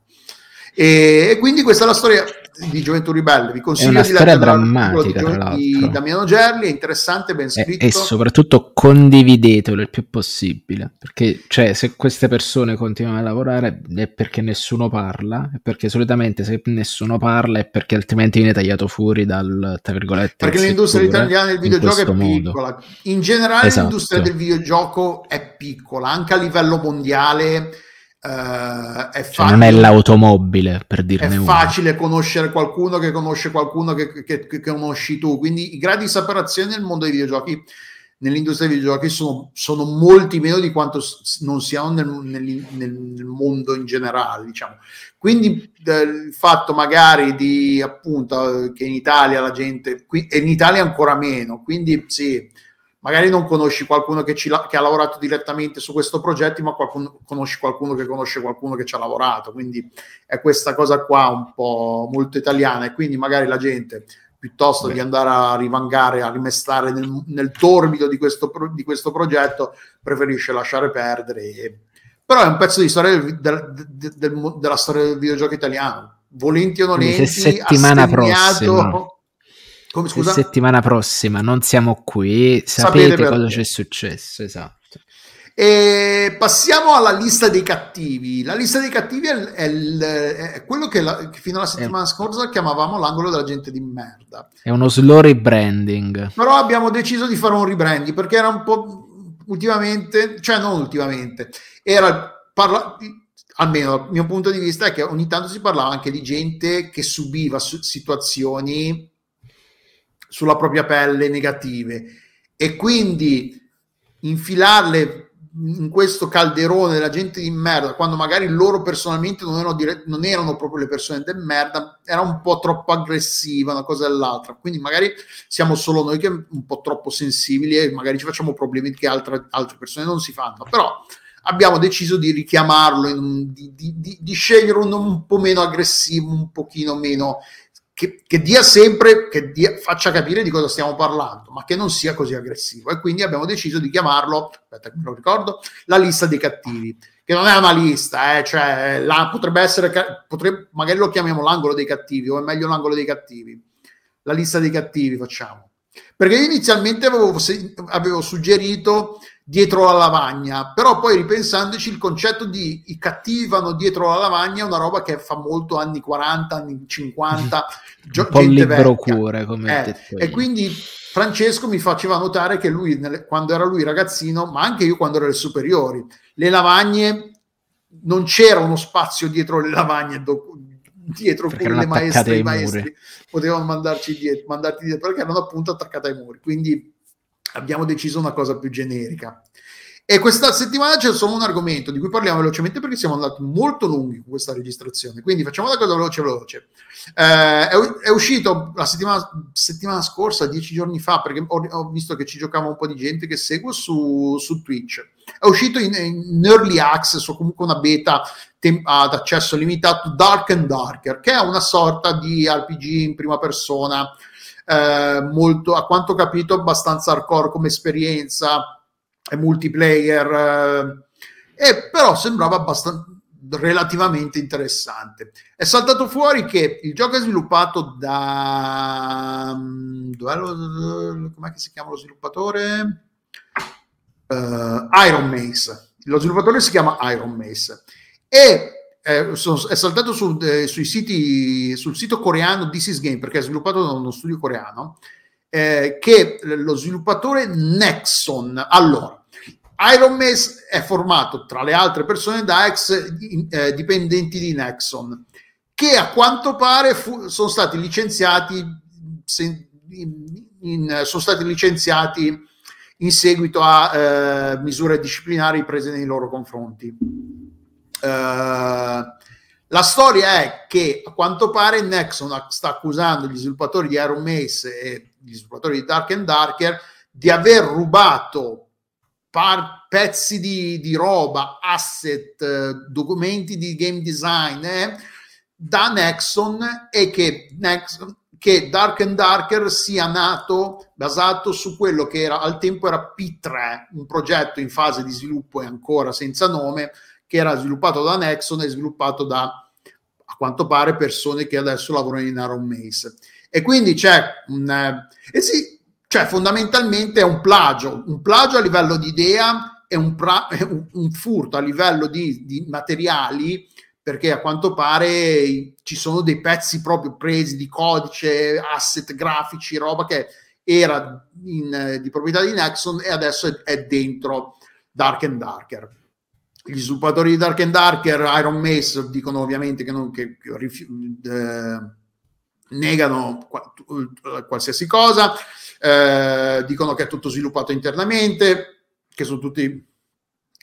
E, e quindi questa è la storia di Gioventù Ribelle. Vi consiglio è una di storia drammatica, tra l'altro, di Damiano Gerli, è interessante, ben scritto, e, e soprattutto condividetelo il più possibile, perché cioè, se queste persone continuano a lavorare è perché nessuno parla, è perché solitamente se nessuno parla è perché altrimenti viene tagliato fuori dal, tra virgolette, perché l'industria settore, italiana del videogioco è piccola modo. In generale, esatto. L'industria del videogioco è piccola anche a livello mondiale. Uh, è facile, cioè non è l'automobile, per dirne uno. È facile conoscere qualcuno che conosce qualcuno che, che, che conosci tu, quindi i gradi di separazione nel mondo dei videogiochi, nell'industria dei videogiochi sono, sono molti meno di quanto non siano nel, nel, nel mondo in generale, diciamo. Quindi eh, il fatto magari di, appunto, che in Italia la gente, qui, e in Italia ancora meno, quindi sì, magari non conosci qualcuno che, ci la- che ha lavorato direttamente su questo progetto, ma qualcuno, conosci qualcuno che conosce qualcuno che ci ha lavorato, quindi è questa cosa qua un po' molto italiana, e quindi magari la gente, piuttosto Beh. di andare a rivangare, a rimestare nel, nel torbido di questo, pro- di questo progetto, preferisce lasciare perdere. E... Però è un pezzo di storia del, del, del, del, della storia del videogioco italiano, volenti o nolenti, se settimana prossima. Come, scusa? Se settimana prossima non siamo qui, sapete, sapete cosa c'è successo, esatto. E passiamo alla lista dei cattivi. La lista dei cattivi è, è, è quello che, la, che fino alla settimana è... scorsa chiamavamo l'angolo della gente di merda. È uno slow rebranding. Però abbiamo deciso di fare un rebranding perché era un po' ultimamente, cioè non ultimamente, era parla... almeno dal mio punto di vista è che ogni tanto si parlava anche di gente che subiva su- situazioni sulla propria pelle negative, e quindi infilarle in questo calderone della gente di merda quando magari loro personalmente non erano, dire- non erano proprio le persone del merda, era un po' troppo aggressiva una cosa e l'altra, quindi magari siamo solo noi che un po' troppo sensibili e magari ci facciamo problemi che altre, altre persone non si fanno, però abbiamo deciso di richiamarlo in un, di, di, di, di scegliere uno un po' meno aggressivo, un pochino meno Che, che dia sempre, che dia, faccia capire di cosa stiamo parlando, ma che non sia così aggressivo. E quindi abbiamo deciso di chiamarlo, aspetta che me lo ricordo, la lista dei cattivi, che non è una lista, eh, cioè la, potrebbe essere, potrebbe, magari lo chiamiamo l'angolo dei cattivi, o è meglio l'angolo dei cattivi, la lista dei cattivi facciamo. Perché inizialmente avevo, avevo suggerito dietro la lavagna, però poi ripensandoci il concetto di i cattivi vanno dietro la lavagna è una roba che fa molto anni quaranta, anni cinquanta, un po' libero cuore come eh, e quindi Francesco mi faceva notare che lui nel, quando era lui ragazzino, ma anche io quando ero alle superiori, le lavagne non c'era uno spazio dietro le lavagne do, dietro pure le maestre, i maestri muri. Potevano mandarci dietro, mandarti dietro perché erano appunto attaccate ai muri, quindi abbiamo deciso una cosa più generica. E questa settimana c'è solo un argomento di cui parliamo velocemente perché siamo andati molto lunghi con questa registrazione, quindi facciamo una cosa veloce veloce. Eh, è, è uscito la settimana, settimana scorsa, dieci giorni fa, perché ho, ho visto che ci giocava un po' di gente che seguo su, su Twitch. È uscito in, in early access o comunque una beta tem- ad accesso limitato, Dark and Darker, che è una sorta di R P G in prima persona, Eh, molto, a quanto ho capito abbastanza hardcore come esperienza, è multiplayer, eh, e però sembrava abbastanza relativamente interessante. È saltato fuori che il gioco è sviluppato da um, dov'è lo, com'è che si chiama lo sviluppatore? Uh, Iron Mace, lo sviluppatore si chiama Iron Mace, e Eh, sono, è saltato su, eh, sui siti, sul sito coreano This Is Game, perché è sviluppato da uno studio coreano, eh, che lo sviluppatore Nexon. Allora, Iron Mace è formato tra le altre persone da ex eh, dipendenti di Nexon, che a quanto pare fu, sono stati licenziati se, in, in, sono stati licenziati in seguito a eh, misure disciplinari prese nei loro confronti. Uh, la storia è che a quanto pare Nexon sta accusando gli sviluppatori di Iron Mace e gli sviluppatori di Dark and Darker di aver rubato par- pezzi di, di roba, asset, eh, documenti di game design eh, da Nexon, e che Nexon, che Dark and Darker sia nato basato su quello che era al tempo era P tre, un progetto in fase di sviluppo e ancora senza nome, che era sviluppato da Nexon e sviluppato da, a quanto pare, persone che adesso lavorano in Iron Mace. E quindi c'è un... Eh, eh sì, cioè fondamentalmente è un plagio, un plagio a livello di idea e un, pra, un, un furto a livello di, di materiali, perché a quanto pare ci sono dei pezzi proprio presi di codice, asset grafici, roba che era in, di proprietà di Nexon e adesso è, è dentro Dark and Darker. Gli sviluppatori di Dark and Darker, Iron Mace, dicono ovviamente che, non, che, che eh, negano qualsiasi cosa, eh, dicono che è tutto sviluppato internamente, che sono tutti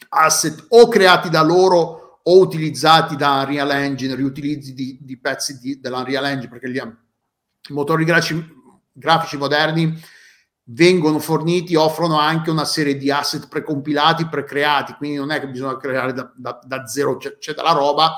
asset o creati da loro o utilizzati da Unreal Engine, riutilizzi di, di pezzi di, dell'Unreal Engine, perché gli, i motori grafici, grafici moderni vengono forniti, offrono anche una serie di asset precompilati, precreati, quindi non è che bisogna creare da, da, da zero, c'è, c'è della roba,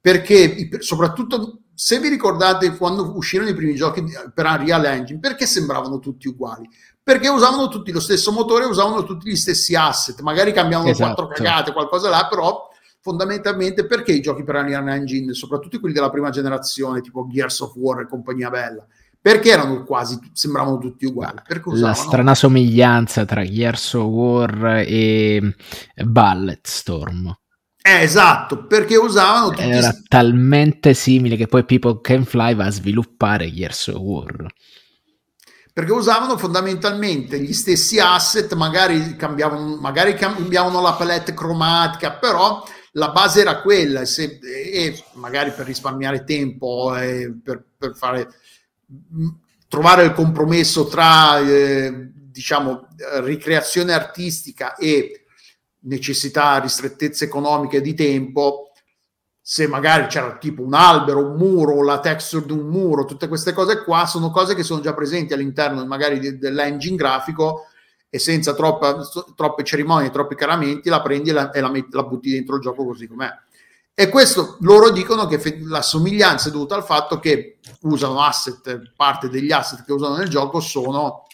perché soprattutto, se vi ricordate quando uscirono i primi giochi per Unreal Engine, perché sembravano tutti uguali? Perché usavano tutti lo stesso motore, usavano tutti gli stessi asset, magari cambiavano esatto. quattro cagate, qualcosa là, però... fondamentalmente perché i giochi per Unreal Engine, soprattutto quelli della prima generazione, tipo Gears of War e compagnia bella, perché erano quasi, sembravano tutti uguali? La strana somiglianza tra Gears of War e Bulletstorm. Eh, esatto, perché usavano tutti... Era st- talmente simile che poi People Can Fly va a sviluppare Gears of War. Perché usavano fondamentalmente gli stessi asset, magari cambiavano, magari cambiavano la palette cromatica, però... la base era quella, se, e magari per risparmiare tempo, eh, per, per fare, trovare il compromesso tra eh, diciamo ricreazione artistica e necessità, ristrettezze economiche di tempo, se magari c'era tipo un albero, un muro, la texture di un muro, tutte queste cose qua sono cose che sono già presenti all'interno magari de- dell'engine grafico, e senza troppa, troppe cerimonie, troppi caramenti, la prendi e la, e la, metti, la butti dentro il gioco così com'è. E questo loro dicono che fe- la somiglianza è dovuta al fatto che usano asset, parte degli asset che usano nel gioco sono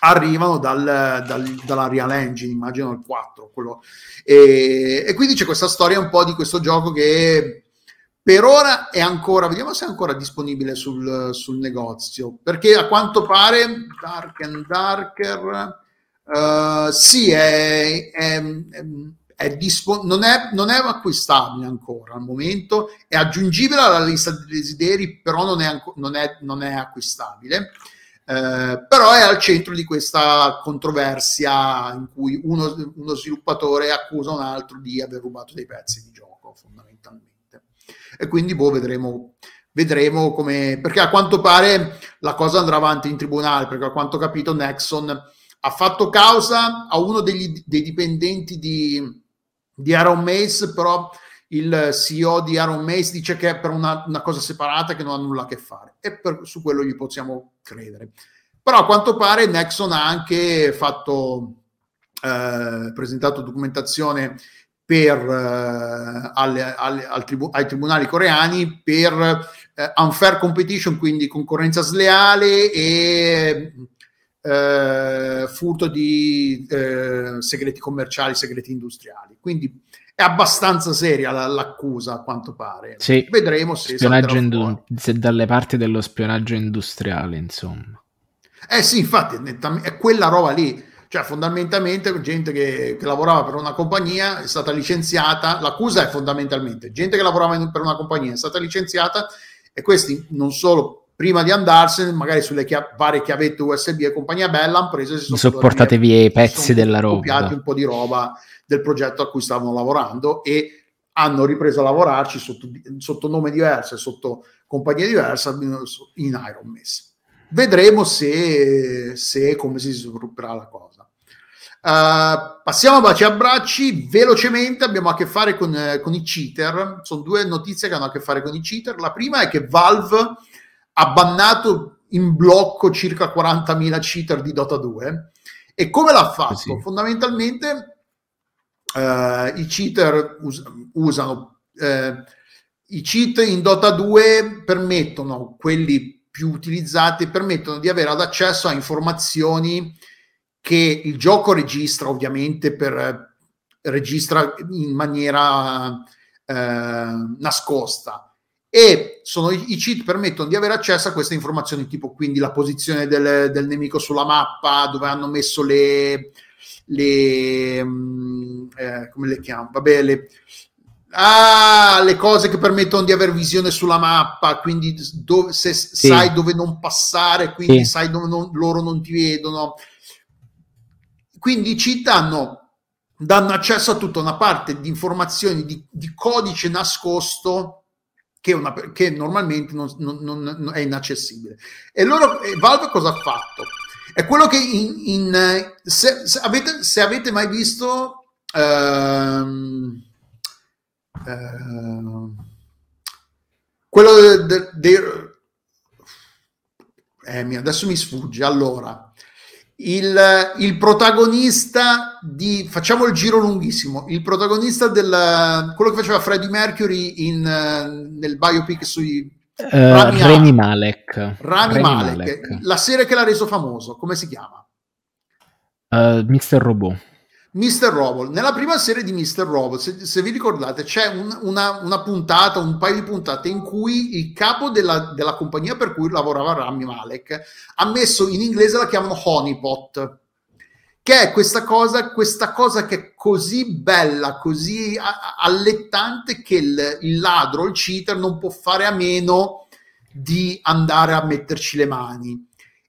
arrivano dal, dal, dalla Real Engine, immagino il quattro. Quello. E, e quindi c'è questa storia un po' di questo gioco che per ora è ancora, vediamo se è ancora disponibile sul, sul negozio, perché a quanto pare Dark and Darker... Uh, sì, è, è, è dispo- non, è, non è acquistabile ancora al momento, è aggiungibile alla lista dei desideri, però non è, non è, non è acquistabile, uh, però è al centro di questa controversia in cui uno, uno sviluppatore accusa un altro di aver rubato dei pezzi di gioco fondamentalmente, e quindi boh, vedremo vedremo come, perché a quanto pare la cosa andrà avanti in tribunale, perché a quanto ho capito Nexon ha fatto causa a uno degli, dei dipendenti di, di Iron Mace, però il C E O di Iron Mace dice che è per una, una cosa separata che non ha nulla a che fare, e per, su quello gli possiamo credere. Però a quanto pare Nexon ha anche fatto, eh, presentato documentazione per, eh, alle, alle, al tribu- ai tribunali coreani per eh, unfair competition, quindi concorrenza sleale e... Uh, furto di uh, segreti commerciali, segreti industriali, quindi è abbastanza seria la, l'accusa a quanto pare. Sì. Vedremo se, indu- se dalle parti dello spionaggio industriale, insomma. Eh sì, infatti è quella roba lì, cioè fondamentalmente gente che, che lavorava per una compagnia è stata licenziata, l'accusa è fondamentalmente gente che lavorava in, per una compagnia è stata licenziata, e questi non solo prima di andarsene, magari sulle chia- varie chiavette U S B e compagnia bella, hanno preso e si sono sopportate via i pezzi della roba, copiati un po' di roba del progetto a cui stavano lavorando, e hanno ripreso a lavorarci sotto, sotto nome diverso, sotto compagnia diversa, in Iron Mace. Vedremo se, se come si svilupperà la cosa. Uh, passiamo a baci e abbracci velocemente. Abbiamo a che fare con, eh, con i cheater. Sono due notizie che hanno a che fare con i cheater. La prima è che Valve ha bannato in blocco circa quarantamila cheater di Dota due. E come l'ha fatto? Sì. Fondamentalmente eh, i cheater us- usano eh, i cheat in Dota due, permettono quelli più utilizzate permettono di avere accesso a informazioni che il gioco registra, ovviamente, per registra in maniera eh, nascosta, e sono i, i cheat permettono di avere accesso a queste informazioni, tipo quindi la posizione del, del nemico sulla mappa, dove hanno messo le le mh, eh, come le chiamo? Vabbè, le ah, le cose che permettono di avere visione sulla mappa, quindi dove, se sì. sai dove non passare, quindi sì. sai dove non, loro non ti vedono. Quindi i cheat hanno danno accesso a tutta una parte di informazioni, di, di codice nascosto che, una, che normalmente non, non, non è inaccessibile. E loro, e Valve cosa ha fatto? È quello che in, in se, se, avete, se avete mai visto ehm, ehm, quello de, de, eh, adesso mi sfugge, allora Il, il protagonista di facciamo il giro lunghissimo il protagonista del quello che faceva Freddie Mercury in, nel biopic sui uh, Rami, Rami, Malek. Rami, Rami Malek. Malek, la serie che l'ha reso famoso, come si chiama? Uh, mister Robot. mister Robot. Nella prima serie di mister Robot, se, se vi ricordate, c'è un, una, una puntata, un paio di puntate in cui il capo della, della compagnia per cui lavorava Rami Malek ha messo, in inglese la chiamano Honeypot, che è questa cosa, questa cosa che è così bella, così allettante, che il, il ladro, il cheater, non può fare a meno di andare a metterci le mani.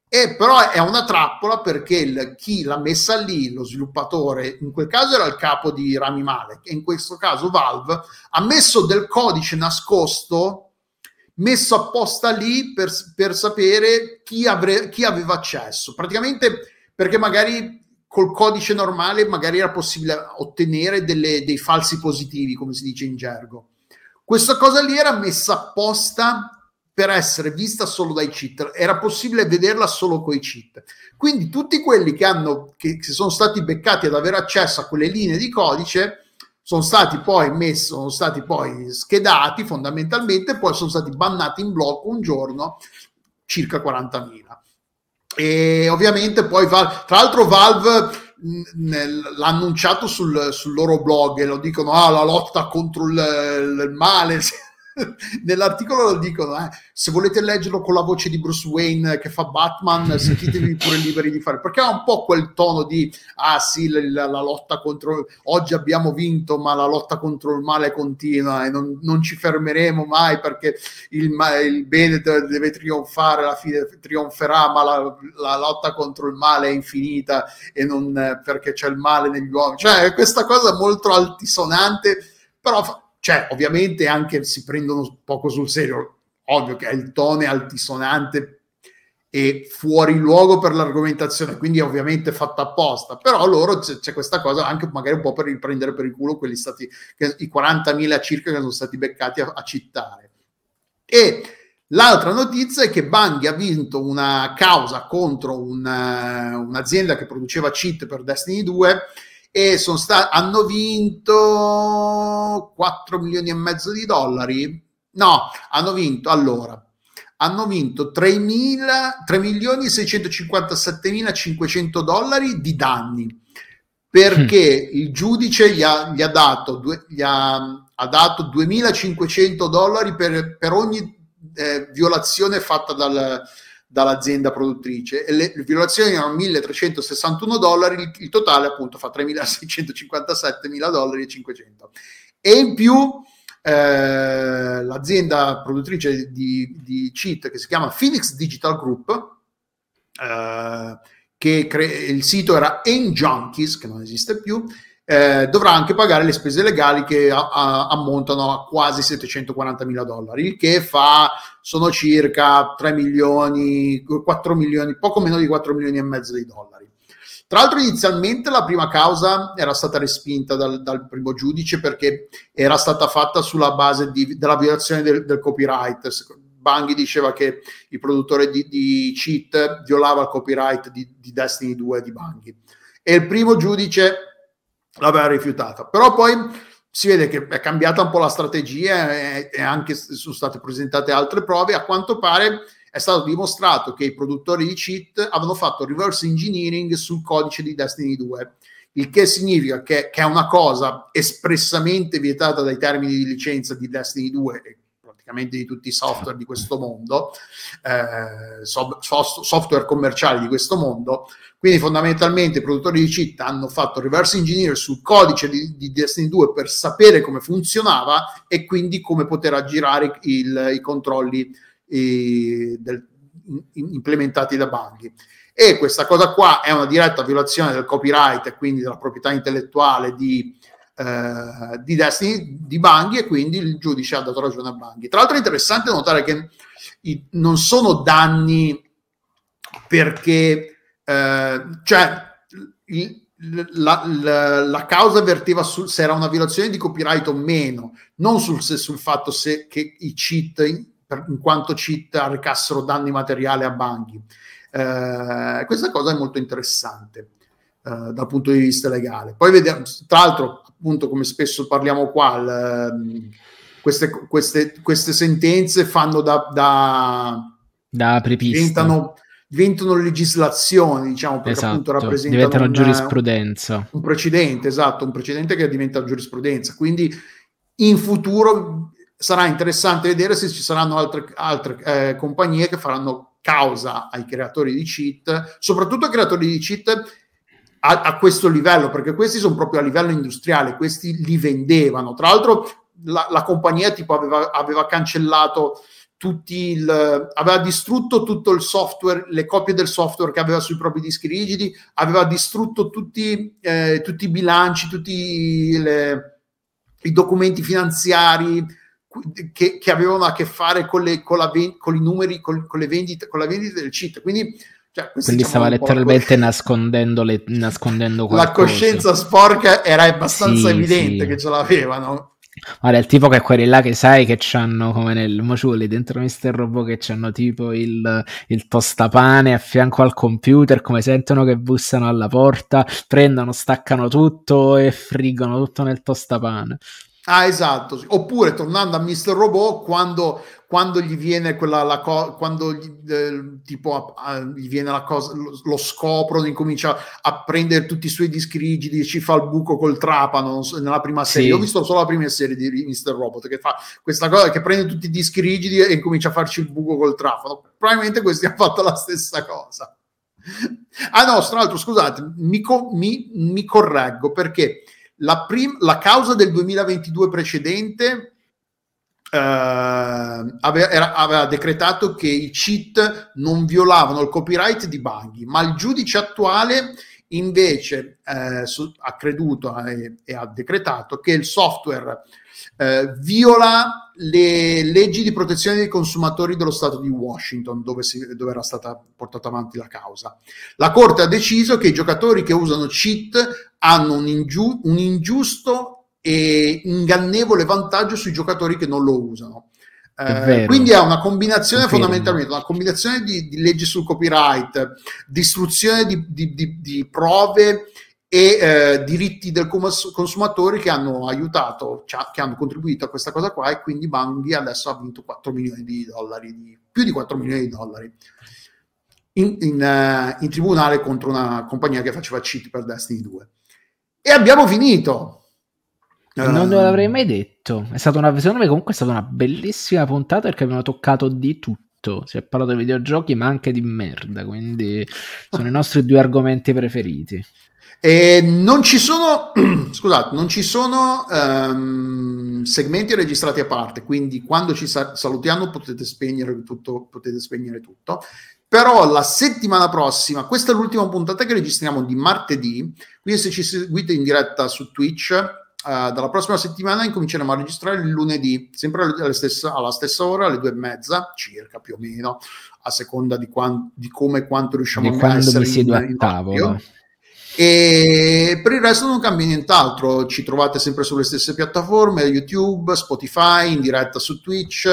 E però è una trappola, perché il, chi l'ha messa lì, lo sviluppatore, in quel caso era il capo di Rami Malek, e in questo caso Valve ha messo del codice nascosto, messo apposta lì per, per sapere chi, avre, chi aveva accesso, praticamente, perché magari col codice normale magari era possibile ottenere delle, dei falsi positivi, come si dice in gergo. Questa cosa lì era messa apposta per essere vista solo dai cheat, era possibile vederla solo coi cheat. Quindi tutti quelli che hanno che, che sono stati beccati ad avere accesso a quelle linee di codice sono stati poi messi, sono stati poi schedati fondamentalmente, poi sono stati bannati in blocco un giorno, circa quarantamila. E ovviamente poi Valve, tra l'altro Valve Nel, l'ha annunciato sul, sul loro blog, e lo dicono, ah, la lotta contro il, il male. Nell'articolo lo dicono, eh, se volete leggerlo con la voce di Bruce Wayne che fa Batman, sentitevi pure liberi di fare, perché ha un po' quel tono di ah sì, la, la lotta contro, oggi abbiamo vinto ma la lotta contro il male continua e non, non ci fermeremo mai, perché il, il bene deve trionfare, alla fine trionferà, ma la, la lotta contro il male è infinita, e non perché c'è il male negli uomini. Cioè questa cosa molto altisonante, però fa, cioè ovviamente anche si prendono poco sul serio, ovvio che è il tono altisonante e fuori luogo per l'argomentazione, quindi è ovviamente fatta apposta, però loro c'è, c'è questa cosa anche magari un po' per riprendere per il culo quelli stati, che, i quarantamila circa che sono stati beccati a, a citare. E l'altra notizia è che Bungie ha vinto una causa contro una, un'azienda che produceva cheat per Destiny due, e sono sta- hanno vinto quattro milioni e mezzo di dollari, no, hanno vinto, allora, hanno vinto tre milioni seicentocinquantasettemilacinquecento dollari di danni, perché mm. il giudice gli ha, gli ha dato, due, gli ha, ha dato duemilacinquecento dollari per, per ogni eh, violazione fatta dal... dall'azienda produttrice, e le violazioni erano milletrecentosessantuno dollari, il totale appunto fa tremilaseicentocinquantasette dollari e cinquecento. E in più eh, l'azienda produttrice di, di cheat, che si chiama Phoenix Digital Group, eh, che cre- il sito era N Junkies, che non esiste più, eh, dovrà anche pagare le spese legali che a- a- ammontano a quasi settecentoquarantamila dollari, il che fa, sono circa tre milioni, quattro milioni, poco meno di quattro milioni e mezzo di dollari. Tra l'altro inizialmente la prima causa era stata respinta dal, dal primo giudice, perché era stata fatta sulla base di, della violazione del, del copyright. Bungie diceva che il produttore di, di cheat violava il copyright di, di Destiny due di Bungie, e il primo giudice l'aveva rifiutata, però poi si vede che è cambiata un po' la strategia, e, e anche sono state presentate altre prove. A quanto pare è è stato dimostrato che i produttori di cheat avevano fatto reverse engineering sul codice di Destiny due, il che significa che, che è una cosa espressamente vietata dai termini di licenza di Destiny due e praticamente di tutti i software di questo mondo, eh, so, so, software commerciali di questo mondo. Quindi fondamentalmente i produttori di cheat hanno fatto reverse engineering sul codice di, di Destiny due per sapere come funzionava e quindi come poter aggirare il, i controlli eh, del, in, implementati da Bungie. E questa cosa qua è una diretta violazione del copyright e quindi della proprietà intellettuale di, eh, di Destiny, di Bungie, e quindi il giudice ha dato ragione a Bungie. Tra l'altro è interessante notare che i, non sono danni perché... Uh, cioè il, la, la, la causa verteva sul, se era una violazione di copyright o meno, non sul, sul fatto se, che i cheat in, in quanto cheat arrecassero danni materiali a Bungie. Uh, questa cosa è molto interessante uh, dal punto di vista legale. Poi vediamo, tra l'altro, appunto, come spesso parliamo qua, l, queste, queste, queste sentenze fanno da da, da prepista, diventano diventano legislazioni, diciamo, perché esatto, appunto rappresentano diventano un, giurisprudenza, un precedente, esatto, un precedente che diventa giurisprudenza. Quindi in futuro sarà interessante vedere se ci saranno altre, altre eh, compagnie che faranno causa ai creatori di cheat, soprattutto ai creatori di cheat a, a questo livello, perché questi sono proprio a livello industriale, questi li vendevano. Tra l'altro la, la compagnia tipo aveva, aveva cancellato tutti il, aveva distrutto tutto il software, le copie del software che aveva sui propri dischi rigidi, aveva distrutto tutti, eh, tutti i bilanci, tutti le, i documenti finanziari che, che avevano a che fare con, le, con, la, con i numeri, con, con le vendite, con la vendita del cheat. Quindi, cioè, quindi stava letteralmente nascondendo, le, nascondendo qualcosa. La coscienza sporca era abbastanza sì, evidente sì. che ce l'avevano. Guarda, il tipo che è quelli là che sai che c'hanno come nel Mociuli dentro mister Robot, che c'hanno tipo il, il tostapane a fianco al computer, come sentono che bussano alla porta, prendono, staccano tutto e friggono tutto nel tostapane. Ah, esatto. Oppure, tornando a mister Robot, quando, quando gli viene quella la cosa, quando gli, eh, tipo a, a, gli viene la cosa, lo, lo scoprono, incomincia a prendere tutti i suoi dischi rigidi e ci fa il buco col trapano, non so, nella prima serie. Sì. Ho visto solo la prima serie di mister Robot che fa questa cosa, che prende tutti i dischi rigidi e incomincia a farci il buco col trapano. Probabilmente questi hanno fatto la stessa cosa. Ah no, tra l'altro, scusate, mi, co- mi, mi correggo, perché La, prim- la causa del duemilaventidue precedente eh, aveva, era, aveva decretato che i cheat non violavano il copyright di Bungie, ma il giudice attuale invece eh, su- ha creduto e-, e ha decretato che il software eh, viola le leggi di protezione dei consumatori dello stato di Washington, dove, si- dove era stata portata avanti la causa. La corte ha deciso che i giocatori che usano cheat hanno un, ingiu- un ingiusto e ingannevole vantaggio sui giocatori che non lo usano. Eh, quindi è una combinazione, è fondamentalmente una combinazione di, di leggi sul copyright, distruzione di, di, di, di prove e eh, diritti del consumatore che hanno aiutato, cioè, che hanno contribuito a questa cosa qua, e quindi Bungie adesso ha vinto quattro milioni di dollari, più di quattro milioni di dollari. In, in, uh, in tribunale contro una compagnia che faceva cheat per Destiny due. E abbiamo finito. Non uh, l'avrei mai detto. È stata una, secondo me comunque è stata una bellissima puntata, perché abbiamo toccato di tutto. Si è parlato di videogiochi ma anche di merda, quindi sono i nostri due argomenti preferiti. E non ci sono scusate, non ci sono um, segmenti registrati a parte, quindi quando ci sa- salutiamo potete spegnere tutto, potete spegnere tutto. Però la settimana prossima, questa è l'ultima puntata che registriamo di martedì, quindi se ci seguite in diretta su Twitch, eh, dalla prossima settimana incominceremo a registrare il lunedì, sempre alla stessa, alla stessa ora, alle due e mezza, circa più o meno, a seconda di, quant- di come e quanto riusciamo di a essere in, a in tavola. E per il resto non cambia nient'altro, ci trovate sempre sulle stesse piattaforme, YouTube, Spotify, in diretta su Twitch,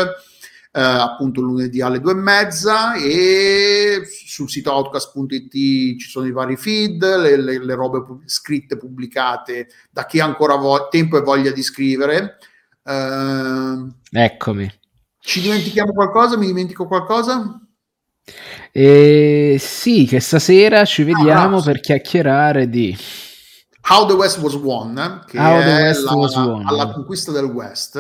Uh, appunto lunedì alle due e mezza, e sul sito outcast punto it ci sono i vari feed, le, le, le robe pub- scritte pubblicate da chi ha ancora vo- tempo e voglia di scrivere. Uh, eccomi, ci dimentichiamo qualcosa? Mi dimentico qualcosa? E sì, che stasera ci vediamo ah, per chiacchierare di How the West Was Won, che How è West la, was won. Alla conquista del West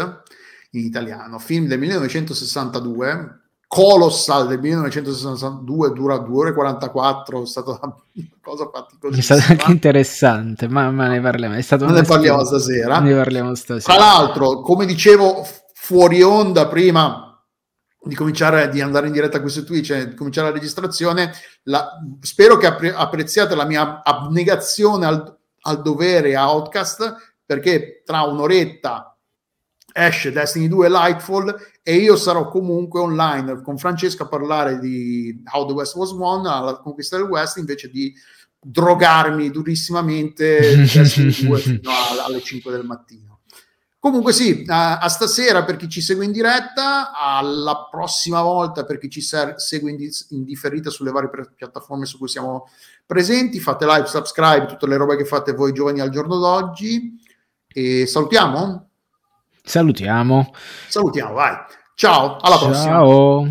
in italiano, film del millenovecentosessantadue, colossal del millenovecentosessantadue, dura due ore e quarantaquattro, è stata una cosa faticosissima. È stato anche interessante, ma, ma ne parliamo, è stato non ne parliamo stasera. stasera. Ne parliamo stasera. Tra l'altro, come dicevo fuori onda prima di cominciare di andare in diretta a questo Twitch e di cominciare la registrazione, la, spero che appre, apprezziate la mia abnegazione al, al dovere a Outcast, perché tra un'oretta esce Destiny due e Lightfall e io sarò comunque online con Francesca a parlare di How the West Was Won, la conquista del West, invece di drogarmi durissimamente Destiny due fino a, alle cinque del mattino. Comunque sì, a, a stasera per chi ci segue in diretta, alla prossima volta per chi ci ser- segue in, di- in differita sulle varie pre- piattaforme su cui siamo presenti, fate like, subscribe, tutte le robe che fate voi giovani al giorno d'oggi, e salutiamo? Salutiamo. Salutiamo, vai. Ciao, alla prossima. Ciao.